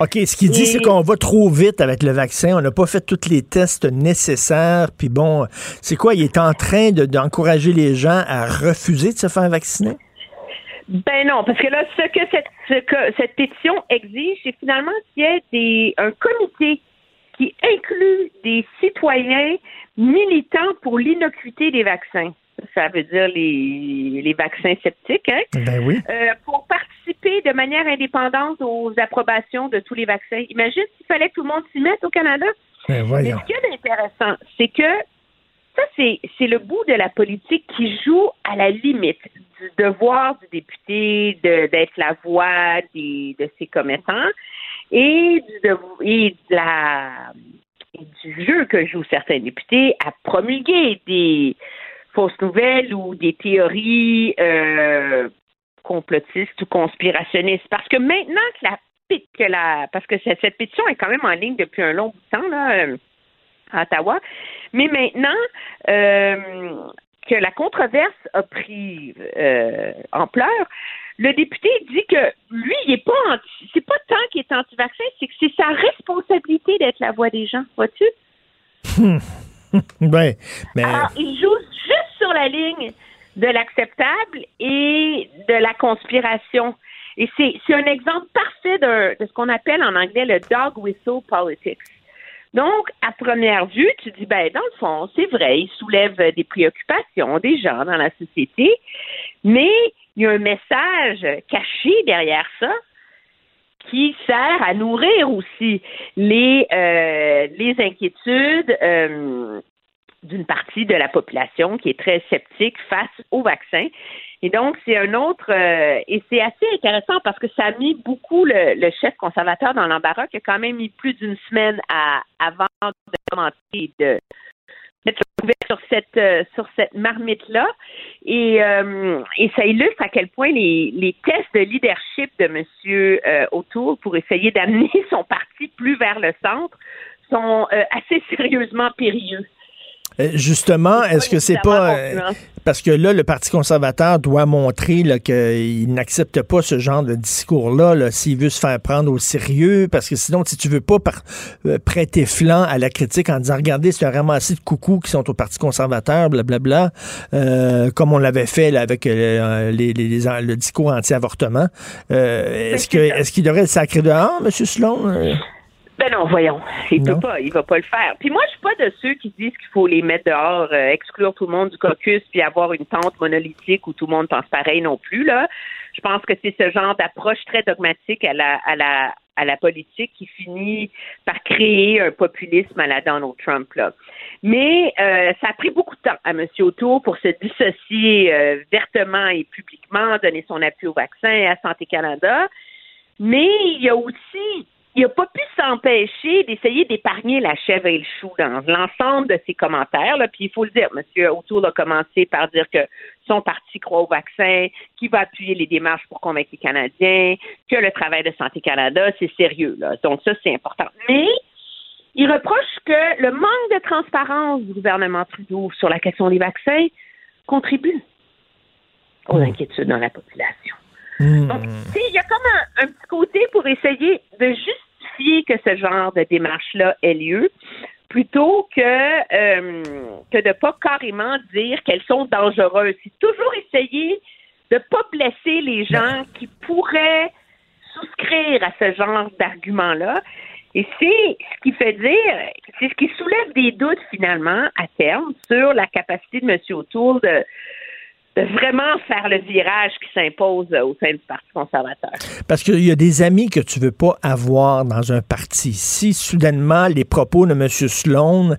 OK, ce qu'il dit, et... c'est qu'on va trop vite avec le vaccin. On n'a pas fait tous les tests nécessaires. Puis bon, c'est quoi? Il est en train de, d'encourager les gens à refuser de se faire vacciner? Ben non, parce que là, ce que cette, ce que cette pétition exige, c'est finalement qu'il y ait des, un comité qui inclut des citoyens militants pour l'innocuité des vaccins. Ça veut dire les, les vaccins sceptiques, hein? Ben oui. Euh, pour participer de manière indépendante aux approbations de tous les vaccins. Imagine s'il fallait que tout le monde s'y mette au Canada. Ben voyons. Mais ce qui est intéressant, c'est que ça, c'est, c'est le bout de la politique qui joue à la limite du devoir du député de, d'être la voix des, de ses commettants et, du, de, et de la, du jeu que jouent certains députés à promulguer des fausses nouvelles ou des théories euh, complotistes ou conspirationnistes. Parce que maintenant que la, que la parce que cette, cette pétition est quand même en ligne depuis un long bout de temps là, euh, à Ottawa, mais maintenant euh, que la controverse a pris euh, ampleur, le député dit que lui, il est pas anti, c'est pas tant qu'il est anti-vaccin, c'est que c'est sa responsabilité d'être la voix des gens, vois-tu? Hum. Ben, ben... Alors, il joue juste sur la ligne de l'acceptable et de la conspiration. Et c'est, c'est un exemple parfait de, de ce qu'on appelle en anglais le dog whistle politics. Donc, à première vue, tu dis, ben, dans le fond, c'est vrai, il soulève des préoccupations des gens dans la société, mais il y a un message caché derrière ça qui sert à nourrir aussi les, euh, les inquiétudes euh, d'une partie de la population qui est très sceptique face au vaccin. Et donc, c'est un autre... Euh, et c'est assez intéressant parce que ça a mis beaucoup le, le chef conservateur dans l'embarras qui a quand même mis plus d'une semaine à, avant de commenter et de mettre le couvert sur cette, euh, sur cette marmite-là. Et, euh, et ça illustre à quel point les, les tests de leadership de M. Euh, O'Toole pour essayer d'amener son parti plus vers le centre sont euh, assez sérieusement périlleux. Justement, est-ce que c'est pas... Parce que là, le Parti conservateur doit montrer là, qu'il n'accepte pas ce genre de discours-là, là, s'il veut se faire prendre au sérieux, parce que sinon, si tu veux pas par... prêter flanc à la critique en disant « Regardez, c'est un ramassis de coucous qui sont au Parti conservateur, blablabla, euh, comme on l'avait fait là, avec euh, les, les, les, le discours anti-avortement. Euh, » Est-ce que est-ce qu'il devrait le sacrer dehors, M. Sloan? Ben non, voyons, il ne peut pas, il va pas le faire. Puis moi, je suis pas de ceux qui disent qu'il faut les mettre dehors, euh, exclure tout le monde du caucus, puis avoir une tente monolithique où tout le monde pense pareil non plus, là. Je pense que c'est ce genre d'approche très dogmatique à la, à la, à la politique qui finit par créer un populisme à la Donald Trump, là. Mais euh, ça a pris beaucoup de temps à M. O'Toole pour se dissocier euh, vertement et publiquement, donner son appui au vaccin et à Santé Canada. Mais il y a aussi... Il n'a pas pu s'empêcher d'essayer d'épargner la chèvre et le chou dans l'ensemble de ses commentaires. Là. Puis il faut le dire, M. O'Toole a commencé par dire que son parti croit au vaccin, qu'il va appuyer les démarches pour convaincre les Canadiens, que le travail de Santé Canada, c'est sérieux. Là. Donc ça, c'est important. Mais il reproche que le manque de transparence du gouvernement Trudeau sur la question des vaccins contribue aux inquiétudes dans la population. Mmh. Donc, il y a comme un, un petit côté pour essayer de justifier que ce genre de démarche-là ait lieu, plutôt que, euh, que de ne pas carrément dire qu'elles sont dangereuses. C'est toujours essayer de ne pas blesser les gens qui pourraient souscrire à ce genre d'argument-là. Et c'est ce qui fait dire, c'est ce qui soulève des doutes finalement à terme sur la capacité de M. O'Toole de de vraiment faire le virage qui s'impose au sein du Parti conservateur. Parce qu'il y a des amis que tu veux pas avoir dans un parti. Si soudainement les propos de M. Sloan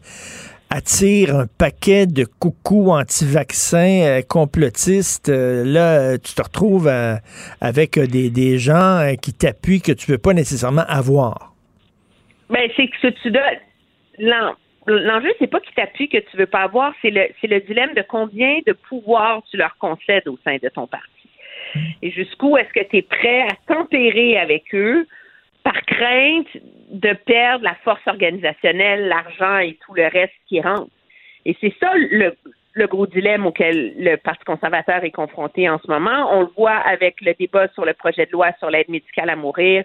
attirent un paquet de coucous anti-vaccins complotistes, là, tu te retrouves avec des, des gens qui t'appuient que tu veux pas nécessairement avoir. Ben, c'est que ce tu donnes... Non. L'enjeu, c'est pas qu'ils t'appuient que tu veux pas avoir, c'est le c'est le dilemme de combien de pouvoir tu leur concèdes au sein de ton parti. Et jusqu'où est-ce que tu es prêt à tempérer avec eux par crainte de perdre la force organisationnelle, l'argent et tout le reste qui rentre. Et c'est ça le, le gros dilemme auquel le Parti conservateur est confronté en ce moment. On le voit avec le débat sur le projet de loi sur l'aide médicale à mourir,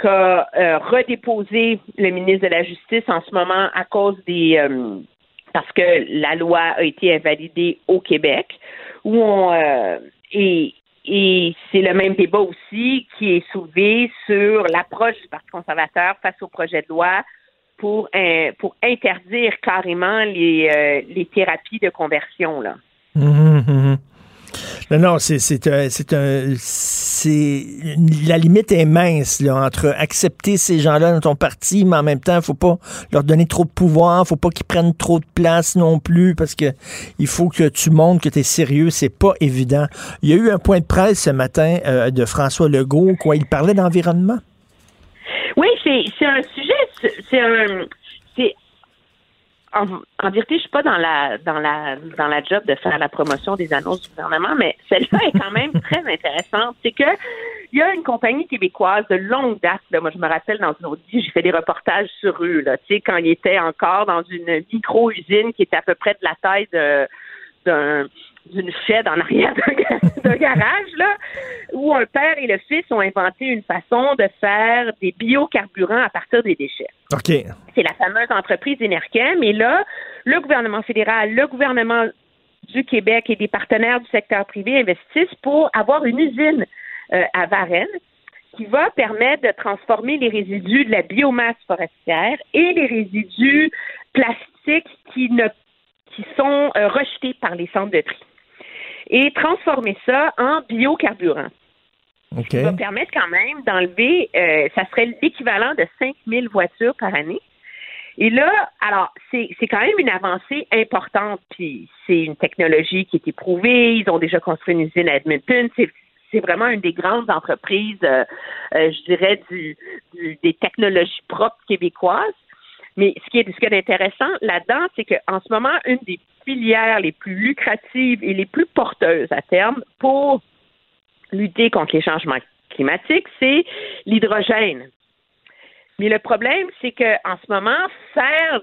qu'a euh, redéposé le ministre de la Justice en ce moment à cause des... Euh, parce que la loi a été invalidée au Québec, où on... Euh, et, et c'est le même débat aussi qui est soulevé sur l'approche du Parti conservateur face au projet de loi pour, euh, pour interdire carrément les, euh, les thérapies de conversion, là. Mmh, mmh. Non, non, c'est, c'est, un, c'est, un, c'est la limite est mince là, entre accepter ces gens-là dans ton parti, mais en même temps, faut pas leur donner trop de pouvoir, faut pas qu'ils prennent trop de place non plus, parce que il faut que tu montres que tu es sérieux, c'est pas évident. Il y a eu un point de presse ce matin euh, de François Legault, quoi, il parlait d'environnement. Oui, c'est, c'est un sujet, c'est un... C'est... En, en vérité, je suis pas dans la dans la dans la job de faire la promotion des annonces du gouvernement, mais celle-là est quand même très intéressante. C'est que il y a une compagnie québécoise de longue date. Là, moi, je me rappelle dans une autre vie, j'ai fait des reportages sur eux. Là, tu sais, quand ils étaient encore dans une micro-usine qui était à peu près de la taille de d'un d'une chaîne en arrière d'un, d'un garage, là, où un père et le fils ont inventé une façon de faire des biocarburants à partir des déchets. OK. C'est la fameuse entreprise Enerkem. Et là, le gouvernement fédéral, le gouvernement du Québec et des partenaires du secteur privé investissent pour avoir une usine euh, à Varennes qui va permettre de transformer les résidus de la biomasse forestière et les résidus plastiques qui, ne, qui sont euh, rejetés par les centres de tri, et transformer ça en biocarburant. Okay. Ce qui va permettre quand même d'enlever, euh, ça serait l'équivalent de cinq mille voitures par année. Et là, alors, c'est, c'est quand même une avancée importante, puis c'est une technologie qui est éprouvée, ils ont déjà construit une usine à Edmonton, c'est, c'est vraiment une des grandes entreprises, euh, euh, je dirais, du, du, des technologies propres québécoises. Mais ce qui est, ce qui est intéressant là-dedans, c'est qu'en ce moment, une des filières les plus lucratives et les plus porteuses à terme pour lutter contre les changements climatiques, c'est l'hydrogène. Mais le problème, c'est qu'en ce moment, faire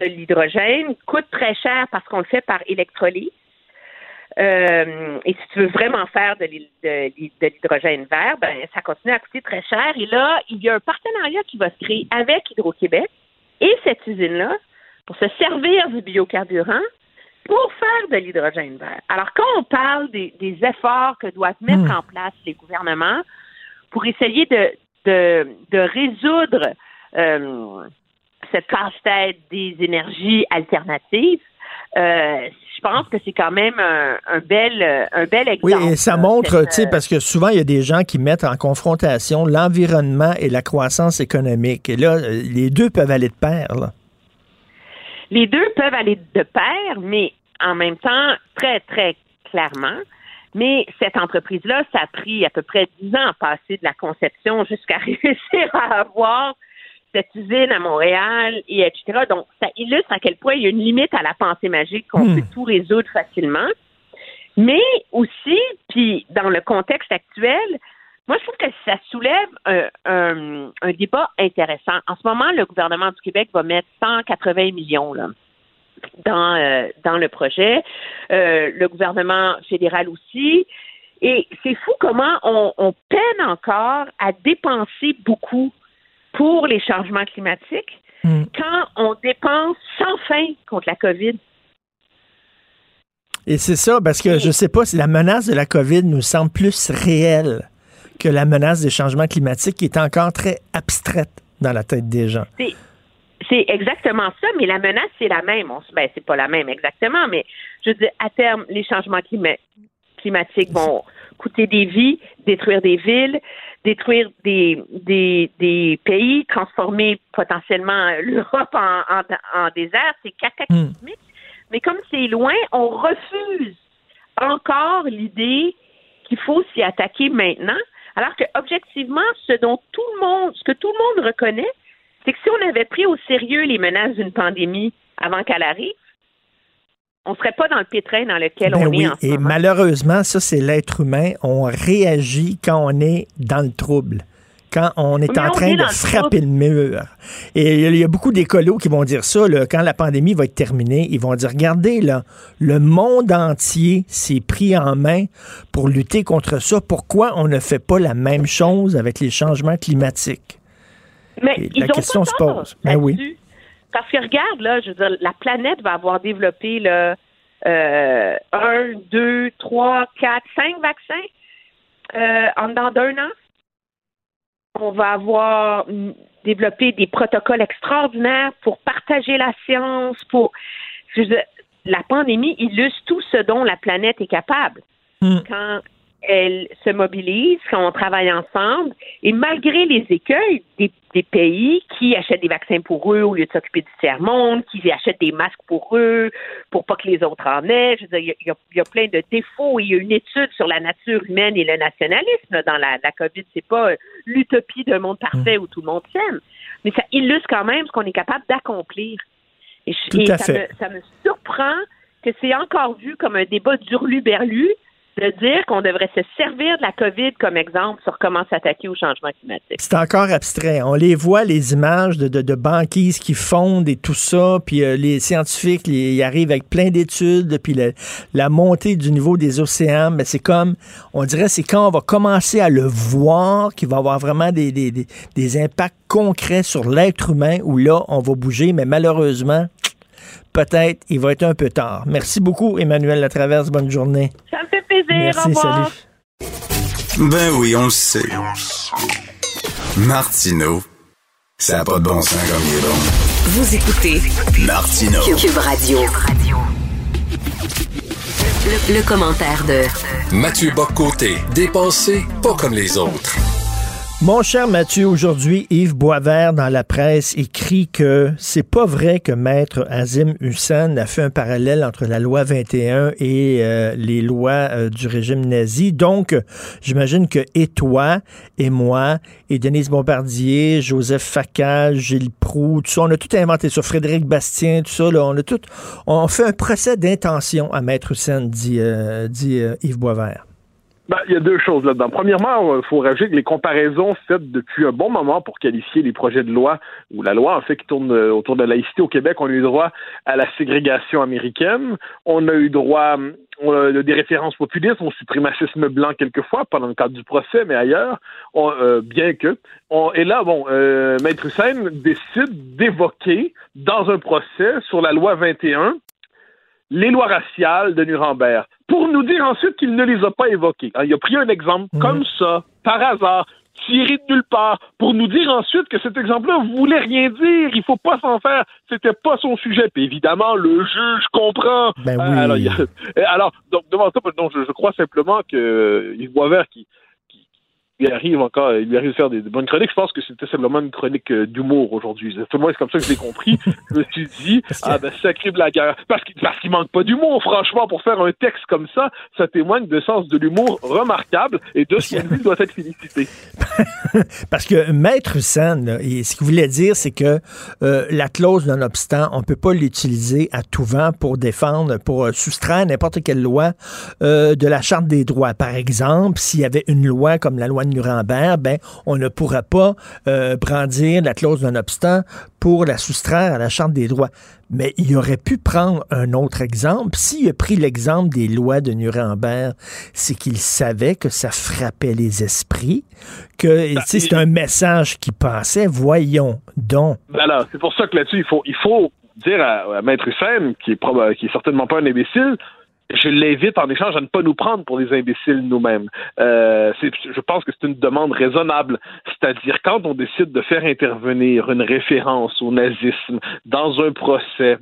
de l'hydrogène coûte très cher parce qu'on le fait par électrolyse. Euh, et si tu veux vraiment faire de, l'hy- de, l'hy- de l'hydrogène vert, ben ça continue à coûter très cher. Et là, il y a un partenariat qui va se créer avec Hydro-Québec et cette usine-là pour se servir du biocarburant pour faire de l'hydrogène vert. Alors, quand on parle des, des efforts que doivent mettre mmh. en place les gouvernements pour essayer de, de, de résoudre euh, cette casse-tête des énergies alternatives, euh, je pense que c'est quand même un, un, bel, un bel exemple. Oui, et ça montre, tu sais, parce que souvent, il y a des gens qui mettent en confrontation l'environnement et la croissance économique. Et là, les deux peuvent aller de pair, là. Les deux peuvent aller de pair, mais en même temps, très, très clairement. Mais cette entreprise-là, ça a pris à peu près dix ans à passer de la conception jusqu'à réussir à avoir cette usine à Montréal, et et cetera. Donc, ça illustre à quel point il y a une limite à la pensée magique, qu'on mmh. peut tout résoudre facilement. Mais aussi, puis dans le contexte actuel, moi, je trouve que ça soulève un, un, un débat intéressant. En ce moment, le gouvernement du Québec va mettre cent quatre-vingts millions là, dans, euh, dans le projet. Euh, le gouvernement fédéral aussi. Et c'est fou comment on, on peine encore à dépenser beaucoup pour les changements climatiques mmh. quand on dépense sans fin contre la COVID. Et c'est ça, parce que je sais pas si la menace de la COVID nous semble plus réelle que la menace des changements climatiques, qui est encore très abstraite dans la tête des gens. C'est, c'est exactement ça, mais la menace, c'est la même. On, ben, c'est pas la même exactement, mais je veux dire, à terme, les changements climat- climatiques vont coûter des vies, détruire des villes, détruire des, des, des pays, transformer potentiellement l'Europe en, en, en désert. C'est cataclysmique. Mm. Mais comme c'est loin, on refuse encore l'idée qu'il faut s'y attaquer maintenant, alors que, objectivement, ce dont tout le monde, ce que tout le monde reconnaît, c'est que si on avait pris au sérieux les menaces d'une pandémie avant qu'elle arrive, on ne serait pas dans le pétrin dans lequel ben on oui, est en ce moment. Et malheureusement, ça, c'est l'être humain. On réagit quand on est dans le trouble, quand on est mais en on train est de frapper le, le mur. Et il y, y a beaucoup d'écolos qui vont dire ça, là, quand la pandémie va être terminée, ils vont dire, regardez, là, le monde entier s'est pris en main pour lutter contre ça. Pourquoi on ne fait pas la même chose avec les changements climatiques? Mais et ils la ont question pas se pose. Ben oui. Parce que regarde, là, je veux dire, la planète va avoir développé là, euh, un, deux, trois, quatre, cinq vaccins euh, en dedans d'un an. On va avoir développé des protocoles extraordinaires pour partager la science, pour je veux dire, la pandémie illustre tout ce dont la planète est capable. Mm. Quand elle se mobilise, quand on travaille ensemble, et malgré les écueils des, des pays qui achètent des vaccins pour eux au lieu de s'occuper du tiers-monde, qui achètent des masques pour eux, pour pas que les autres en aient, je veux dire, il y, y, y a plein de défauts, il y a une étude sur la nature humaine et le nationalisme là, dans la, la COVID, c'est pas l'utopie d'un monde parfait où tout le monde s'aime, mais ça illustre quand même ce qu'on est capable d'accomplir. Et, je, tout et à ça, fait. Me, ça me surprend que c'est encore vu comme un débat d'hurlu-berlu de dire qu'on devrait se servir de la COVID comme exemple sur comment s'attaquer au changement climatique. C'est encore abstrait. On les voit, les images de, de, de banquises qui fondent et tout ça, puis euh, les scientifiques, ils arrivent avec plein d'études, puis le, la montée du niveau des océans, mais c'est comme, on dirait, c'est quand on va commencer à le voir qu'il va y avoir vraiment des, des, des, des impacts concrets sur l'être humain, où là, on va bouger, mais malheureusement, peut-être, il va être un peu tard. Merci beaucoup, Emmanuel Latraverse. Bonne journée. Ça me fait plaisir. Merci, au revoir. Salut. Ben oui, on le sait. Martineau, ça n'a pas de bon sens comme il est bon. Vous écoutez Martineau. Cube Radio. Le, le commentaire de Mathieu Bock-Côté. Dépensé, pas comme les autres. Mon cher Mathieu, aujourd'hui, Yves Boisvert dans la presse écrit que c'est pas vrai que Maître Azim Hussein a fait un parallèle entre la loi vingt et un et euh, les lois euh, du régime nazi. Donc, j'imagine que et toi, et moi, et Denise Bombardier, Joseph Facal, Gilles Proulx, tout ça, on a tout inventé ça. Frédéric Bastien, tout ça, là, on a tout. On fait un procès d'intention à Maître Hussein, dit, euh, dit euh, Yves Boisvert. Ben, il y a deux choses là-dedans. Premièrement, il faut rajouter que les comparaisons faites depuis un bon moment pour qualifier les projets de loi ou la loi, en fait, qui tourne autour de la laïcité au Québec, on a eu droit à la ségrégation américaine, on a eu droit à des références populistes, au suprémacisme blanc quelquefois, pas dans le cadre du procès, mais ailleurs, on, euh, bien que. On, et là, bon, euh, Maître Hussein décide d'évoquer dans un procès sur la loi vingt et un les lois raciales de Nuremberg, pour nous dire ensuite qu'il ne les a pas évoquées. Il a pris un exemple mmh. comme ça, par hasard, tiré de nulle part, pour nous dire ensuite que cet exemple-là voulait rien dire, il faut pas s'en faire, c'était pas son sujet. Puis évidemment, le juge comprend. Ben oui. Alors, il a, alors donc, devant ça, donc, je, je crois simplement que Yves Boisvert qui Il arrive encore, il lui arrive de faire des, des bonnes chroniques. Je pense que c'était simplement une chronique euh, d'humour aujourd'hui. Tout le moins, c'est comme ça que je l'ai compris. Je me suis dit, ah ben, sacré blagueur. Parce qu'il, parce qu'il manque pas d'humour, franchement, pour faire un texte comme ça, ça témoigne de sens de l'humour remarquable et de ce qu'il doit être félicité. Parce que Maître Hussein, là, et ce qu'il voulait dire, c'est que euh, la clause nonobstant, on peut pas l'utiliser à tout vent pour défendre, pour euh, soustraire n'importe quelle loi euh, de la Charte des droits. Par exemple, s'il y avait une loi comme la loi de Nuremberg, ben, on ne pourra pas euh, brandir la clause nonobstant pour la soustraire à la Charte des droits. Mais il aurait pu prendre un autre exemple. S'il a pris l'exemple des lois de Nuremberg, c'est qu'il savait que ça frappait les esprits, que ben, tu sais, c'est il... un message qui passait. Voyons donc. Ben là, c'est pour ça que là-dessus, il faut, il faut dire à, à Maître Hussein, qui est, prob- qui est certainement pas un imbécile, je l'invite en échange à ne pas nous prendre pour des imbéciles nous-mêmes. Euh, c'est, je pense que c'est une demande raisonnable. C'est-à-dire, quand on décide de faire intervenir une référence au nazisme dans un procès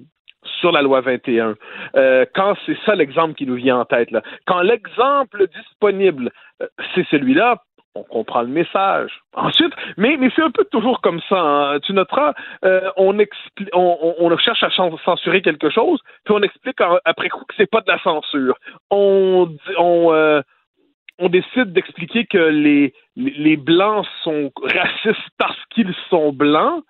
sur la loi vingt et un, euh, quand c'est ça l'exemple qui nous vient en tête, là, quand l'exemple disponible, euh, c'est celui-là, on comprend le message. Ensuite, mais, mais c'est un peu toujours comme ça. Hein. Tu noteras, euh, on, expli- on, on, on cherche à censurer quelque chose, puis on explique en, après coup que c'est pas de la censure. On, on, euh, on décide d'expliquer que les, les Blancs sont racistes parce qu'ils sont Blancs,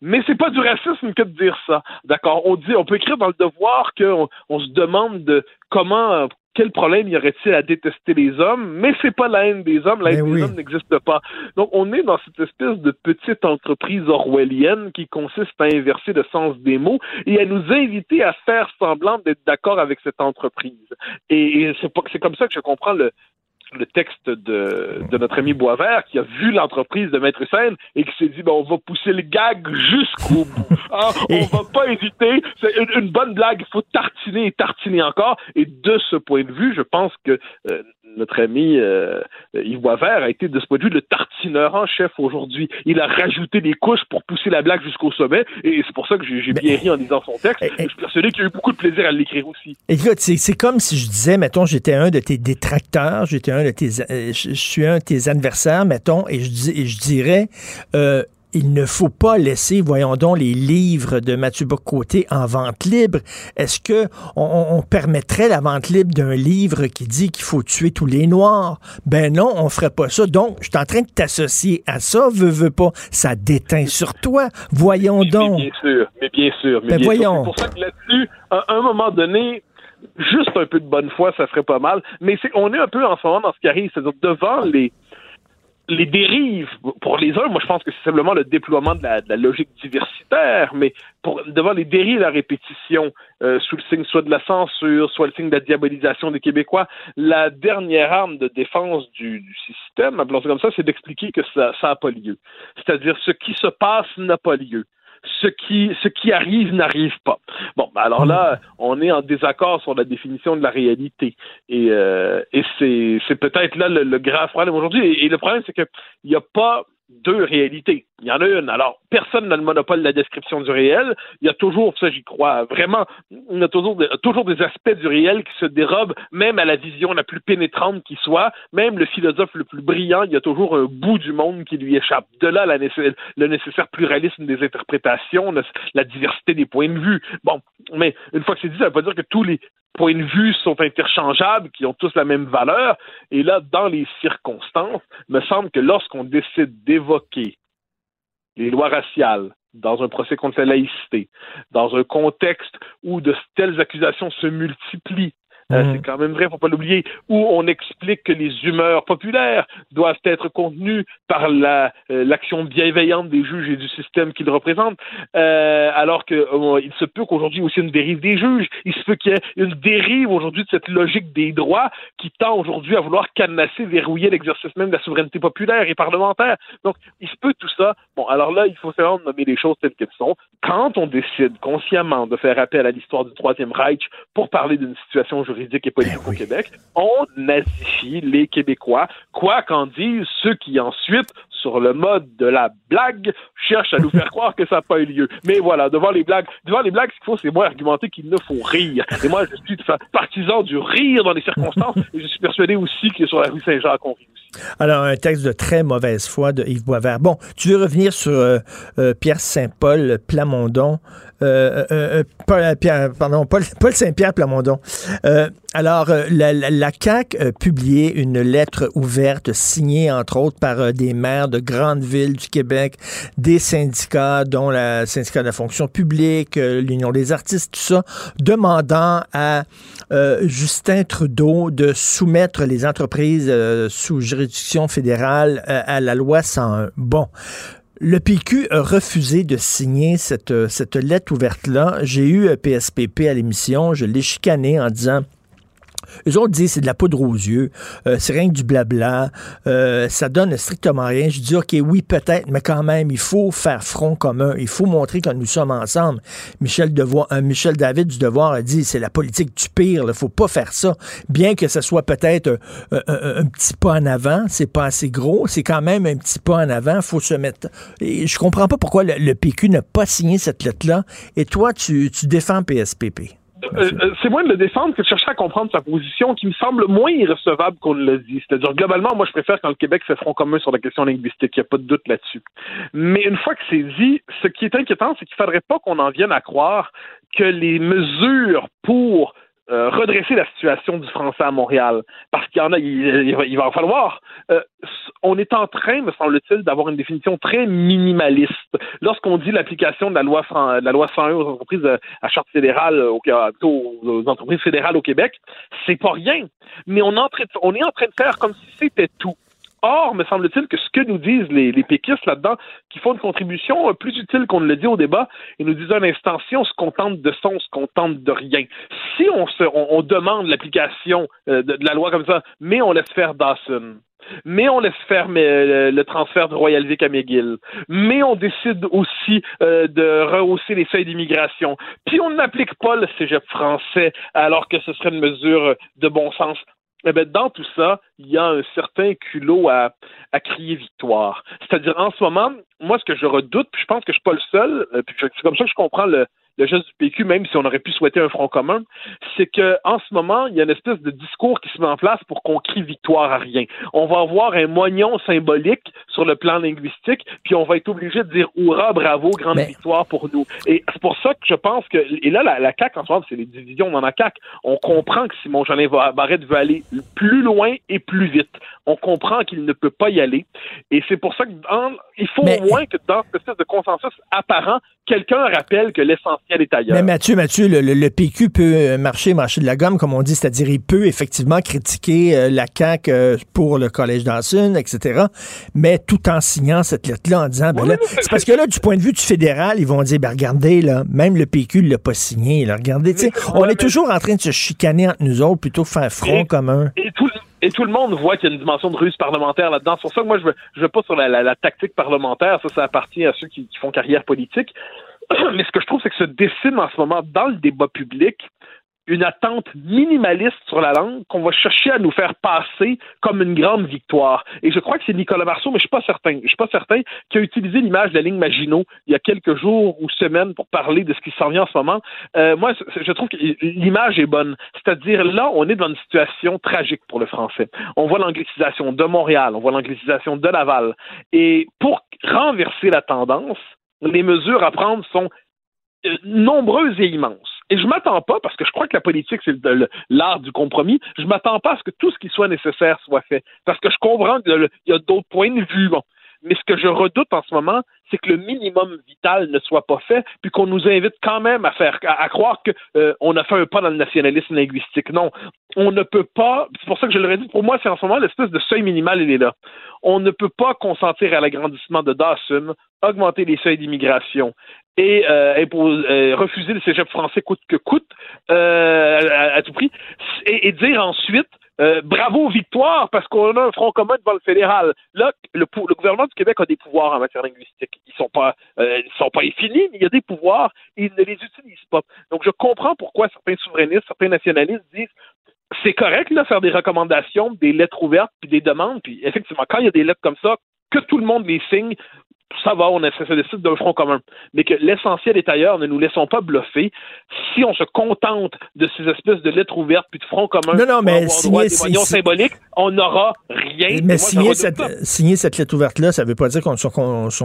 mais c'est pas du racisme que de dire ça. D'accord? On dit, on peut écrire dans Le Devoir qu'on on se demande de comment... Quel problème y aurait-il à détester les hommes? Mais c'est pas la haine des hommes. La haine mais des oui. hommes n'existe pas. Donc, on est dans cette espèce de petite entreprise orwellienne qui consiste à inverser le sens des mots et à nous inviter à faire semblant d'être d'accord avec cette entreprise. Et, et c'est, pas, c'est comme ça que je comprends le, le texte de, de notre ami Boisvert qui a vu l'entreprise de Maître Hussein et qui s'est dit, ben, on va pousser le gag jusqu'au bout. Hein? On et... va pas hésiter. C'est une, une bonne blague. Il faut tartiner et tartiner encore. Et de ce point de vue, je pense que euh, notre ami euh, Yves Boisvert a été, de ce point de vue, le tartineur en chef aujourd'hui. Il a rajouté des couches pour pousser la blague jusqu'au sommet. Et c'est pour ça que j'ai, j'ai bien Mais... ri en lisant son texte. Et... Je suis persuadé qu'il y a eu beaucoup de plaisir à l'écrire aussi. Écoute, c'est, c'est comme si je disais, mettons, j'étais un de tes détracteurs, j'étais un de tes, je suis un de tes adversaires, mettons, et je, dis, et je dirais, euh, il ne faut pas laisser, voyons donc, les livres de Mathieu Bock-Côté en vente libre. Est-ce que on, on permettrait la vente libre d'un livre qui dit qu'il faut tuer tous les Noirs? Ben non, on ferait pas ça. Donc, je suis en train de t'associer à ça, veux, veux pas. Ça déteint sur toi. Voyons mais, donc. Mais bien sûr, mais bien sûr. Mais ben bien voyons. Sûr. C'est pour ça que là-dessus, à un moment donné... Juste un peu de bonne foi, ça ferait pas mal. Mais c'est, on est un peu en ce moment dans ce qui arrive. C'est-à-dire devant les, les dérives, pour les uns, moi je pense que c'est simplement le déploiement de la, de la logique diversitaire, mais pour, devant les dérives à répétition, euh, sous le signe soit de la censure, soit le signe de la diabolisation des Québécois, la dernière arme de défense du, du système, appelons ça comme ça, c'est d'expliquer que ça n'a pas lieu. C'est-à-dire ce qui se passe n'a pas lieu. Ce qui, ce qui arrive n'arrive pas. Bon, ben alors là, on est en désaccord sur la définition de la réalité. Et, euh, et c'est, c'est peut-être là le, le grave problème aujourd'hui. Et, et le problème, c'est qu'il n'y a pas deux réalités. Il y en a une. Alors, personne n'a le monopole de la description du réel. Il y a toujours, ça j'y crois vraiment, il y a toujours, de, toujours des aspects du réel qui se dérobent, même à la vision la plus pénétrante qui soit. Même le philosophe le plus brillant, il y a toujours un bout du monde qui lui échappe. De là, la, le nécessaire pluralisme des interprétations, la, la diversité des points de vue. Bon, mais une fois que c'est dit, ça ne veut pas dire que tous les points de vue sont interchangeables, qui ont tous la même valeur. Et là, dans les circonstances, me semble que lorsqu'on décide d'évoquer les lois raciales dans un procès contre la laïcité, dans un contexte où de telles accusations se multiplient, mmh. euh, c'est quand même vrai, faut pas l'oublier, où on explique que les humeurs populaires doivent être contenues par la, euh, l'action bienveillante des juges et du système qu'ils représentent, euh, alors qu'il euh, se peut qu'aujourd'hui aussi une dérive des juges, il se peut qu'il y ait une dérive aujourd'hui de cette logique des droits qui tend aujourd'hui à vouloir cadenasser, verrouiller l'exercice même de la souveraineté populaire et parlementaire. Donc, il se peut tout ça. Bon, alors là, il faut vraiment nommer les choses telles qu'elles sont. Quand on décide consciemment de faire appel à l'histoire du Troisième Reich pour parler d'une situation juridique, juridique et politique ben oui. au Québec, on nazifie les Québécois, quoi qu'en disent ceux qui ensuite, sur le mode de la blague, cherchent à nous faire croire que ça n'a pas eu lieu. Mais voilà, devant les blagues, devant les blagues, ce qu'il faut, c'est moins argumenter qu'il ne faut rire. Et moi, je suis partisan du rire dans les circonstances, et je suis persuadé aussi que sur la rue Saint-Jacques, on rit aussi. Alors, un texte de très mauvaise foi de Yves Boisvert. Bon, tu veux revenir sur euh, euh, Pierre Saint-Paul Plamondon, euh, euh, Paul, Pierre, pardon, Paul, Paul-Saint-Pierre Plamondon. Euh, Alors, la, la, la C A Q a publié une lettre ouverte signée, entre autres, par des maires de grandes villes du Québec, des syndicats, dont le syndicat de la fonction publique, l'Union des artistes, tout ça, demandant à euh, Justin Trudeau de soumettre les entreprises euh, sous juridiction fédérale euh, à la loi cent un. Bon. Le P Q a refusé de signer cette, cette lettre ouverte-là. J'ai eu P S P P à l'émission, je l'ai chicané en disant Eux autres disent c'est de la poudre aux yeux, euh, c'est rien que du blabla, euh, ça donne strictement rien. Je dis, OK, oui, peut-être, mais quand même, il faut faire front commun, il faut montrer que nous sommes ensemble. Michel, Devoir, euh, Michel David du Devoir a dit, c'est la politique du pire, il faut pas faire ça. Bien que ce soit peut-être un, un, un petit pas en avant, c'est pas assez gros, c'est quand même un petit pas en avant, il faut se mettre... Et je comprends pas pourquoi le, le P Q n'a pas signé cette lettre-là, et toi, tu, tu défends P S P P. Euh, euh, c'est moins de le défendre que de chercher à comprendre sa position qui me semble moins irrecevable qu'on le dit. C'est-à-dire, globalement, moi, je préfère quand le Québec fait front commun sur la question linguistique. Il n'y a pas de doute là-dessus. Mais une fois que c'est dit, ce qui est inquiétant, c'est qu'il ne faudrait pas qu'on en vienne à croire que les mesures pour euh, redresser la situation du français à Montréal, parce qu'il y en a, il, il, va, il va en falloir... Euh, on est en train, me semble-t-il, d'avoir une définition très minimaliste. Lorsqu'on dit l'application de la loi, de la loi cent un aux entreprises à charte fédérale, aux, aux entreprises fédérales au Québec, c'est pas rien. Mais on est en train de, on est en train de faire comme si c'était tout. Or, me semble-t-il que ce que nous disent les, les péquistes là-dedans, qui font une contribution plus utile qu'on ne le dit au débat, ils nous disent à l'instant, si on se contente de ça, on se contente de rien. Si on, se, on, on demande l'application euh, de, de la loi comme ça, mais on laisse faire Dawson, mais on laisse faire euh, le transfert de Royal Vic à McGill, mais on décide aussi euh, de rehausser les seuils d'immigration, puis on n'applique pas le cégep français, alors que ce serait une mesure de bon sens. Eh bien, dans tout ça, il y a un certain culot à, à crier victoire. C'est-à-dire, en ce moment, moi, ce que je redoute, puis je pense que je suis pas le seul, puis c'est comme ça que je comprends le, le geste du P Q, même si on aurait pu souhaiter un front commun, c'est que en ce moment, il y a une espèce de discours qui se met en place pour qu'on crie victoire à rien. On va avoir un moignon symbolique sur le plan linguistique, puis on va être obligé de dire hurrah, bravo, grande Mais... victoire pour nous. Et c'est pour ça que je pense que, et là, la, la C A Q, en ce moment, c'est les divisions dans la C A Q. On comprend que Simon-Jolin Barrette veut aller plus loin et plus vite. On comprend qu'il ne peut pas y aller. Et c'est pour ça qu'il faut Mais... au moins que dans cette espèce de consensus apparent, quelqu'un rappelle que l'essentiel est ailleurs. Mais Mathieu, Mathieu, le, le, le P Q peut marcher, marcher de la gomme, comme on dit, c'est-à-dire il peut effectivement critiquer euh, la C A Q euh, pour le Collège Dawson, et cetera, mais tout en signant cette lettre-là, en disant, oui, ben là, c'est, c'est parce que là, du point de vue du fédéral, ils vont dire, ben regardez, là, même le P Q ne l'a pas signé, là, regardez, tu sais, on ouais, est mais... toujours en train de se chicaner entre nous autres, plutôt que faire front et, commun. Et tout le... Et tout le monde voit qu'il y a une dimension de ruse parlementaire là-dedans. C'est pour ça que moi, je ne veux, veux pas sur la, la, la tactique parlementaire. Ça, ça appartient à ceux qui, qui font carrière politique. Mais ce que je trouve, c'est que se dessine en ce moment, dans le débat public, une attente minimaliste sur la langue qu'on va chercher à nous faire passer comme une grande victoire. Et je crois que c'est Nicolas Marceau, mais je suis pas certain. Je suis pas certain qui a utilisé l'image de la ligne Maginot il y a quelques jours ou semaines pour parler de ce qui s'en vient en ce moment. Euh, moi, je trouve que l'image est bonne. C'est-à-dire, là, on est dans une situation tragique pour le français. On voit l'anglicisation de Montréal, on voit l'anglicisation de Laval. Et pour renverser la tendance, les mesures à prendre sont nombreuses et immenses. Et je m'attends pas, parce que je crois que la politique, c'est de, le, l'art du compromis, je m'attends pas à ce que tout ce qui soit nécessaire soit fait. Parce que je comprends qu'il y a d'autres points de vue. Bon. Mais ce que je redoute en ce moment, c'est que le minimum vital ne soit pas fait, puis qu'on nous invite quand même à faire, à, à croire que euh, on a fait un pas dans le nationalisme linguistique. Non, on ne peut pas, c'est pour ça que je le redis, pour moi, c'est en ce moment l'espèce de seuil minimal, il est là. On ne peut pas consentir à l'agrandissement de Dawson, augmenter les seuils d'immigration, et euh, imposer, euh, refuser le cégep français coûte que coûte, euh, à, à tout prix, et, et dire ensuite euh, bravo, victoire, parce qu'on a un front commun devant le fédéral. Là, le, le gouvernement du Québec a des pouvoirs en matière linguistique. Ils sont pas, euh, ils sont pas infinis, mais il y a des pouvoirs, et ils ne les utilisent pas. Donc, je comprends pourquoi certains souverainistes, certains nationalistes disent c'est correct, là, faire des recommandations, des lettres ouvertes, puis des demandes, puis effectivement, quand il y a des lettres comme ça, que tout le monde les signe, ça va, on a, ça se décide d'un front commun. Mais que l'essentiel est ailleurs, ne nous laissons pas bluffer. Si on se contente de ces espèces de lettres ouvertes puis de front commun, non, non, mais signer, des moyens symboliques, on n'aura rien. Mais moi, signer, cette, signer cette lettre ouverte-là, ça ne veut pas dire qu'on se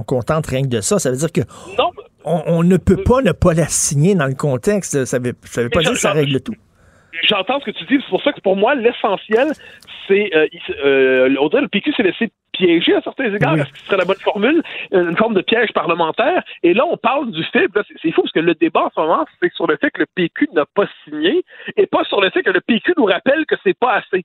contente rien que de ça. Ça veut dire que non, on, on ne peut pas euh, ne pas la signer dans le contexte. Ça ne veut, ça veut pas dire que ça règle tout. J'entends ce que tu dis, c'est pour ça que pour moi, l'essentiel, c'est... Euh, euh, on dirait que le P Q s'est laissé piéger à certains égards, oui. Est-ce que ce serait la bonne formule, une forme de piège parlementaire, et là, on parle du fait, là, c'est, c'est fou, parce que le débat en ce moment, c'est sur le fait que le P Q n'a pas signé, et pas sur le fait que le P Q nous rappelle que c'est pas assez.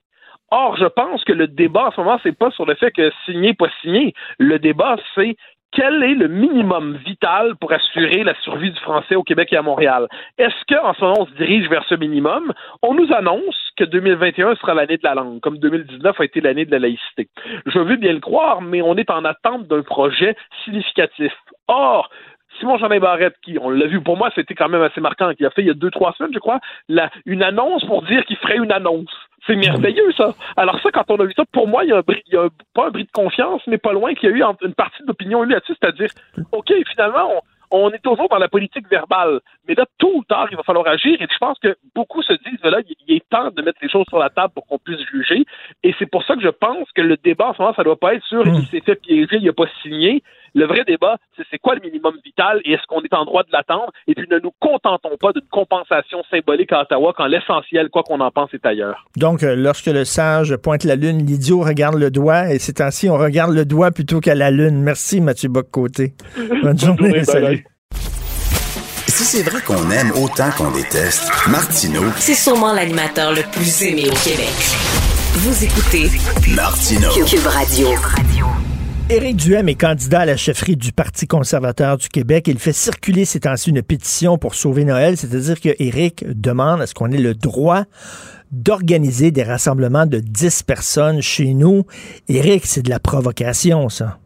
Or, je pense que le débat en ce moment, c'est pas sur le fait que signer, pas signer, le débat, c'est quel est le minimum vital pour assurer la survie du français au Québec et à Montréal? Est-ce qu'en ce moment, on se dirige vers ce minimum? On nous annonce que deux mille vingt et un sera l'année de la langue, comme deux mille dix-neuf a été l'année de la laïcité. Je veux bien le croire, mais on est en attente d'un projet significatif. Or, Simon-Jolin Barrette, qui, on l'a vu, pour moi, c'était quand même assez marquant, qui a fait, il y a deux, trois semaines, je crois, la, une annonce pour dire qu'il ferait une annonce. C'est merveilleux, ça. Alors ça, quand on a vu ça, pour moi, il y a, un bris, il y a un, pas un bris de confiance, mais pas loin qu'il y a eu une partie de l'opinion là-dessus, c'est-à-dire, OK, finalement, on... on est toujours dans la politique verbale. Mais là, tôt ou tard, il va falloir agir. Et je pense que beaucoup se disent, là, il est temps de mettre les choses sur la table pour qu'on puisse juger. Et c'est pour ça que je pense que le débat, en ce moment, ça ne doit pas être sur mmh. « il s'est fait piéger, il n'a pas signé ». Le vrai débat, c'est c'est quoi le minimum vital et est-ce qu'on est en droit de l'attendre? Et puis, ne nous contentons pas d'une compensation symbolique à Ottawa quand l'essentiel, quoi qu'on en pense, est ailleurs. Donc, lorsque le sage pointe la lune, l'idiot regarde le doigt. Et ces temps-ci, on regarde le doigt plutôt qu'à la lune. Merci, Mathieu Bock-Côté. Bonne journée. Salut. Si c'est vrai qu'on aime autant qu'on déteste, Martineau, c'est sûrement l'animateur le plus aimé au Québec. Vous écoutez Martineau, Cube Radio. Éric Duhaime est candidat à la chefferie du Parti conservateur du Québec. Il fait circuler ces temps-ci une pétition pour sauver Noël, c'est-à-dire que Éric demande à ce qu'on ait le droit d'organiser des rassemblements de dix personnes chez nous. Éric, c'est de la provocation, ça.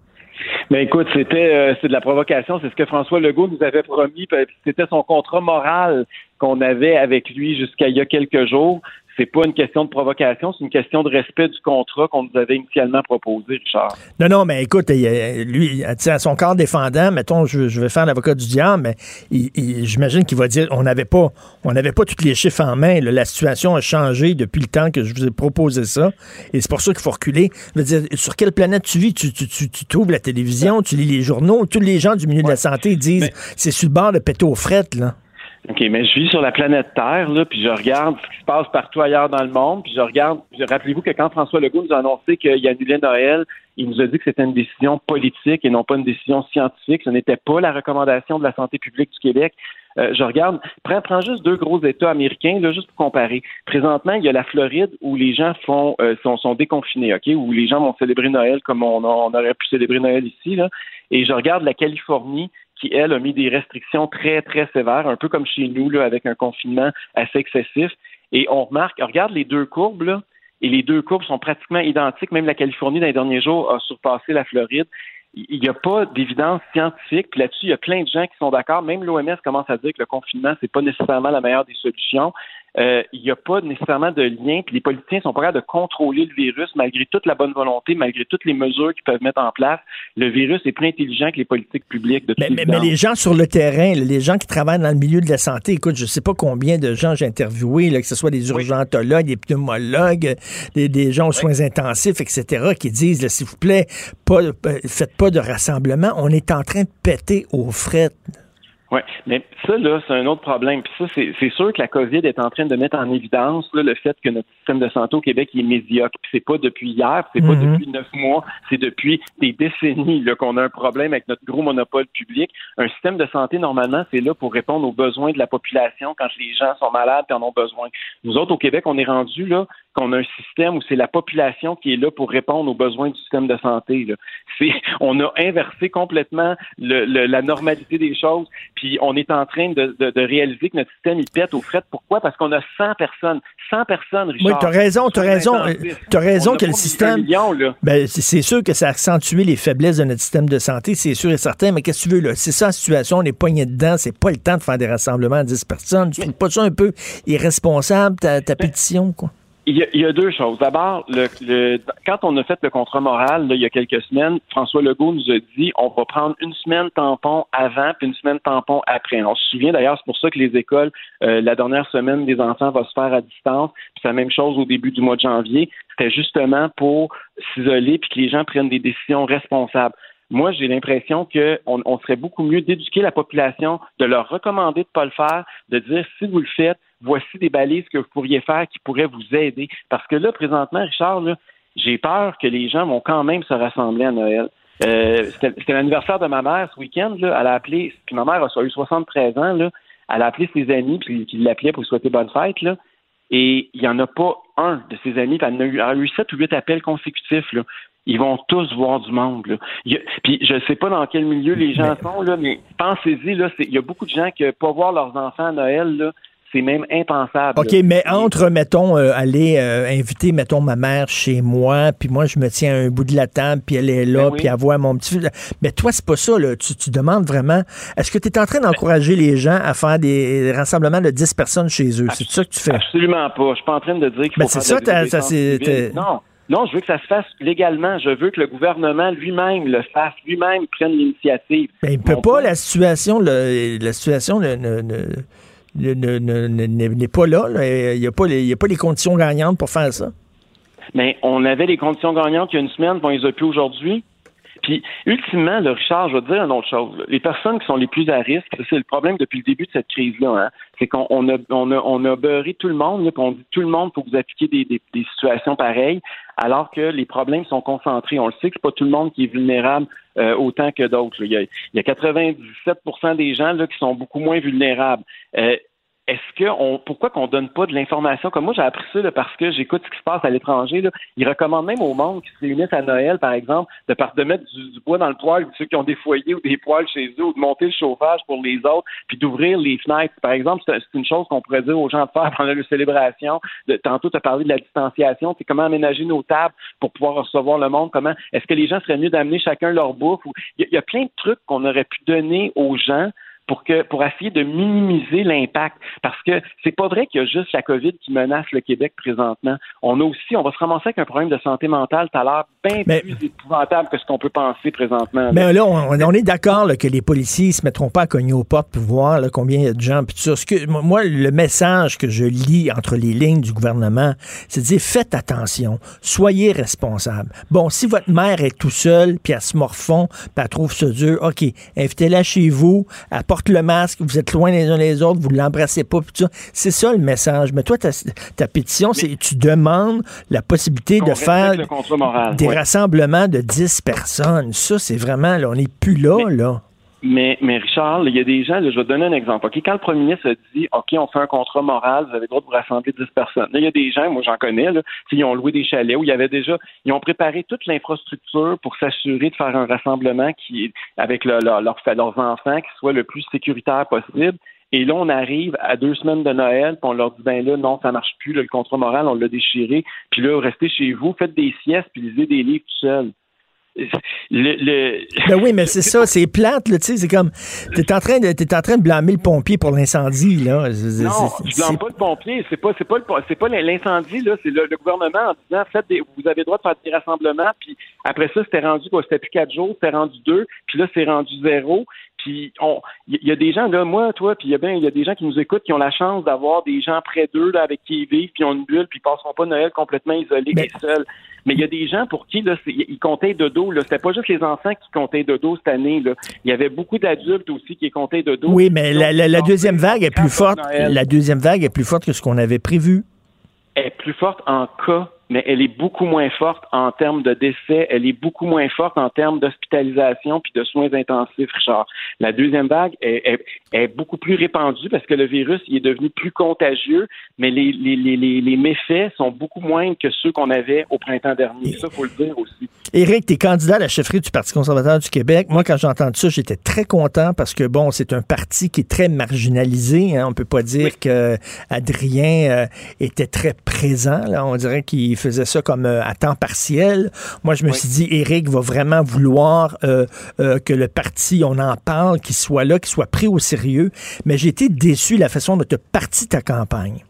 Ben écoute, c'était euh, c'est de la provocation, c'est ce que François Legault nous avait promis, c'était son contrat moral qu'on avait avec lui jusqu'à il y a quelques jours. C'est pas une question de provocation, c'est une question de respect du contrat qu'on nous avait initialement proposé, Richard. Non, non, mais écoute, lui, à son corps défendant, mettons, je, je vais faire l'avocat du diable, mais il, il, j'imagine qu'il va dire, on n'avait pas, on n'avait pas tous les chiffres en main, là, la situation a changé depuis le temps que je vous ai proposé ça, et c'est pour ça qu'il faut reculer. Je veux dire, sur quelle planète tu vis? Tu, tu, tu, tu ouvres la télévision, tu lis les journaux, tous les gens du milieu ouais. de la santé disent, mais... c'est sur le bord de péter aux frettes, là. OK, mais je vis sur la planète Terre, là, puis je regarde ce qui se passe partout ailleurs dans le monde, puis je regarde, puis rappelez-vous que quand François Legault nous a annoncé qu'il annulait Noël, il nous a dit que c'était une décision politique et non pas une décision scientifique, ce n'était pas la recommandation de la santé publique du Québec. Euh, je regarde, prends, prends juste deux gros États américains, là, juste pour comparer. Présentement, il y a la Floride où les gens font euh, sont, sont déconfinés, OK, où les gens vont célébrer Noël comme on, on aurait pu célébrer Noël ici, là. Et je regarde la Californie qui, elle, a mis des restrictions très, très sévères, un peu comme chez nous, là, avec un confinement assez excessif. Et on remarque, regarde les deux courbes, là, et les deux courbes sont pratiquement identiques. Même la Californie, dans les derniers jours, a surpassé la Floride. Il n'y a pas d'évidence scientifique. Puis là-dessus, il y a plein de gens qui sont d'accord. Même l'O M S commence à dire que le confinement, c'est pas nécessairement la meilleure des solutions. Euh, il n'y a pas nécessairement de lien. Puis les politiciens sont pas capables de contrôler le virus malgré toute la bonne volonté, malgré toutes les mesures qu'ils peuvent mettre en place. Le virus est plus intelligent que les politiques publiques. De mais, mais, mais les gens sur le terrain, les gens qui travaillent dans le milieu de la santé, écoute, je ne sais pas combien de gens j'ai interviewés, là, que ce soit des urgentologues, des pneumologues, des, des gens aux soins oui. intensifs, et cetera, qui disent, là, s'il vous plaît, pas, faites pas de rassemblement. On est en train de péter aux frettes. Oui, mais ça, là, c'est un autre problème. Puis ça, c'est, c'est sûr que la COVID est en train de mettre en évidence là, le fait que notre système de santé au Québec il est médiocre. Puis c'est pas depuis hier, c'est mm-hmm. pas depuis neuf mois, c'est depuis des décennies là, qu'on a un problème avec notre gros monopole public. Un système de santé, normalement, c'est là pour répondre aux besoins de la population quand les gens sont malades et en ont besoin. Nous autres, au Québec, on est rendu là qu'on a un système où c'est la population qui est là pour répondre aux besoins du système de santé. Là. C'est, on a inversé complètement le, le, la normalité des choses. Puis on est en train de, de, de réaliser que notre système, il pète aux frettes. Pourquoi? Parce qu'on a cent personnes. cent personnes, Richard. Oui, t'as raison, t'as raison. T'as raison que le système... Millions, là. Ben, c'est sûr que ça a accentué les faiblesses de notre système de santé, c'est sûr et certain, mais qu'est-ce que tu veux, là? C'est ça la situation, on est poigné dedans, c'est pas le temps de faire des rassemblements à dix personnes. Tu trouves pas ça un peu irresponsable, ta, ta pétition, quoi? Il y, a, il y a deux choses. D'abord, le, le, quand on a fait le contrat moral, là, il y a quelques semaines, François Legault nous a dit on va prendre une semaine tampon avant puis une semaine tampon après. On se souvient d'ailleurs, c'est pour ça que les écoles, euh, la dernière semaine des enfants va se faire à distance. Puis c'est la même chose au début du mois de janvier. C'était justement pour s'isoler puis que les gens prennent des décisions responsables. Moi, j'ai l'impression qu'on on serait beaucoup mieux d'éduquer la population, de leur recommander de ne pas le faire, de dire si vous le faites, voici des balises que vous pourriez faire qui pourraient vous aider. Parce que là, présentement, Richard, là, j'ai peur que les gens vont quand même se rassembler à Noël. Euh, c'était, c'était l'anniversaire de ma mère ce week-end. Là, elle a appelé, puis ma mère a eu soixante-treize ans, là, elle a appelé ses amis, puis ils l'appelaient pour lui souhaiter bonne fête. Là, et il n'y en a pas un de ses amis. Elle a eu sept ou huit appels consécutifs. Là. Ils vont tous voir du monde. Là. Il y a, puis je ne sais pas dans quel milieu les gens mais... sont, là, mais pensez-y, là, c'est, il y a beaucoup de gens qui ne peuvent pas voir leurs enfants à Noël, là. C'est même impensable. OK, là. Mais entre, mettons, euh, aller euh, inviter, mettons, ma mère chez moi, puis moi, je me tiens à un bout de la table, puis elle est là, ben oui. Puis elle voit mon petit... Mais toi, c'est pas ça, là. Tu, tu demandes vraiment... Est-ce que tu es en train d'encourager ben... les gens à faire des rassemblements de dix personnes chez eux? Absol- c'est ça que tu fais? Absolument pas. Je suis pas en train de dire qu'il faut ben faire... C'est ça, ça c'est... Non. Non, je veux que ça se fasse légalement. Je veux que le gouvernement lui-même le fasse, lui-même prenne l'initiative. Ben, il ne peut mon pas. Point. La situation... Le, la situation... Le, le, le... Ne, ne, ne, n'est pas là. là. Il n'y a, a pas les conditions gagnantes pour faire ça. Mais on avait les conditions gagnantes il y a une semaine, puis on les a plus aujourd'hui. Puis, ultimement, le Richard, je vais te dire une autre chose. Là. Les personnes qui sont les plus à risque, c'est le problème depuis le début de cette crise-là. Hein. C'est qu'on on a, on a, on a beurré tout le monde, là, puis on dit tout le monde pour vous appliquer des, des, des situations pareilles, alors que les problèmes sont concentrés. On le sait que c'est pas tout le monde qui est vulnérable euh, autant que d'autres. Là. Il y a, il y a quatre-vingt-dix-sept pour cent des gens là, qui sont beaucoup moins vulnérables. Euh, Est-ce que on, pourquoi qu'on donne pas de l'information? Comme moi, j'ai appris ça là, parce que j'écoute ce qui se passe à l'étranger. Là. Ils recommandent même au monde qui se réunissent à Noël, par exemple, de, de mettre du, du bois dans le poêle, ou ceux qui ont des foyers ou des poêles chez eux, ou de monter le chauffage pour les autres, puis d'ouvrir les fenêtres. Par exemple, c'est, c'est une chose qu'on pourrait dire aux gens de faire pendant les célébrations. De, tantôt, tu as parlé de la distanciation. C'est comment aménager nos tables pour pouvoir recevoir le monde. Comment est-ce que les gens seraient mieux d'amener chacun leur bouffe? Il y, y a plein de trucs qu'on aurait pu donner aux gens pour que pour essayer de minimiser l'impact. Parce que c'est pas vrai qu'il y a juste la COVID qui menace le Québec présentement. On a aussi, on va se ramasser avec un problème de santé mentale tout à l'heure bien mais, plus épouvantable que ce qu'on peut penser présentement. Mais là, là on, on est d'accord là, que les policiers ne se mettront pas à cogner aux portes pour voir là, combien il y a de gens. Puis tout ça. Que, moi, le message que je lis entre les lignes du gouvernement, c'est de dire, faites attention, soyez responsables. Bon, si votre mère est tout seule, puis elle se morfond, puis elle trouve ça dur, OK, invitez-la chez vous, apportez le masque, vous êtes loin les uns les autres, vous ne l'embrassez pas, tout ça. C'est ça le message. Mais toi, ta, ta pétition, mais c'est tu demandes la possibilité de faire moral, des ouais. rassemblements de dix personnes. Ça, c'est vraiment, là, on n'est plus là, mais, là. Mais, mais Richard, il y a des gens, là, je vais te donner un exemple. Okay, quand le premier ministre a dit, OK, on fait un contrat moral, vous avez le droit de vous rassembler dix personnes. Là, il y a des gens, moi j'en connais, là, ils ont loué des chalets où il y avait déjà, ils ont préparé toute l'infrastructure pour s'assurer de faire un rassemblement qui, avec le, le, leur, leurs enfants qui soit le plus sécuritaire possible. Et là, on arrive à deux semaines de Noël, puis on leur dit, ben là, non, ça marche plus, là, le contrat moral, on l'a déchiré. Puis là, restez chez vous, faites des siestes, puis lisez des livres tout seul. Le, le... Ben oui, mais c'est ça, c'est plate, là, tu sais, c'est comme, t'es en train de, t'es en train de blâmer le pompier pour l'incendie, là. C'est, non, c'est, je blâme c'est... pas le pompier, c'est pas, c'est pas le, c'est pas l'incendie, là, c'est le, le gouvernement en disant, faites des, vous avez le droit de faire des rassemblements, puis après ça, c'était rendu, quoi, c'était plus quatre jours, c'était rendu deux, puis là, c'est rendu zéro. Puis on, il y a des gens là, moi, toi, puis il y a bien, il y a des gens qui nous écoutent qui ont la chance d'avoir des gens près d'eux là, avec qui ils vivent, puis ils ont une bulle, puis ils passeront pas Noël complètement isolés mais... et seuls. Mais il y a des gens pour qui là, c'est, ils comptaient de dos. Là, c'était pas juste les enfants qui comptaient de dos cette année. Là, il y avait beaucoup d'adultes aussi qui comptaient de dos. Oui, mais donc, la, la, la deuxième vague est plus forte. La deuxième vague est plus forte que ce qu'on avait prévu. Elle est plus forte en cas. Mais elle est beaucoup moins forte en termes de décès, elle est beaucoup moins forte en termes d'hospitalisation puis de soins intensifs, Richard. La deuxième vague est, est, est beaucoup plus répandue parce que le virus il est devenu plus contagieux, mais les, les, les, les méfaits sont beaucoup moins que ceux qu'on avait au printemps dernier. Ça, il faut le dire aussi. Éric, tu es candidat à la chefferie du Parti conservateur du Québec. Moi, quand j'ai entendu ça, j'étais très content parce que, bon, c'est un parti qui est très marginalisé. Hein. On ne peut pas dire oui. qu'Adrien euh, était très présent. Là. On dirait qu'il faisait ça comme euh, à temps partiel. Moi, je me oui. suis dit, Éric va vraiment vouloir euh, euh, que le parti, on en parle, qu'il soit là, qu'il soit pris au sérieux. Mais j'ai été déçu de la façon dont tu as parti ta campagne.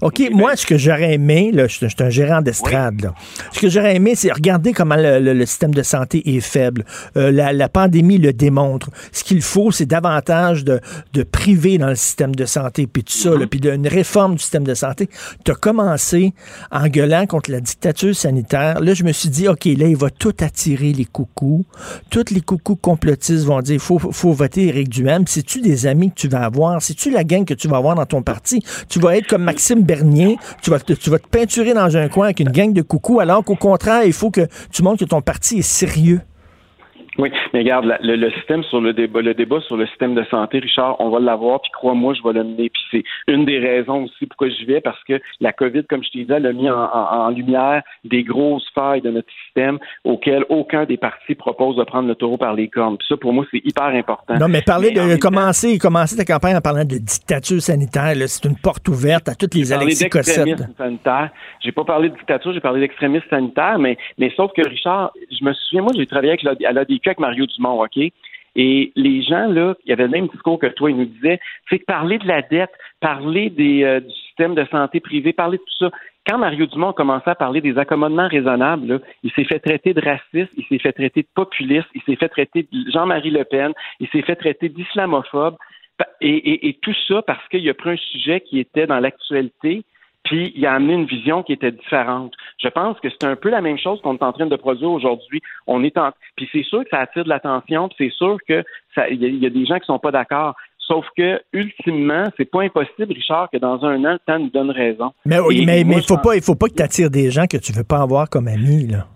OK, oui, moi, ce que j'aurais aimé, là, je, je suis un gérant d'estrade, oui. là. Ce que j'aurais aimé, c'est regarder comment le, le, le système de santé est faible. Euh, la, la pandémie le démontre. Ce qu'il faut, c'est davantage de, de privé dans le système de santé, puis tout ça, mm-hmm. là, puis d'une réforme du système de santé. Tu as commencé en gueulant contre la dictature sanitaire. Là, je me suis dit, OK, là, il va tout attirer les coucous. Toutes les coucous complotistes vont dire, il faut, faut voter Éric Duhaime. C'est-tu des amis que tu vas avoir? C'est-tu la gang que tu vas avoir dans ton parti? Tu vas être comme Maxime Bernier, tu vas, te, tu vas te peinturer dans un coin avec une gang de coucous, alors qu'au contraire, il faut que tu montres que ton parti est sérieux. Oui, mais regarde, la, le, le système sur le débat, le débat sur le système de santé, Richard, on va l'avoir, puis crois-moi, je vais le mener. Puis c'est une des raisons aussi pourquoi j'y vais, parce que la COVID, comme je te disais, elle a mis en, en, en lumière des grosses failles de notre système auxquelles aucun des partis propose de prendre le taureau par les cornes. Puis ça, pour moi, c'est hyper important. Non, mais parler mais de commencer, commencer ta campagne en parlant de dictature sanitaire, là, c'est une porte ouverte à toutes les Alexis Cossette. Sanitaire. J'ai pas parlé de dictature, j'ai parlé d'extrémisme sanitaire, mais, mais sauf que Richard, je me souviens, moi, j'ai travaillé avec la, à l'A D Q avec Mario Dumont, OK? Et les gens, là, il y avait le même discours que toi, ils nous disaient, c'est que parler de la dette, parler des, euh, du système de santé privé, parler de tout ça. Quand Mario Dumont a commencé à parler des accommodements raisonnables, là, il s'est fait traiter de raciste, il s'est fait traiter de populiste, il s'est fait traiter de Jean-Marie Le Pen, il s'est fait traiter d'islamophobe, et, et, et tout ça parce qu'il a pris un sujet qui était dans l'actualité, puis il a amené une vision qui était différente. Je pense que c'est un peu la même chose qu'on est en train de produire aujourd'hui. On est en... Puis c'est sûr que ça attire de l'attention, puis c'est sûr que ça... y, a, y a des gens qui sont pas d'accord. Sauf que, ultimement, c'est pas impossible, Richard, que dans un an, le temps nous donne raison. Mais il mais, mais faut pas, faut pas que tu attires des gens que tu veux pas avoir comme amis, là.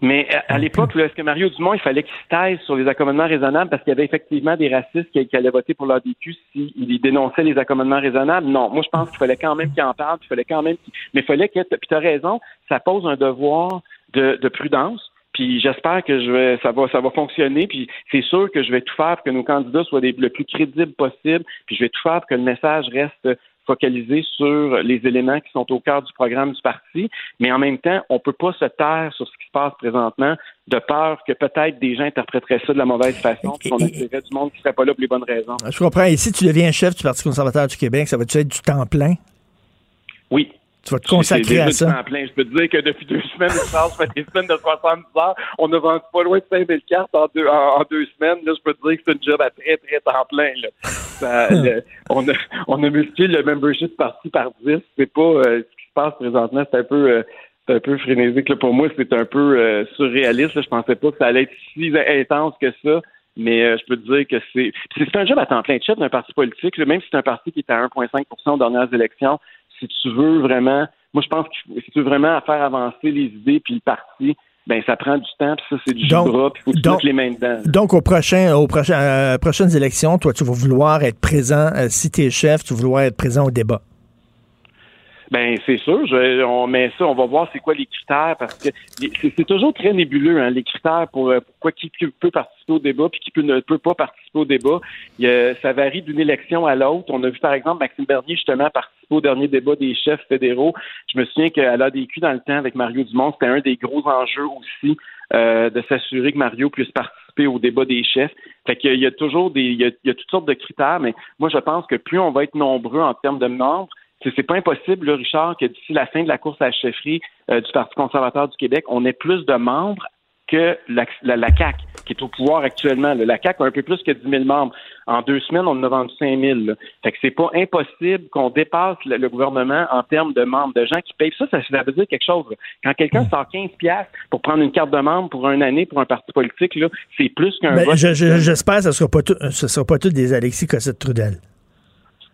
Mais à, à l'époque, là, est-ce que Mario Dumont, il fallait qu'il se taise sur les accommodements raisonnables parce qu'il y avait effectivement des racistes qui, qui allaient voter pour l'A D Q s'ils dénonçaient les accommodements raisonnables? Non. Moi, je pense qu'il fallait quand même qu'il en parle, puis il fallait quand même qu'il... Mais il fallait qu'il... Puis t'as raison, ça pose un devoir de, de prudence. Puis j'espère que je vais, ça va, ça va fonctionner. Puis c'est sûr que je vais tout faire pour que nos candidats soient des, le plus crédibles possible. Puis je vais tout faire pour que le message reste focalisé sur les éléments qui sont au cœur du programme du parti. Mais en même temps, on peut pas se taire sur ce qui se passe présentement, de peur que peut-être des gens interpréteraient ça de la mauvaise façon, puis qu'on attirerait du monde qui serait pas là pour les bonnes raisons. Je comprends. Et si tu deviens chef du Parti conservateur du Québec, ça va-tu être du temps plein? Oui. Tu vas te consacrer à ça. Plein. Je peux te dire que depuis deux semaines, Richard, je fais des semaines de soixante-dix heures. On a vendu pas loin de cinq mille cartes en deux, en, en deux semaines. Là, je peux te dire que c'est une job à très, très temps plein. Là. Ça, le, on, a, on a multiplié le membership parti par dix. C'est pas euh, ce qui se passe présentement. C'est un peu... Euh, C'est un peu frénésique. Là. Pour moi, c'est un peu euh, surréaliste. Là. Je pensais pas que ça allait être si intense que ça. Mais euh, je peux te dire que c'est... Puis c'est un job à temps plein de chef d'un parti politique. Là. Même si c'est un parti qui était à un virgule cinq pour cent aux dernières élections, si tu veux vraiment, moi je pense que si tu veux vraiment faire avancer les idées puis le parti, ben ça prend du temps puis ça c'est du donc, jus de bras puis faut que tu mettes les mains dedans. Donc aux prochain, au prochain, euh, prochaines élections, toi tu vas vouloir être présent, euh, si t'es chef, tu vas vouloir être présent au débat. Ben c'est sûr, je, on met ça, on va voir c'est quoi les critères parce que c'est, c'est toujours très nébuleux hein, les critères pour pourquoi qui peut participer au débat puis qui peut ne peut pas participer au débat. Il, euh, ça varie d'une élection à l'autre. On a vu par exemple Maxime Bernier justement participer au dernier débat des chefs fédéraux. Je me souviens qu'à l'A D Q dans le temps avec Mario Dumont, c'était un des gros enjeux aussi euh, de s'assurer que Mario puisse participer au débat des chefs. Fait qu'il y a toujours des, il y a, il y a toutes sortes de critères, mais moi je pense que plus on va être nombreux en termes de membres. C'est pas impossible, là, Richard, que d'ici la fin de la course à la chefferie euh, du Parti conservateur du Québec, on ait plus de membres que la, la, la C A Q, qui est au pouvoir actuellement. Là. La C A Q a un peu plus que dix mille membres. En deux semaines, on en a vendu cinq mille. Là. Fait que c'est pas impossible qu'on dépasse le, le gouvernement en termes de membres, de gens qui payent. Ça, ça, ça veut dire quelque chose. Là. Quand quelqu'un sort quinze piastres pour prendre une carte de membre pour une année, pour un parti politique, là, c'est plus qu'un vote. Je, je, j'espère que ce ne sera pas tout, ce sera pas tout des Alexis Cossette-Trudel.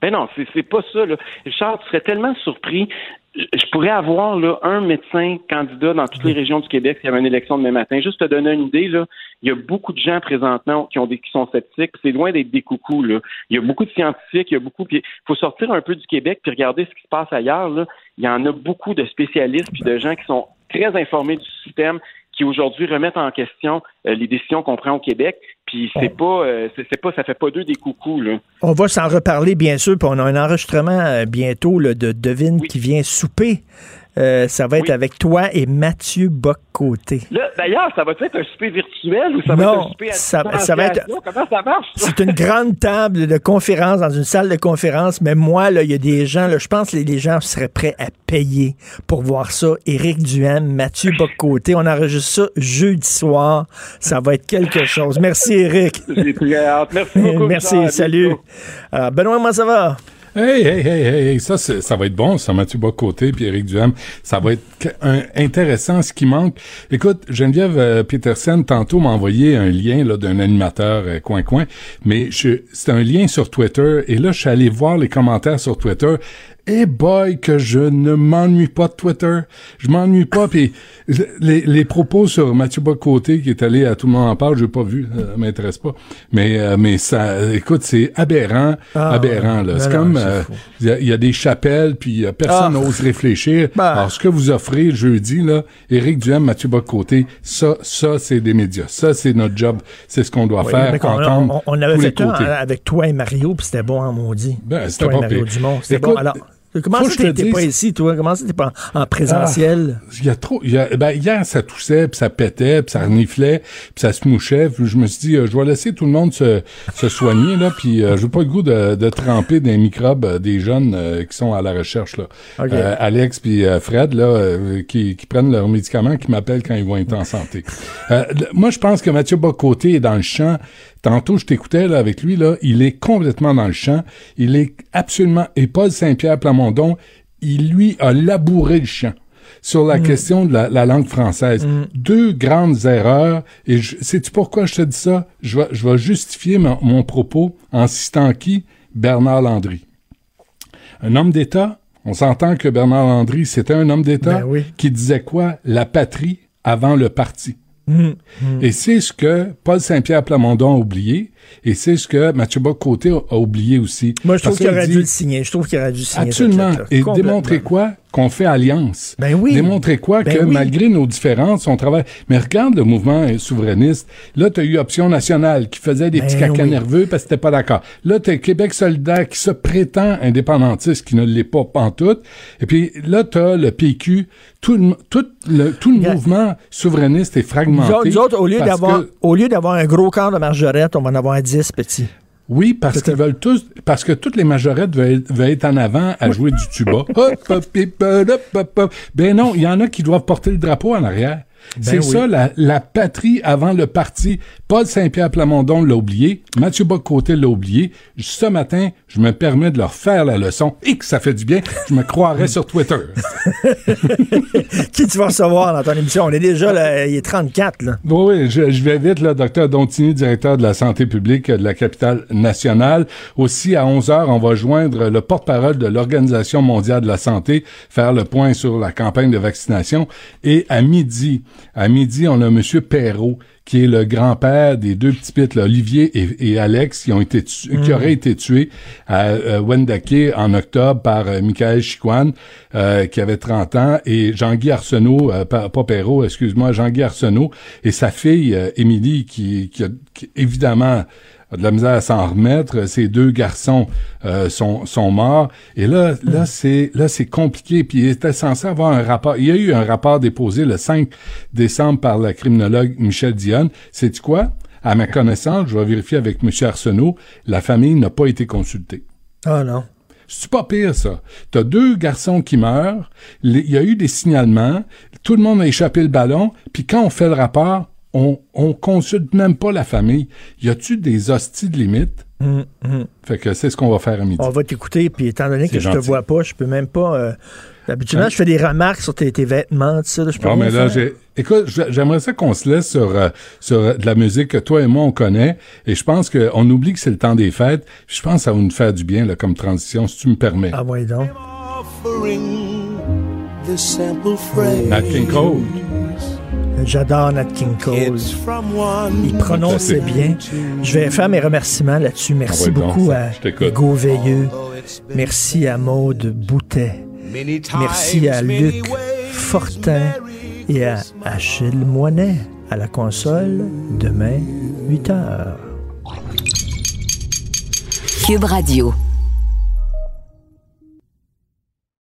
Ben non, c'est, c'est pas ça, là. Richard, tu serais tellement surpris. Je pourrais avoir là un médecin candidat dans toutes les régions du Québec s'il y avait une élection demain matin. Juste te donner une idée, là, il y a beaucoup de gens présentement qui ont des qui sont sceptiques. C'est loin d'être des coucous, là. Il y a beaucoup de scientifiques, il y a beaucoup. Il faut sortir un peu du Québec puis regarder ce qui se passe ailleurs, là. Il y en a beaucoup de spécialistes puis de gens qui sont très informés du système, qui aujourd'hui remettent en question euh, les décisions qu'on prend au Québec. Puis c'est pas, euh, c'est, c'est pas, ça fait pas deux des coucous, là. On va s'en reparler, bien sûr, puis on a un enregistrement euh, bientôt là, de Devine oui. qui vient souper. Euh, ça va être oui. avec toi et Mathieu Bock-Côté. Là, d'ailleurs, ça va être un souper virtuel ou ça va non, être un souper à ça, ça va être, comment ça marche? C'est une grande table de conférence, dans une salle de conférence, mais moi, là, il y a des gens, là, je pense que les gens seraient prêts à payer pour voir ça. Éric Duhaime, Mathieu Bock-Côté, on enregistre ça jeudi soir. Ça va être quelque chose. Merci, Éric. J'ai très hâte. Merci beaucoup. Merci, Jean, salut. Euh, Benoît, comment ça va? Hey, hey, hey, hey, ça, c'est, ça va être bon, ça, Mathieu Bock-Côté, puis Éric Duhaime. Ça va être un, intéressant, ce qui manque. Écoute, Geneviève euh, Peterson, tantôt, m'a envoyé un lien, là, d'un animateur euh, coin-coin, mais je, c'est un lien sur Twitter, et là, je suis allé voir les commentaires sur Twitter. Eh hey boy, que je ne m'ennuie pas de Twitter. Je m'ennuie pas. Puis les, les propos sur Mathieu Bock-Côté qui est allé à Tout le monde en parle, je l'ai pas vu, ça m'intéresse pas. Mais euh, mais ça, écoute, c'est aberrant, ah, aberrant là. Ben c'est non, comme il euh, y, y a des chapelles, puis euh, personne ah, n'ose réfléchir. Ben. Alors ce que vous offrez jeudi là, Éric Duhaime, Mathieu Bock-Côté, ça, ça c'est des médias, ça c'est notre job, c'est ce qu'on doit oui, faire. Entendre on, on, on avait tous fait les un côtés. Avec toi et Mario, puis c'était bon, hein, maudit. Ben, c'était toi pas et Mario Dumont, c'était écoute, bon. Alors. Comment ça t'es, t'es pas ici, toi? Comment ça t'es pas en, en présentiel? Il ah, y a trop... Y a, ben, hier, ça toussait, puis ça pétait, puis ça reniflait, puis ça se mouchait. Puis je me suis dit, euh, je vais laisser tout le monde se, se soigner, là, puis euh, j'ai pas le goût de, de tremper des microbes euh, des jeunes euh, qui sont à la recherche, là. Okay. Euh, Alex puis euh, Fred, là, euh, qui, qui prennent leurs médicaments, qui m'appellent quand ils vont être en santé. Euh, moi, je pense que Mathieu Bock-Côté est dans le champ. Tantôt, je t'écoutais là avec lui, là, il est complètement dans le champ. Il est absolument... Et Paul-Saint-Pierre Plamondon, il, lui, a labouré le champ sur la mmh. question de la, la langue française. Mmh. Deux grandes erreurs. Et je, sais-tu pourquoi je te dis ça? Je vais, je vais justifier mon, mon propos en citant qui? Bernard Landry. Un homme d'État. On s'entend que Bernard Landry, c'était un homme d'État ben oui. qui disait quoi? La patrie avant le parti. Mmh, mmh. Et c'est ce que Paul-Saint-Pierre Plamondon a oublié, et c'est ce que Mathieu Bock-Côté a, a oublié aussi. Moi, je trouve qu'il aurait dû le signer. Je trouve qu'il aurait dû signer. Absolument. Et démontrer quoi? Qu'on fait alliance. Ben oui. Démontrer quoi? Ben que oui. malgré nos différences, on travaille... Mais regarde le mouvement souverainiste. Là, t'as eu Option nationale qui faisait des ben petits cacas oui. nerveux parce que t'étais pas d'accord. Là, t'as Québec solidaire qui se prétend indépendantiste, qui ne l'est pas pantoute. Et puis là, t'as le P Q. Tout le, tout le, tout le yeah. mouvement souverainiste est fragmenté. Nous autres, au lieu d'avoir, que... au lieu d'avoir un gros corps de margerette, on va en avoir dix petits. Oui, parce C'était... qu'ils veulent tous, parce que toutes les majorettes veulent, veulent être en avant à jouer du tuba. Ben non, il y en a qui doivent porter le drapeau en arrière. Ben c'est oui. ça, la, la patrie avant le parti. Paul-Saint-Pierre Plamondon l'a oublié. Mathieu Bock-Côté l'a oublié. Ce matin, je me permets de leur faire la leçon. Et que ça fait du bien, je me croirais sur Twitter. Qui tu vas recevoir dans ton émission? On est déjà, là, il est trente-quatre, là. Oui, oui, je, je vais vite, là, docteur Dontini, directeur de la santé publique de la capitale nationale. Aussi, à onze heures, on va joindre le porte-parole de l'Organisation mondiale de la santé, faire le point sur la campagne de vaccination. Et à midi... À midi, on a M. Perrault, qui est le grand-père des deux petits pits, là, Olivier et, et Alex, qui ont été tu- mmh. qui auraient été tués à euh, Wendake en octobre par euh, Michael Chicoine, euh, qui avait trente ans, et Jean-Guy Arsenault, euh, pa- pas Perrault, excuse-moi, Jean-Guy Arsenault, et sa fille, euh, Émilie, qui, qui, a, qui évidemment... de la misère à s'en remettre. Ces deux garçons euh, sont sont morts. Et là, là c'est là c'est compliqué. Puis il était censé avoir un rapport. Il y a eu un rapport déposé le cinq décembre par la criminologue Michel Dionne. C'est-tu quoi? À ma connaissance, je vais vérifier avec M. Arsenault, la famille n'a pas été consultée. Ah non. C'est pas pire, ça. T'as deux garçons qui meurent. Il y a eu des signalements. Tout le monde a échappé le ballon. Puis quand on fait le rapport... On, on consulte même pas la famille. Y a-tu des hosties de limite? Mmh, mmh. Fait que c'est ce qu'on va faire à midi. On va t'écouter, puis étant donné c'est que gentil. Je te vois pas, je peux même pas... Euh, habituellement, hein? Je fais des remarques sur tes, tes vêtements, tout ça. Là, je peux non, mais là, j'ai... Écoute, j'aimerais ça qu'on se laisse sur, euh, sur de la musique que toi et moi, on connaît. Et je pense qu'on oublie que c'est le temps des fêtes. Je pense que ça va nous faire du bien là, comme transition, si tu me permets. Ah oui, donc. Nat King Cole. J'adore Nat King Cole. Il prononce bien. Je vais faire mes remerciements là-dessus. Merci ouais, beaucoup non, à Hugo Veilleux. Merci à Maude Boutet. Merci à Luc Fortin et à Achille Moinet à la console. Demain, huit heures. Cube Radio.